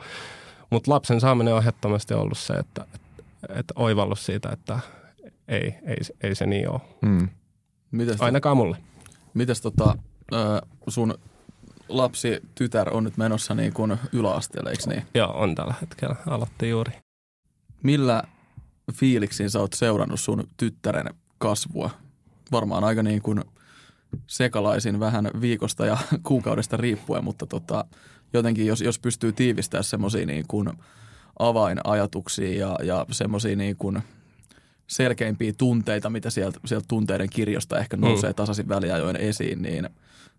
Mutta lapsen saaminen on ehdottomasti ollut se, että et, et oivallus siitä, että ei, ei, ei se niin ole. Mm. Mites ainakaan mulle. Mites tota, sun lapsi, tytär on nyt menossa niin kuin yläasteelle, eikö niin? Joo, on tällä hetkellä. Aloitti juuri. Millä fiiliksiin sä oot seurannut sun tyttären kasvua? Varmaan aika niin kuin sekalaisin vähän viikosta ja kuukaudesta riippuen, mutta tota, jotenkin jos, jos pystyy tiivistämään semmoisia niin kuin avainajatuksia ja, ja semmoisia niin kuin selkeimpiä tunteita, mitä sieltä, sieltä tunteiden kirjosta ehkä nousee mm. tasaisin väliajoin esiin, niin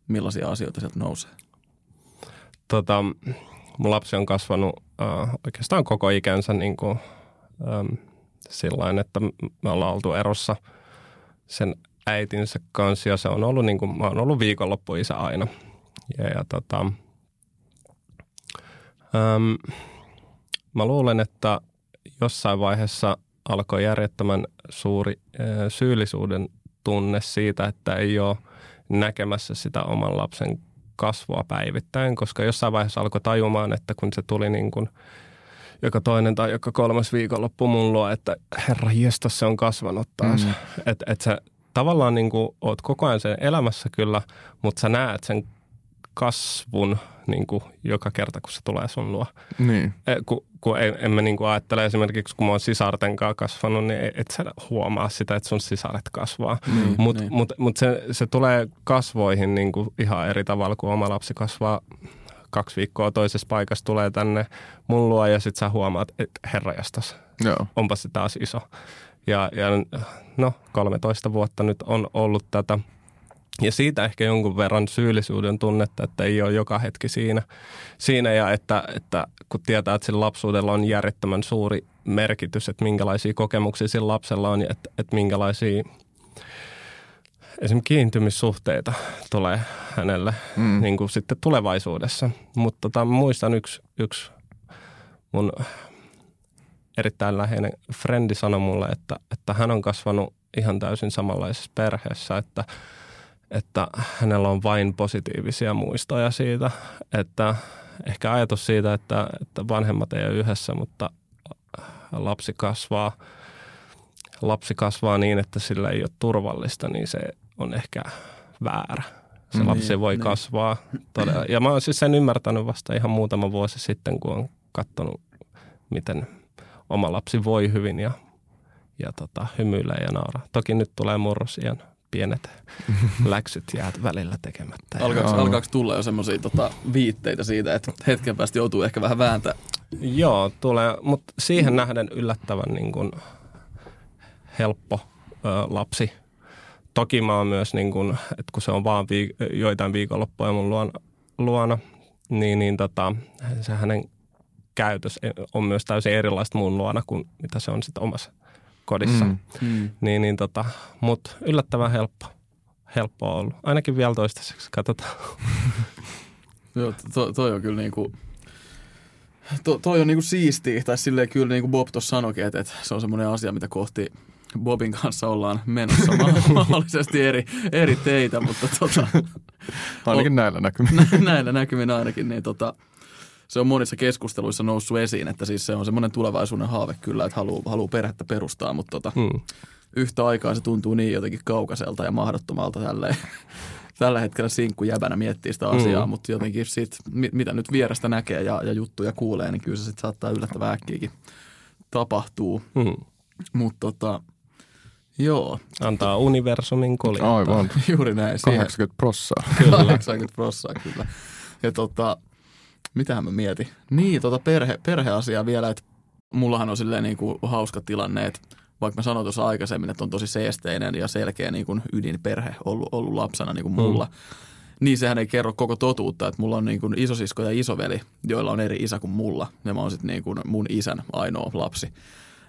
millaisia asioita sieltä nousee? Tota, mun lapsi on kasvanut äh, oikeastaan koko ikänsä niin kuin, ähm, sillain, että me ollaan oltu erossa sen äitinsä kanssa ja se on ollut, niin kuin, mä oon ollut viikonloppuisä aina. Ja, ja tota, ähm, mä luulen, että jossain vaiheessa alkoi järjettömän suuri syyllisyyden tunne siitä, että ei ole näkemässä sitä oman lapsen kasvua päivittäin, koska jossain vaiheessa alkoi tajumaan, että kun se tuli niin kuin joka toinen tai joka kolmas viikonloppu mun luo, että herra jestä, se on kasvanut taas. Mm. Että et sä tavallaan niin kuin oot koko ajan sen elämässä kyllä, mutta sä näet sen kasvun niin kuin joka kerta, kun se tulee sun luo. Niin. Kun, kun en, en mä niin kuin ajattele esimerkiksi, kun mä oon sisarten kanssa kasvanut, niin et sä huomaa sitä, että sun sisaret kasvaa. Niin, mutta niin. mut, mut se, se tulee kasvoihin niin kuin ihan eri tavalla, kun oma lapsi kasvaa kaksi viikkoa toisessa paikassa, tulee tänne mun luo ja sit sä huomaat, että herrajastas, onpa se taas iso. Ja, ja no, kolmetoista vuotta nyt on ollut tätä. Ja siitä ehkä jonkun verran syyllisyyden tunnetta, että ei ole joka hetki siinä, siinä ja että, että kun tietää, että sillä lapsuudella on järjettömän suuri merkitys, että minkälaisia kokemuksia sillä lapsella on ja että, että minkälaisia esimerkiksi kiintymissuhteita tulee hänelle mm. niin kuin sitten tulevaisuudessa. Mutta tota, muistan yksi, yksi mun erittäin läheinen frendi sanoi mulle, että, että hän on kasvanut ihan täysin samanlaisessa perheessä, että että hänellä on vain positiivisia muistoja siitä, että ehkä ajatus siitä, että, että vanhemmat ei ole yhdessä, mutta lapsi kasvaa, lapsi kasvaa niin, että sillä ei ole turvallista, niin se on ehkä väärä. Se lapsi niin, voi niin. kasvaa todella. Ja mä oon siis sen ymmärtänyt vasta ihan muutama vuosi sitten, kun oon katsonut, miten oma lapsi voi hyvin ja, ja tota, hymyilee ja nauraa. Toki nyt tulee murrosiän. Pienet läksyt jäät välillä tekemättä. Alkaako, alkaako tulla jo semmoisia tota, viitteitä siitä, että hetken päästä joutuu ehkä vähän vääntämään? Joo, tulee, mutta siihen nähden yllättävän niin kuin, helppo ö, lapsi. Toki mä oon myös, niin kuin, että kun se on vaan viik- joitain viikonloppuja mun luona, luona niin, niin tota, se hänen käytös on myös täysin erilaista mun luona kuin mitä se on sitten omassa kodissa. Mm, mm. Niin, niin tota, mutta yllättävän helppo. Helppo on ollut. Ainakin vielä toistaiseksi. Katsotaan. Joo, to, toi on kyllä niinku, to, toi on niinku siistiä. Tai silleen kyllä niinku Bob tuossa sanoikin, että, että se on semmoinen asia, mitä kohti Bobin kanssa ollaan menossa mahdollisesti eri, eri teitä, mutta tota. Ainakin on, näillä näkymin. Näillä näkymin ainakin, niin tota. Se on monissa keskusteluissa noussut esiin, että siis se on semmoinen tulevaisuuden haave kyllä, että haluaa, haluaa perhettä perustaa, mutta tota, hmm. yhtä aikaa se tuntuu niin jotenkin kaukaiselta ja mahdottomalta tälleen. Tällä hetkellä sinkkujäbänä miettii sitä asiaa, hmm. mutta jotenkin sit, mitä nyt vierestä näkee ja, ja juttuja kuulee, niin kyllä se sitten saattaa yllättävän äkkiäkin tapahtuu. Hmm. Mutta tota, joo. Antaa universumin kolintaa. Aivan. Juuri näin. kahdeksankymmentä prossaa. Kyllä. kahdeksankymmentä prossaa, kyllä. Ja tota. Mitähän mä mietin? Niin, tota perhe, perheasiaa vielä, että mullahan on silleen niin kuin hauska tilanne, että vaikka mä sanoin tuossa aikaisemmin, että on tosi seesteinen ja selkeä niin kuin ydinperhe ollut, ollut lapsena niin kuin mulla, mm. niin sehän ei kerro koko totuutta, että mulla on niin kuin isosisko ja isoveli, joilla on eri isä kuin mulla, ja mä oon sitten niin kuin mun isän ainoa lapsi,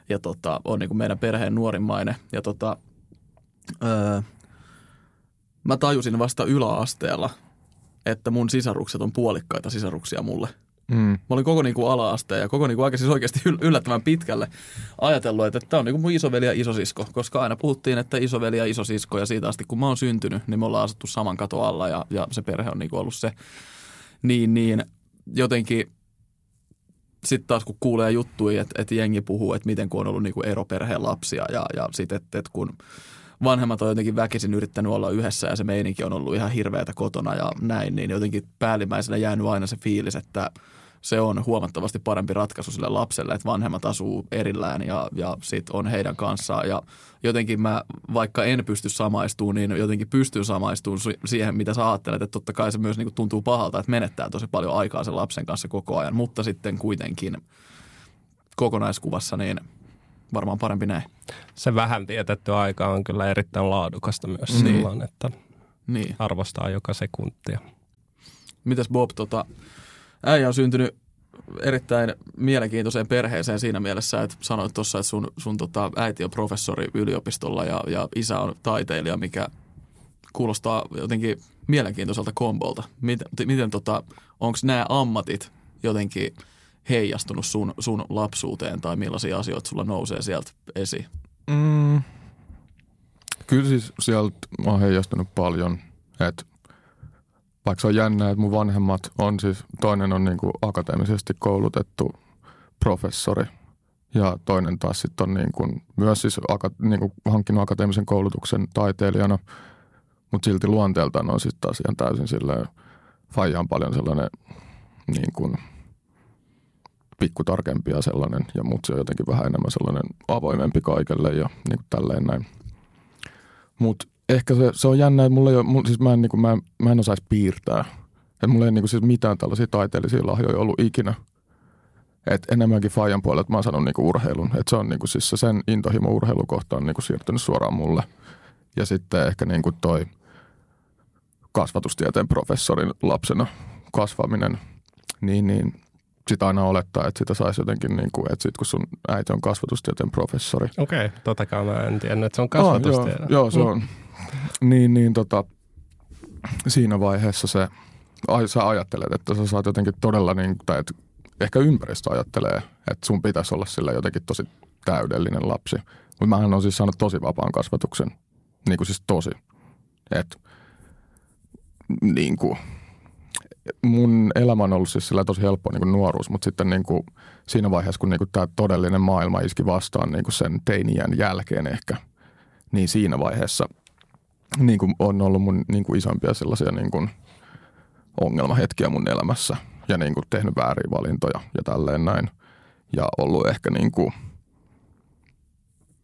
ja tota, on niin kuin meidän perheen nuorimmainen, ja tota, öö, mä tajusin vasta yläasteella, että mun sisarukset on puolikkaita sisaruksia mulle. Mm. Mä olin koko niinku ala-asteen ja koko niinku aika siis oikeasti yllättävän pitkälle ajatellut, että tämä on niinku mun isoveli ja isosisko, koska aina puhuttiin, että isoveli ja isosisko ja siitä asti kun mä oon syntynyt, niin me ollaan asuttu saman katon alla ja, ja se perhe on niinku ollut se. Niin, niin jotenkin sitten taas kun kuulee juttuja, että et jengi puhuu, että miten kun on ollut niinku eroperheen lapsia ja, ja sitten, että et kun vanhemmat on jotenkin väkisin yrittänyt olla yhdessä ja se meininki on ollut ihan hirveätä kotona ja näin, niin jotenkin päällimmäisenä jäänyt aina se fiilis, että se on huomattavasti parempi ratkaisu sille lapselle, että vanhemmat asuu erillään ja, ja sitten on heidän kanssaan. Ja jotenkin mä, vaikka en pysty samaistumaan, niin jotenkin pystyn samaistumaan siihen, mitä sä ajattelet. Että totta kai se myös niin kuin tuntuu pahalta, että menettää tosi paljon aikaa sen lapsen kanssa koko ajan, mutta sitten kuitenkin kokonaiskuvassa niin varmaan parempi näin. Se vähän vietetty aika on kyllä erittäin laadukasta myös niin. Silloin, että niin. Arvostaa joka sekuntia. Mitäs Bob, tota... Äijä on syntynyt erittäin mielenkiintoiseen perheeseen siinä mielessä, että sanoit tuossa, että sun, sun tota, äiti on professori yliopistolla ja, ja isä on taiteilija, mikä kuulostaa jotenkin mielenkiintoiselta kombolta. Miten, miten tota, onko nämä ammatit jotenkin heijastunut sun, sun lapsuuteen tai millaisia asioita sulla nousee sieltä esiin? Mm. Kyllä siis sieltä mä oon heijastunut paljon, että vaikka se on jännää, että mun vanhemmat on siis, toinen on niin kuin akateemisesti koulutettu professori ja toinen taas sitten on niin kuin myös siis aka, niin kuin hankkinut akateemisen koulutuksen taiteilijana, mutta silti luonteeltaan on sitten taas ihan täysin silleen, faija on paljon sellainen niin kuin pikkutarkempi ja sellainen ja mut se on jotenkin vähän enemmän sellainen avoimempi kaikelle ja niin kuin tälleen näin. Mut ehkä se, se on jännä, että mulla ei ole, mulla, siis mä en, niin kuin, mä, mä en osaisi piirtää. Että mulla ei niin kuin, siis mitään tällaisia taiteellisia lahjoja ollut ikinä. Että enemmänkin faijan puolella, että mä oon saanut niin kuin, urheilun. Että se on niin kuin, siis sen intohimo urheilukohta on niin kuin, siirtynyt suoraan mulle. Ja sitten ehkä niin kuin, toi kasvatustieteen professorin lapsena kasvaminen, niin, niin sitä aina olettaa, että sitä saisi jotenkin, niin kuin, että sit kun sun äiti on kasvatustieteen professori. Okei, okay, totakaan mä en tiennyt, että se on kasvatustiedä. Ah, joo, joo, se on. Niin, niin tota, siinä vaiheessa se, ai, sä ajattelet, että sä saat jotenkin todella, niin, tai et, ehkä ympäristö ajattelee, että sun pitäisi olla sillä jotenkin tosi täydellinen lapsi. Mutta mähän on siis saanut tosi vapaan kasvatuksen, niin kuin siis tosi. Että niin kuin, mun elämä on ollut siis sillä tosi helppo niin kuin nuoruus, mutta sitten niin kuin, siinä vaiheessa, kun niin kuin, tämä todellinen maailma iski vastaan niin kuin sen teiniän jälkeen ehkä, niin siinä vaiheessa niin kuin on ollut mun niin kuin isompia sellaisia niin kuin ongelmahetkiä mun elämässä ja niin kuin tehnyt vääriä valintoja ja tälleen näin. Ja ollut ehkä niin kuin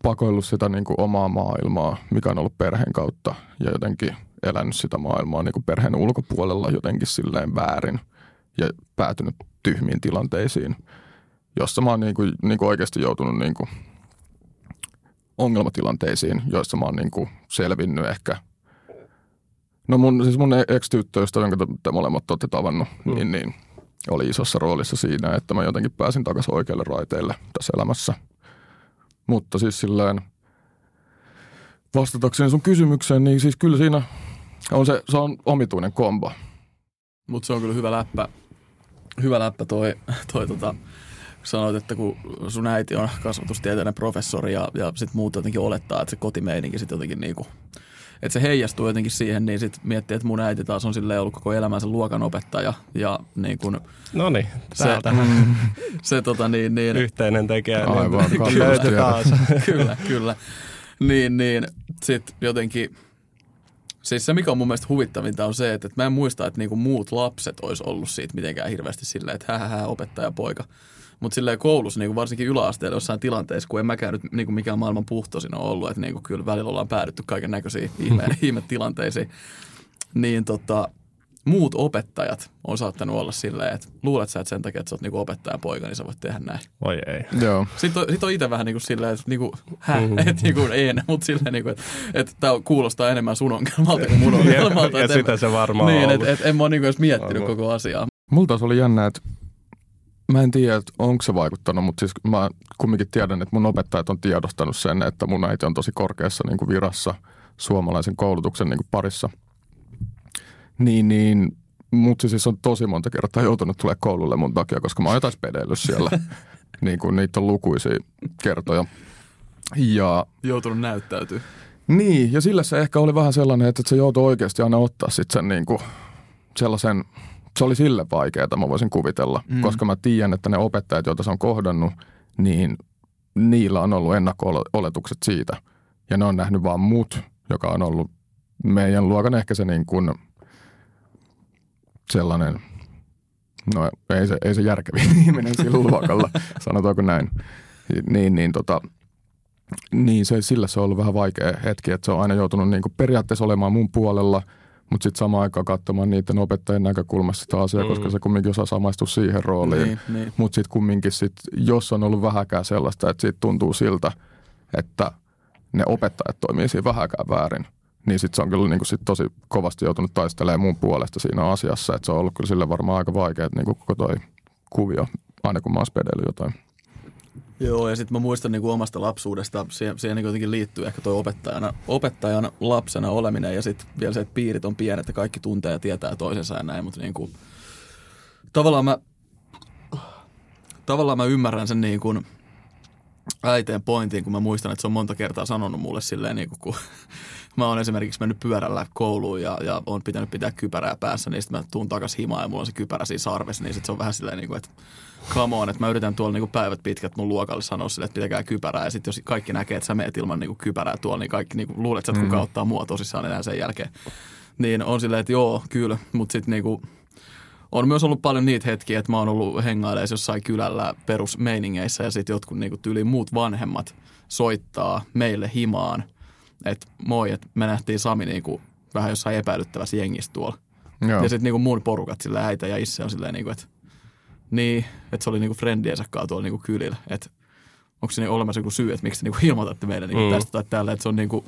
pakoillut sitä niin kuin omaa maailmaa, mikä on ollut perheen kautta ja jotenkin elänyt sitä maailmaa niin kuin perheen ulkopuolella jotenkin silleen väärin ja päätynyt tyhmiin tilanteisiin, jossa mä oon niin kuin, niin kuin oikeasti joutunut niin kuin ongelmatilanteisiin, joissa mä oon niin kuin selvinnyt ehkä. No mun, siis mun ex-tyttöystä, jonka te molemmat olette tavannut, mm. niin, niin oli isossa roolissa siinä, että mä jotenkin pääsin takaisin oikealle raiteille tässä elämässä. Mutta siis silleen vastatakseen sun kysymykseen, niin siis kyllä siinä on se, se on omituinen kombo. Mutta se on kyllä hyvä läppä. Hyvä läppä toi, toi tota... Sanoit, että kun sun äiti on kasvatustieteinen professori ja, ja sitten muut jotenkin olettaa, että se kotimeininki sitten jotenkin niinku, että se heijastuu jotenkin siihen, niin sitten miettii, että mun äiti taas on silleen ollut koko elämänsä luokanopettaja ja niin kuin... No niin, täältä. Se, mm, se tota niin, niin... Yhteinen tekijä. Aivan, niin, kyllä, taas. Kyllä, kyllä. Niin, niin, sitten jotenkin... Siis se, mikä on mun mielestä huvittavinta, on se, että mä en muista, että niinku muut lapset olisi ollut siitä mitenkään hirveästi silleen, että hähähä, opettajapoika. Mutta silleen koulussa, niinku varsinkin yläasteella jossain tilanteessa, kun en mäkään nyt niinku mikään maailman puhtoisin ole ollut, että niinku kyllä välillä ollaan päädytty kaiken näköisiin ihmetilanteisiin, niin tota, muut opettajat on saattanut olla silleen, että luulet sä, että sen takia, että sä oot niinku opettajapoika, niin sä voit tehdä näin. Voi ei. Joo. Sitten on, sit on itse vähän niin kuin silleen, että niinku, häh, et niinku en, mutta silleen niinku, että et tää kuulostaa enemmän sun ongelmalta kuin mun ongelmalta. Ja, ja sitä en, se varmaan niin, ollut. Niin, et, et en mä oon niinku edes miettinyt Arvo. koko asiaa. Mulla taas oli jännä, että mä en tiedä, onko se vaikuttanut, mutta siis mä kumminkin tiedän, että mun opettajat on tiedostanut sen, että mun äiti on tosi korkeassa niin kuin virassa suomalaisen koulutuksen niin kuin parissa. Niin, niin mutsi siis on tosi monta kertaa joutunut tulemaan koululle mun takia, koska mä oon jotain spedeillyt siellä. Niin kuin niitä on lukuisia kertoja. Ja joutunut näyttäytyy. Niin, ja sillä se ehkä oli vähän sellainen, että se joutui oikeasti aina ottaa sit sen niin kuin sellaisen, se oli sille vaikeaa, mä voisin kuvitella. Mm. Koska mä tiedän, että ne opettajat, joita se on kohdannut, niin niillä on ollut ennakko-oletukset siitä. Ja ne on nähnyt vaan mut, joka on ollut meidän luokan ehkä se niin kuin sellainen, no ei se, ei se järkevin ihminen sillä luokalla, sanotaanko näin. Niin, niin, tota, niin se, sillä se on ollut vähän vaikea hetki, että se on aina joutunut niin kuin periaatteessa olemaan mun puolella, mutta sitten samaan aikaan katsomaan niiden opettajien näkökulmasta sitä asiaa, mm. koska se kumminkin osaa samaistua siihen rooliin. Niin, niin. Mutta sitten kumminkin, sit, jos on ollut vähäkään sellaista, että siitä tuntuu siltä, että ne opettajat toimii siinä vähäkään väärin, niin sitten se on kyllä niin kuin sit tosi kovasti joutunut taistelemaan mun puolesta siinä asiassa. Että se on ollut kyllä sille varmaan aika vaikea, että niin kuin koko toi kuvio, aina kun mä oon spedeillyt jotain. Joo, ja sitten mä muistan niin kuin omasta lapsuudesta, siihen, siihen niin jotenkin liittyy ehkä toi opettajana, opettajan lapsena oleminen ja sitten vielä se, että piirit on pienet ja kaikki tuntee ja tietää toisensa ja näin, mutta niin kuin, tavallaan, mä, tavallaan mä ymmärrän sen niin kuin äiteen pointiin, kun mä muistan, että se on monta kertaa sanonut mulle silleen, niin kuin, kun mä oon esimerkiksi mennyt pyörällä kouluun ja, ja oon pitänyt pitää kypärää päässä, niin sitten mä tuun takas himaan ja mulla on se kypärä siinä sarvessa, niin sitten se on vähän silleen, niin kuin, että come on, että mä yritän tuolla niinku päivät pitkät mun luokalle sanoa sille, että pitäkää kypärää. Ja sitten jos kaikki näkee, että sä meet ilman niinku kypärää tuolla, niin kaikki niinku luulet, että kuka ottaa mua tosissaan enää sen jälkeen. Niin on silleen, että joo, kyllä. Mutta sitten niinku, on myös ollut paljon niitä hetkiä, että mä oon ollut hengailemaan jossain kylällä perusmeiningeissä. Ja sitten jotkut niinku tyyliin muut vanhemmat soittaa meille himaan, että moi, että me nähtiin Sami niinku vähän jossain epäilyttävässä jengissä tuolla. Joo. Ja sitten niinku mun porukat sillä äitä ja isse on silleen, niinku, että niin, että se oli niinku frendiensä kanssa tuolla niinku kylillä. Että onko se niinku olemassa joku syy, että miksi te niinku ilmoitatte meille niinku mm. tästä tai tällä. Että se on niinku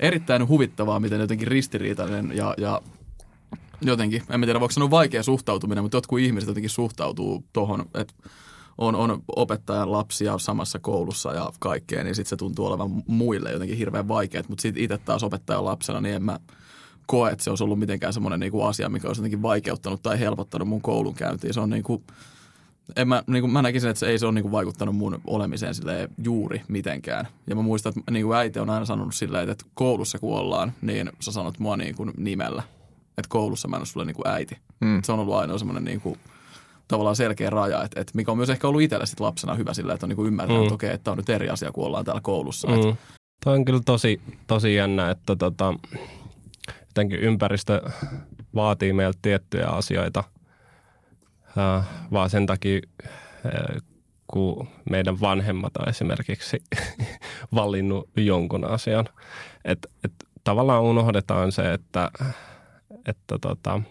erittäin huvittavaa, miten jotenkin ristiriitainen ja, ja jotenkin, en tiedä voiko sanoa vaikea suhtautuminen, mutta jotkut ihmiset jotenkin suhtautuu tuohon, että on, on opettajan lapsia samassa koulussa ja kaikkea, niin sitten se tuntuu olevan muille jotenkin hirveän vaikeaa. Mutta sitten itse taas opettajan lapsena, niin en mä koe, että se olisi ollut mitenkään semmoinen niinku asia, mikä olisi jotenkin vaikeuttanut tai helpottanut mun koulunkäyntiin. Se on niinku En mä, niin kuin, mä näkisin, että se ei se ole niin kuin vaikuttanut mun olemiseen silleen juuri mitenkään. Ja mä muistan, että niin kuin äiti on aina sanonut silleen, että koulussa kun ollaan, niin sä sanot mua niin kuin nimellä. Että koulussa mä en ole sulle niin kuin äiti. Mm. Se on ollut aina semmoinen niin kuin, tavallaan selkeä raja, että, että mikä on myös ehkä ollut itselle sit lapsena hyvä silleen, että on niin kuin ymmärtänyt, mm. että okei, okay, että on nyt eri asia, kun ollaan täällä koulussa. Mm. Tuo on kyllä tosi, tosi jännä, että tota, jotenkin ympäristö vaatii meiltä tiettyjä asioita. Uh, vaan sen takia, uh, kun meidän vanhemmat on esimerkiksi valinnut jonkun asian. Et, et tavallaan unohdetaan se, että, että tota,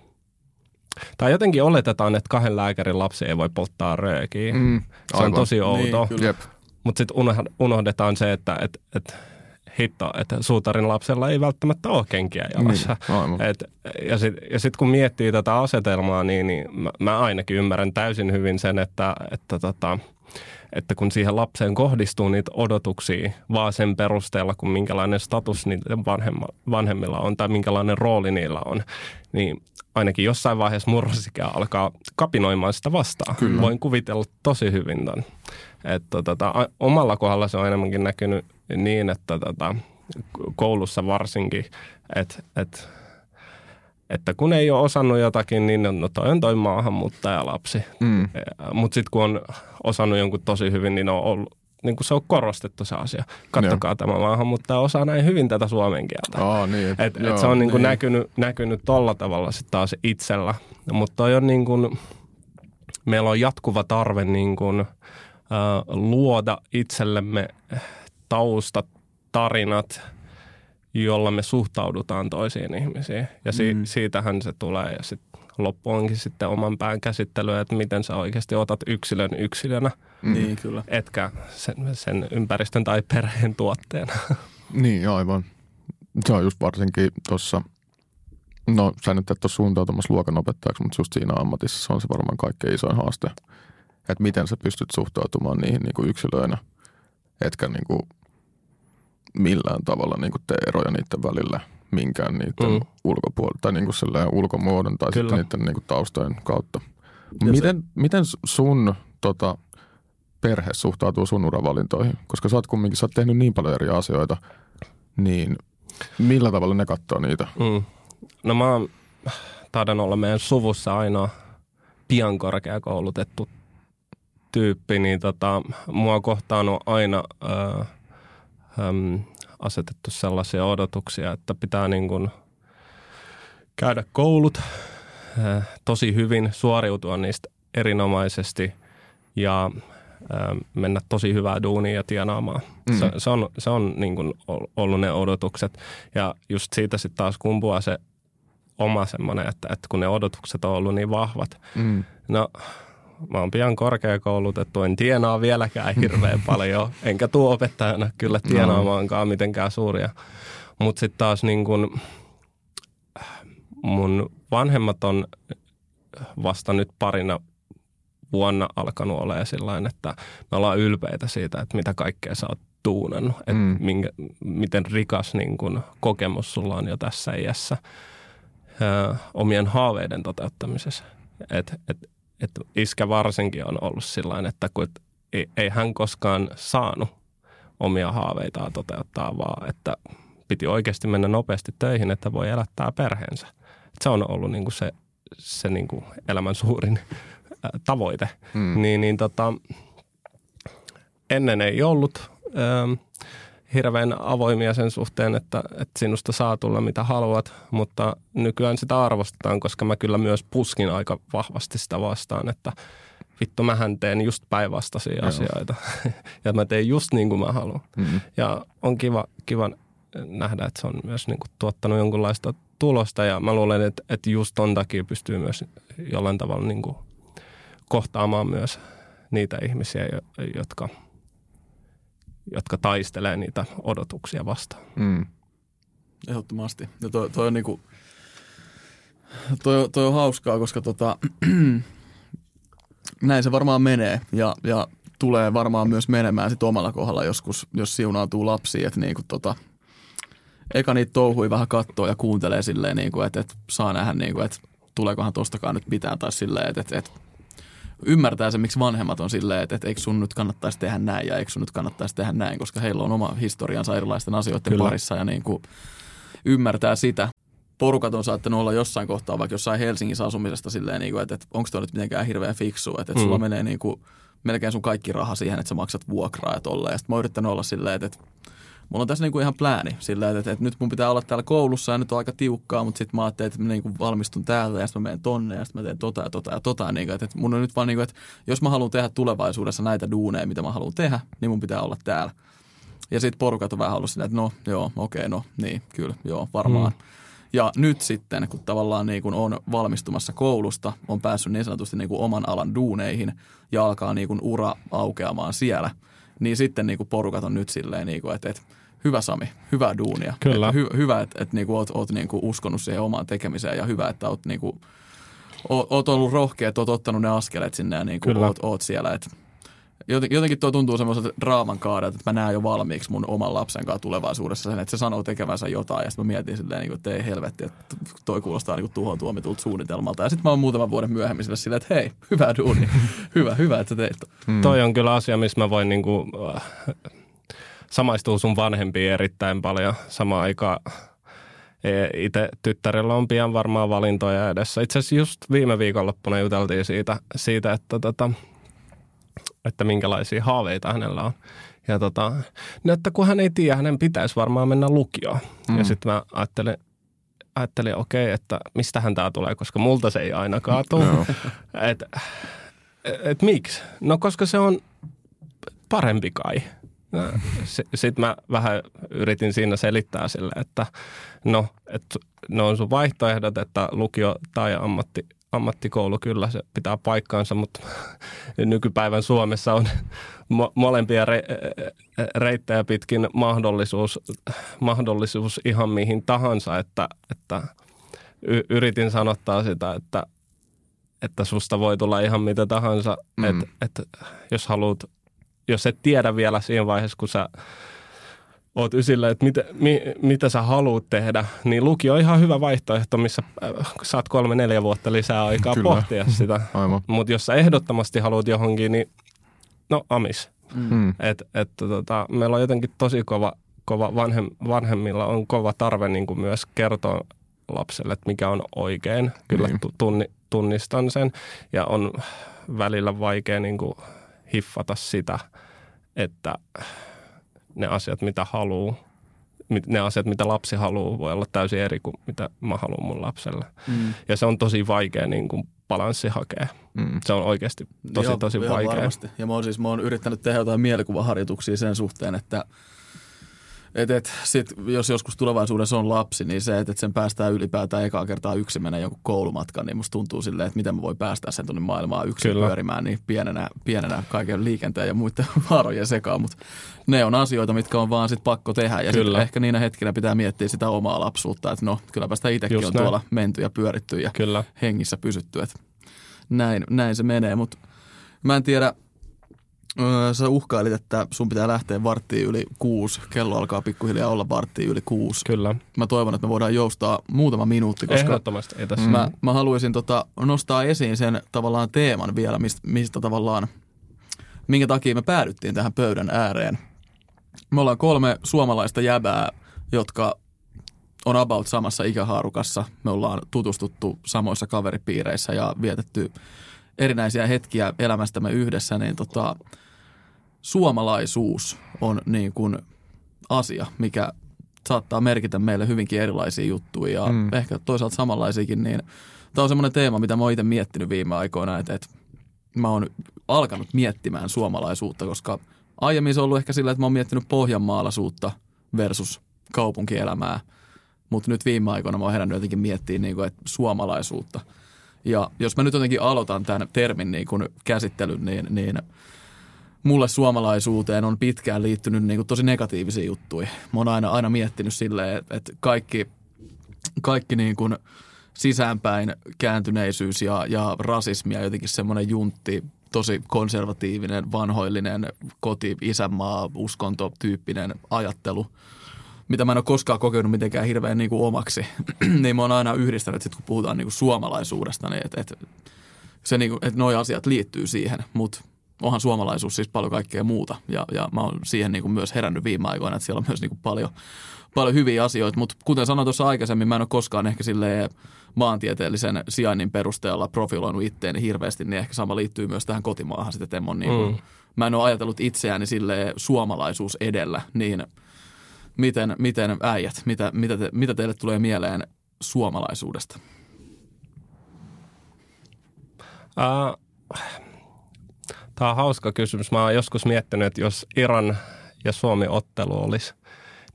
tai jotenkin oletetaan, että kahden lääkärin lapsi ei voi polttaa röökiä. Mm, se on tosi outoa. Niin, mutta sitten unohdetaan se, että et, et, hitto, että suutarin lapsella ei välttämättä ole kenkiä jalassa. Niin, et, ja sitten sit kun miettii tätä asetelmaa, niin, niin mä, mä ainakin ymmärrän täysin hyvin sen, että, että, tota, että kun siihen lapseen kohdistuu niitä odotuksia vaan sen perusteella, kun minkälainen status niiden vanhemma, vanhemmilla on tai minkälainen rooli niillä on, niin ainakin jossain vaiheessa murrosikää alkaa kapinoimaan sitä vastaan. Kyllä. Voin kuvitella tosi hyvin ton. Että, tota, omalla kohdalla se on enemmänkin näkynyt niin, että tota, koulussa varsinkin, että et, että kun ei ole osannut jotakin, niin no toi on toi maahanmuuttajalapsi. Mm. Mutta sitten kun on osannut jonkun tosi hyvin, niin on ollut, niin kuin se on korostettu se asia. Kattokaa, tämä maahanmuuttaja osaa näin hyvin tätä suomen kieltä. Oh, niin, et, et, joo, et se on niin kuin niin. näkynyt, näkynyt tolla tavalla sitten taas itsellä. Mutta toi on niin kuin, meillä on jatkuva tarve niin kuin, äh, luoda itsellemme taustat, tarinat, jolla me suhtaudutaan toisiin ihmisiin. Ja si- mm. siitähän se tulee. Ja sit loppu onkin sitten oman pään käsittelyä, että miten sä oikeasti otat yksilön yksilönä. Mm. Niin, kyllä. Etkä sen, sen ympäristön tai perheen tuotteena. Niin, aivan. Se on just varsinkin tuossa, no sä nyt et ole suuntautumassa luokanopettajaksi, mutta just siinä ammatissa se on se varmaan kaikkein isoin haaste. Että miten sä pystyt suhtautumaan niihin niin kuin yksilöinä, etkä niin kuin millään tavalla niin kuin tee eroja niiden välillä. minkään niiden mm. ulkopuolella tai niinku ulkomuodon tai Kyllä. sitten niiden niinku taustojen kautta. Miten, se... miten sun tota, perhe suhtautuu sun uravalintoihin? Koska sä oot kumminkin, sä oot tehnyt niin paljon eri asioita, niin millä tavalla ne katsoo niitä? Mm. No mä oon, taidan olla meidän suvussa ainoa pian korkeakoulutettu tyyppi, niin tota, mua kohtaan on aina ö, ö, asetettu sellaisia odotuksia, että pitää niin kun käydä koulut ö, tosi hyvin, suoriutua niistä erinomaisesti ja ö, mennä tosi hyvää duunia ja tienaamaan. Mm. Se, se on, se on niin kun ollut ne odotukset ja just siitä sitten taas kumpuaa se oma semmoinen, että, että kun ne odotukset on ollut niin vahvat. Mm. No, mä oon pian korkeakoulutettu, en tienaa vieläkään hirveän paljon, enkä tuu opettajana kyllä tienaamaankaan mitenkään suuria. Mutta sitten taas niin kun mun vanhemmat on vasta nyt parina vuonna alkanut olemaan sillain, että me ollaan ylpeitä siitä, että mitä kaikkea sä oot tuunannut, että mm. minkä, miten rikas niin kun kokemus sulla on jo tässä iässä ö, omien haaveiden toteuttamisessa. Että et, Että iskä varsinkin on ollut sillain, että kun et ei, ei hän koskaan saanut omia haaveitaan toteuttaa, vaan että piti oikeasti mennä nopeasti töihin, että voi elättää perheensä. Et se on ollut niinku se, se niinku elämän suurin ää, tavoite. Mm. Niin, niin tota, ennen ei ollut ää, hirveän avoimia sen suhteen, että, että sinusta saa tulla mitä haluat, mutta nykyään sitä arvostetaan, koska mä kyllä myös puskin aika vahvasti sitä vastaan, että vittu mähän teen just päinvastaisia Joo. asioita ja mä teen just niin kuin mä haluan. Mm-hmm. Ja on kiva, kiva nähdä, että se on myös niin kuin tuottanut jonkunlaista tulosta ja mä luulen, että, että just ton takia pystyy myös jollain tavalla niin kuin kohtaamaan myös niitä ihmisiä, jotka... jotka taistelee niitä odotuksia vastaan. Mm. Ehdottomasti. Ja toi, toi on niinku, toi, toi on hauskaa, koska tota, näin se varmaan menee ja, ja tulee varmaan myös menemään sit omalla kohdalla joskus, jos siunautuu lapsia, että niinku tota, eka niitä touhui vähän kattoo ja kuuntelee silleen, niinku, että et saa nähdä, niinku, että tuleekohan tostakaan nyt mitään tai silleen, että et, et, ymmärtää se, miksi vanhemmat on silleen, että, että eikö sun nyt kannattaisi tehdä näin ja eikö sun nyt kannattaisi tehdä näin, koska heillä on oma historiansa erilaisten asioiden Kyllä. parissa ja niin kuin ymmärtää sitä. Porukat on saattanut olla jossain kohtaa, vaikka jossain Helsingissä asumisesta silleen, että, että onko toi nyt mitenkään hirveän fiksua, että, että sulla mm. menee niin kuin, melkein sun kaikki raha siihen, että sä maksat vuokraa ja tolleen. Ja sitten mä oon yrittänyt olla silleen, että mulla on tässä niin kuin ihan plääni silleen, että, että nyt mun pitää olla täällä koulussa ja nyt on aika tiukkaa, mutta sitten mä ajattelin, että mä niin kuin valmistun täältä ja sitten mä menen tonne ja sitten mä teen tota ja tota ja tota. Niin kuin, että, että mun on nyt vaan niin kuin, että jos mä haluan tehdä tulevaisuudessa näitä duuneja, mitä mä haluan tehdä, niin mun pitää olla täällä. Ja sitten porukat on vähän ollut silleen, että no joo, okei, okay, no niin, kyllä, joo, varmaan. Mm. Ja nyt sitten, kun tavallaan niin kuin on valmistumassa koulusta, on päässyt niin sanotusti niin kuin oman alan duuneihin ja alkaa niin kuin ura aukeamaan siellä, niin sitten niin kuin porukat on nyt silleen, niin kuin, että, että hyvä Sami, hyvää duunia. Kyllä. Että, hy, hyvä, että, että niin kuin oot, oot niin kuin uskonut siihen omaan tekemiseen ja hyvä, että oot, niin kuin, oot, oot ollut rohkea, että oot ottanut ne askeleet sinne ja niin kuin oot, oot siellä. Että jotenkin tuo tuntuu semmoiselta draaman kaadelta, että mä näen jo valmiiksi mun oman lapsen kanssa tulevaisuudessa sen, että se sanoo tekevänsä jotain ja sitten mä mietin silleen, että ei helvetti, että toi kuulostaa niin kuin tuhoon tuomitulta suunnitelmalta. Ja sitten mä oon muutaman vuoden myöhemmin sille silleen, että hei, hyvä duuni, hyvä, hyvä, että sä teit. Hmm. Toi on kyllä asia, missä mä voin niin kuin, äh, samaistua sun vanhempiin erittäin paljon samaan aikaan. Itse tyttärellä on pian varmaan valintoja edessä. Itse asiassa just viime viikonloppuna juteltiin siitä, siitä että tota... että minkälaisia haaveita hänellä on. Ja tota, no että kun hän ei tiedä, hänen pitäisi varmaan mennä lukioon. Mm. Ja sitten mä ajattelin, ajattelin okei, okay, että mistähän tämä tulee, koska multa se ei ainakaan tule. No. Että et miksi? No koska se on parempi kai. No, sitten mä vähän yritin siinä selittää sille, että no, että ne on sun vaihtoehdot, että lukio tai ammatti. Ammattikoulu kyllä, se pitää paikkaansa, mutta nykypäivän Suomessa on mo- molempia re- reittejä pitkin mahdollisuus, mahdollisuus ihan mihin tahansa, että, että y- yritin sanottaa sitä, että, että susta voi tulla ihan mitä tahansa, mm. että et, jos haluat, jos et tiedä vielä siinä vaiheessa, kun sä oot ysillä, että mitä, mi, mitä sä haluat tehdä, niin lukio on ihan hyvä vaihtoehto, missä saat kolme, neljä vuotta lisää aikaa Kyllä. pohtia sitä. Mutta jos sä ehdottomasti haluat johonkin, niin no amis. Mm. Et, et, tota, meillä on jotenkin tosi kova, kova vanhem, vanhemmilla on kova tarve niin kuin myös kertoa lapselle, että mikä on oikein. Kyllä niin. tunni, tunnistan sen ja on välillä vaikea niin kuin hiffata sitä, että ne asiat, mitä haluu, ne asiat, mitä lapsi haluaa, voi olla täysin eri kuin mitä mä haluan mun lapselle. Mm. Ja se on tosi vaikea niin kuin balanssi hakea. Mm. Se on oikeasti tosi, joo, tosi joo, vaikea. Varmasti. Ja mä oon, siis, mä oon yrittänyt tehdä jotain mielikuvaharjoituksia sen suhteen, että et, et, sit, jos joskus tulevaisuudessa on lapsi, niin se, että et sen päästään ylipäätään ekaa kertaa yksin mennä jonkun koulumatkan, niin musta tuntuu silleen, että miten mä voi päästää sen tuonne maailmaan yksin Kyllä. pyörimään niin pienenä, pienenä kaiken liikenteen ja muiden vaarojen sekaan. Mutta ne on asioita, mitkä on vaan sit pakko tehdä ja sit ehkä niinä hetkinä pitää miettiä sitä omaa lapsuutta, että no kylläpä sitä itsekin on näin. Tuolla menty ja pyöritty ja Kyllä. hengissä pysytty. Et näin, näin se menee, mutta mä en tiedä. Sä uhkailit, että sun pitää lähteä varttiin yli kuusi. Kello alkaa pikkuhiljaa olla varttiin yli kuusi. Kyllä. Mä toivon, että me voidaan joustaa muutama minuutti, koska ehdottomasti ei tässä. Mä, mä haluaisin tota nostaa esiin sen tavallaan teeman vielä, mistä, mistä tavallaan, minkä takia me päädyttiin tähän pöydän ääreen. Me ollaan kolme suomalaista jäbää, jotka on about samassa ikähaarukassa. Me ollaan tutustuttu samoissa kaveripiireissä ja vietetty erinäisiä hetkiä elämästämme yhdessä, niin tota... Suomalaisuus on niin kuin asia, mikä saattaa merkitä meille hyvinkin erilaisia juttuja ja mm. ehkä toisaalta samanlaisiakin. Niin tämä on semmoinen teema, mitä mä oon itse miettinyt viime aikoina, että, että mä oon alkanut miettimään suomalaisuutta, koska aiemmin se on ollut ehkä sillä, että mä oon miettinyt pohjanmaalaisuutta versus kaupunkielämää, mutta nyt viime aikoina mä oon herännyt jotenkin miettimään niin kuin, että suomalaisuutta. Ja jos mä nyt jotenkin aloitan tämän termin niin kuin käsittelyn, niin... niin mulle suomalaisuuteen on pitkään liittynyt niin kuin tosi negatiivisia juttuja. Mä oon aina, aina miettinyt silleen, että kaikki, kaikki niin kuin sisäänpäin kääntyneisyys ja, ja rasismi ja jotenkin semmoinen juntti, tosi konservatiivinen, vanhoillinen, koti, isänmaa, uskonto, tyyppinen ajattelu, mitä mä en ole koskaan kokenut mitenkään hirveän niin kuin omaksi. Niin mä oon aina yhdistänyt, sit kun puhutaan niin kuin suomalaisuudesta, niin että et, niin et noi asiat liittyy siihen, mutta onhan suomalaisuus siis paljon kaikkea muuta ja, ja mä oon siihen niin kuin myös herännyt viime aikoina, että siellä on myös niin kuin paljon, paljon hyviä asioita. Mutta kuten sanoin tuossa aikaisemmin, mä en ole koskaan ehkä silleen maantieteellisen sijainnin perusteella profiloinut itteeni hirveästi, niin ehkä sama liittyy myös tähän kotimaahan. Sit, että en ole niin kuin, mm. mä en ole ajatellut itseäni silleen suomalaisuus edellä, niin miten, miten äijät, mitä, mitä, te, mitä teille tulee mieleen suomalaisuudesta? Uh. Tämä on hauska kysymys. Mä oon joskus miettinyt, että jos Iran ja Suomi ottelu olisi,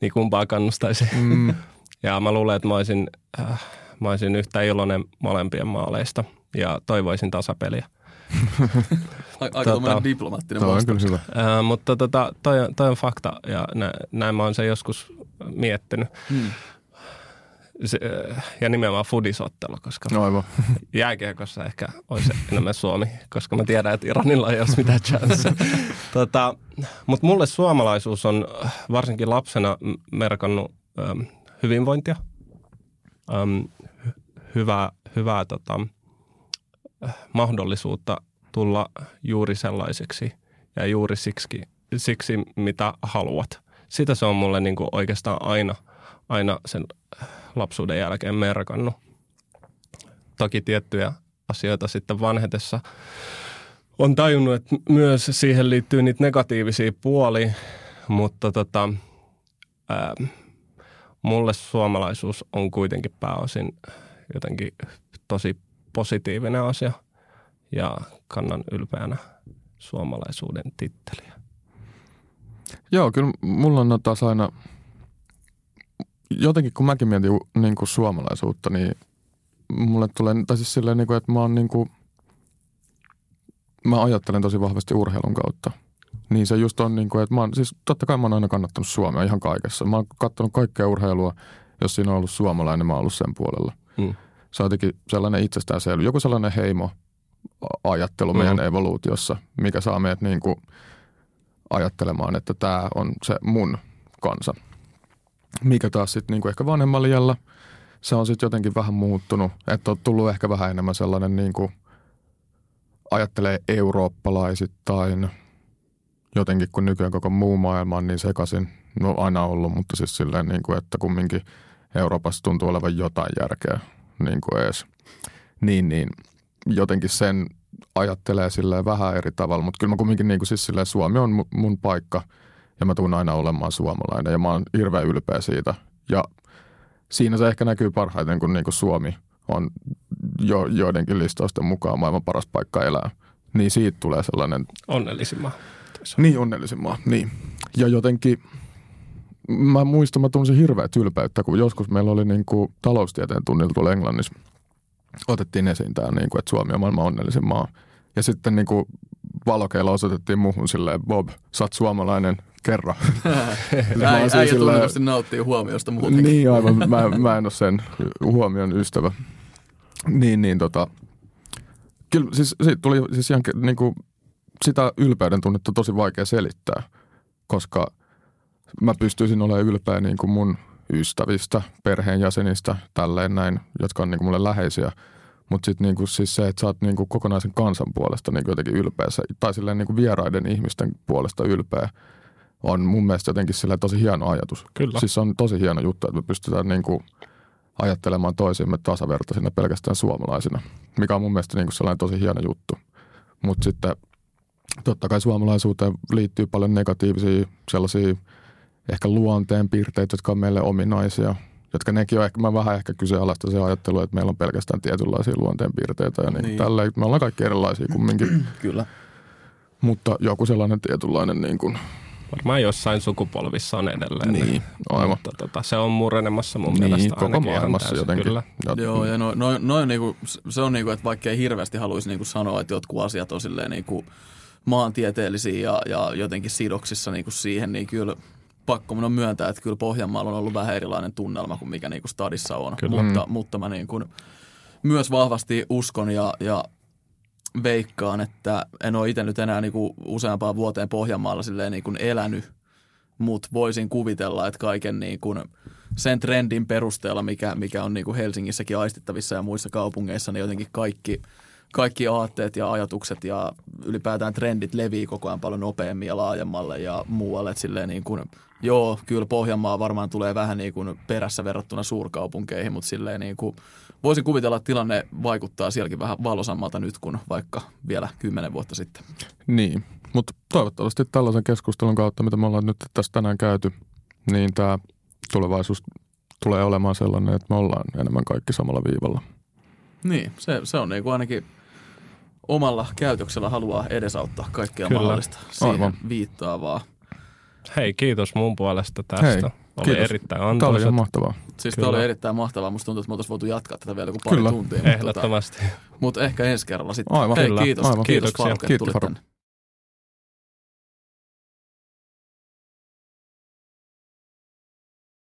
niin kumpaa kannustaisi. Mm. Ja mä luulen, että mä olisin, äh, mä olisin yhtä iloinen molempien maaleista ja toivoisin tasapeliä. Aika tuommoinen diplomaattinen vastaus. Äh, mutta tota, toi, toi on fakta ja nä, näin mä oon sen joskus miettinyt. Mm. Se, ja nimenomaan fudisottelu, koska no, jääkiekossa ehkä olisi enemmän Suomi, koska mä tiedän, että Iranilla ei olisi mitään chanssiä. tota, mutta mulle suomalaisuus on varsinkin lapsena merkannut ähm, hyvinvointia, ähm, hyvää, hyvää tota, mahdollisuutta tulla juuri sellaiseksi ja juuri siksi, siksi mitä haluat. Sitä se on mulle niinku oikeastaan aina, aina sen lapsuuden jälkeen merkannut. Toki tiettyjä asioita sitten vanhetessa on tajunnut, että myös siihen liittyy niitä negatiivisia puolia, mutta tota, ää, mulle suomalaisuus on kuitenkin pääosin jotenkin tosi positiivinen asia ja kannan ylpeänä suomalaisuuden titteliä. Joo, kyllä mulla on taas aina... Jotenkin kun mäkin mietin niin kuin suomalaisuutta, niin mulle tulee, tai siis silleen, niin kuin, että mä oon niin kuin, mä ajattelen tosi vahvasti urheilun kautta. Niin se just on niin kuin, että mä oon, siis totta kai mä oon aina kannattanut Suomea ihan kaikessa. Mä oon katsonut kaikkea urheilua, jos siinä on ollut suomalainen, mä oon ollut sen puolella. Mm. Se on jotenkin sellainen itsestäänselvä, joku sellainen heimo-ajattelu meidän mm. evoluutiossa, mikä saa meidät niin kuin ajattelemaan, että tää on se mun kansa. mikä taas sitten niinku ehkä vanhemmalla iällä se on sitten jotenkin vähän muuttunut. Että on tullut ehkä vähän enemmän sellainen, niinku, ajattelee eurooppalaisittain jotenkin, kun nykyään koko muu maailma on niin sekaisin. No aina ollut, mutta siis silleen, niinku, että kumminkin Euroopassa tuntuu olevan jotain järkeä niinku ees. Niin, niin. Jotenkin sen ajattelee silleen vähän eri tavalla, mutta kyllä mä kumminkin niinku siis silleen Suomi on mun paikka ja mä tuun aina olemaan suomalainen ja mä oon hirveän ylpeä siitä. Ja siinä se ehkä näkyy parhaiten, kun niinku Suomi on jo, joidenkin listausten mukaan maailman paras paikka elää. Niin siitä tulee sellainen... Onnellisin maa. Niin, onnellisin maa, niin. Ja jotenkin... Mä muistan, mä tunsin hirveät ylpeyttä, kun joskus meillä oli niinku taloustieteen tunnilla tuolla Englannissa. Otettiin esiin tämä, niinku, että Suomi on maailman onnellisin maa. Ja sitten niinku valokeilla osoitettiin muuhun silleen, Bob, sä oot suomalainen, kerro. Äijä tunnetusti nauttii huomiosta muutenkin. Niin aivan, mä, mä en ole sen huomion ystävä. Niin, niin tota. Kyllä siis siitä tuli siis ihan niinku sitä ylpeyden tunnetta tosi vaikea selittää, koska... Mä pystyisin olemaan ylpeä niin kuin mun ystävistä, perheenjäsenistä, tälleen näin, jotka on niin kuin mulle läheisiä. Mutta sitten niin kuin siis se, että sä oot niin kuin kokonaisen kansan puolesta niin kuin jotenkin ylpeä, tai silleen niin kuin vieraiden ihmisten puolesta ylpeä, on mun mielestä jotenkin silleen tosi hieno ajatus. Kyllä. Siis on tosi hieno juttu, että me pystytään niin kuin ajattelemaan toisiimme tasavertaisina pelkästään suomalaisina, mikä on mun mielestä niin kuin sellainen tosi hieno juttu. Mutta sitten totta kai suomalaisuuteen liittyy paljon negatiivisia sellaisia... Ehkä luonteen piirteitä, jotka on meille ominaisia, jotka nekin on ehkä, mä vähän ehkä kyseenalaista se ajattelu, että meillä on pelkästään tietynlaisia luonteen piirteitä ja niin, niin. Tälleen. Me ollaan kaikki erilaisia kumminkin. Kyllä. Mutta joku sellainen tietynlainen niin kuin... Varmaan jossain sukupolvissa on edelleen. Niin, aivan. Mutta tota, se on murenemassa mun niin, mielestä ainakin. Niin, koko maailmassa jotenkin. Kyllä. Joo, ja no, no, no, niinku, se on niinku, että vaikka ei hirveästi haluaisi niinku sanoa, että jotkut asiat on silleen niinku maantieteellisiä ja, ja jotenkin sidoksissa niinku siihen, niin kyllä... Pakko minun myöntää, että kyllä Pohjanmaalla on ollut vähän erilainen tunnelma kuin mikä niinku stadissa on, mutta, mutta mä niin kuin myös vahvasti uskon ja, ja veikkaan, että en ole itse nyt enää niinku useampaan vuoteen Pohjanmaalla silleen niin kuin elänyt, mutta voisin kuvitella, että kaiken niin kuin sen trendin perusteella, mikä, mikä on niin kuin Helsingissäkin aistittavissa ja muissa kaupungeissa, niin jotenkin kaikki... Kaikki aatteet ja ajatukset ja ylipäätään trendit levii koko ajan paljon nopeammin ja laajemmalle ja muualle. Että silleen niin kuin, joo, kyllä Pohjanmaa varmaan tulee vähän niin kuin perässä verrattuna suurkaupunkeihin, mutta silleen niin kuin, voisin kuvitella, että tilanne vaikuttaa sielläkin vähän valosammalta nyt kuin vaikka vielä kymmenen vuotta sitten. Niin, mutta toivottavasti tällaisen keskustelun kautta, mitä me ollaan nyt tässä tänään käyty, niin tämä tulevaisuus tulee olemaan sellainen, että me ollaan enemmän kaikki samalla viivalla. Niin, se, se on niin kuin ainakin... Omalla käytöksellä haluaa edesauttaa kaikkea Kyllä. mahdollista siihen Aivan. viittaavaa. Hei, kiitos mun puolesta tästä. Hei, oli kiitos. Erittäin antoiset. Tämä oli ihan mahtavaa. Siis Kyllä. tämä oli erittäin mahtavaa. Musta tuntuu, että me oltaisiin voitu jatkaa tätä vielä kuin pari Kyllä. tuntia. Ehdottomasti. Mutta, tota, mutta ehkä ensi kerralla sitten. Aivan. Hei, kiitos. Aivan. Kiitos Faruk, että tulit tänne.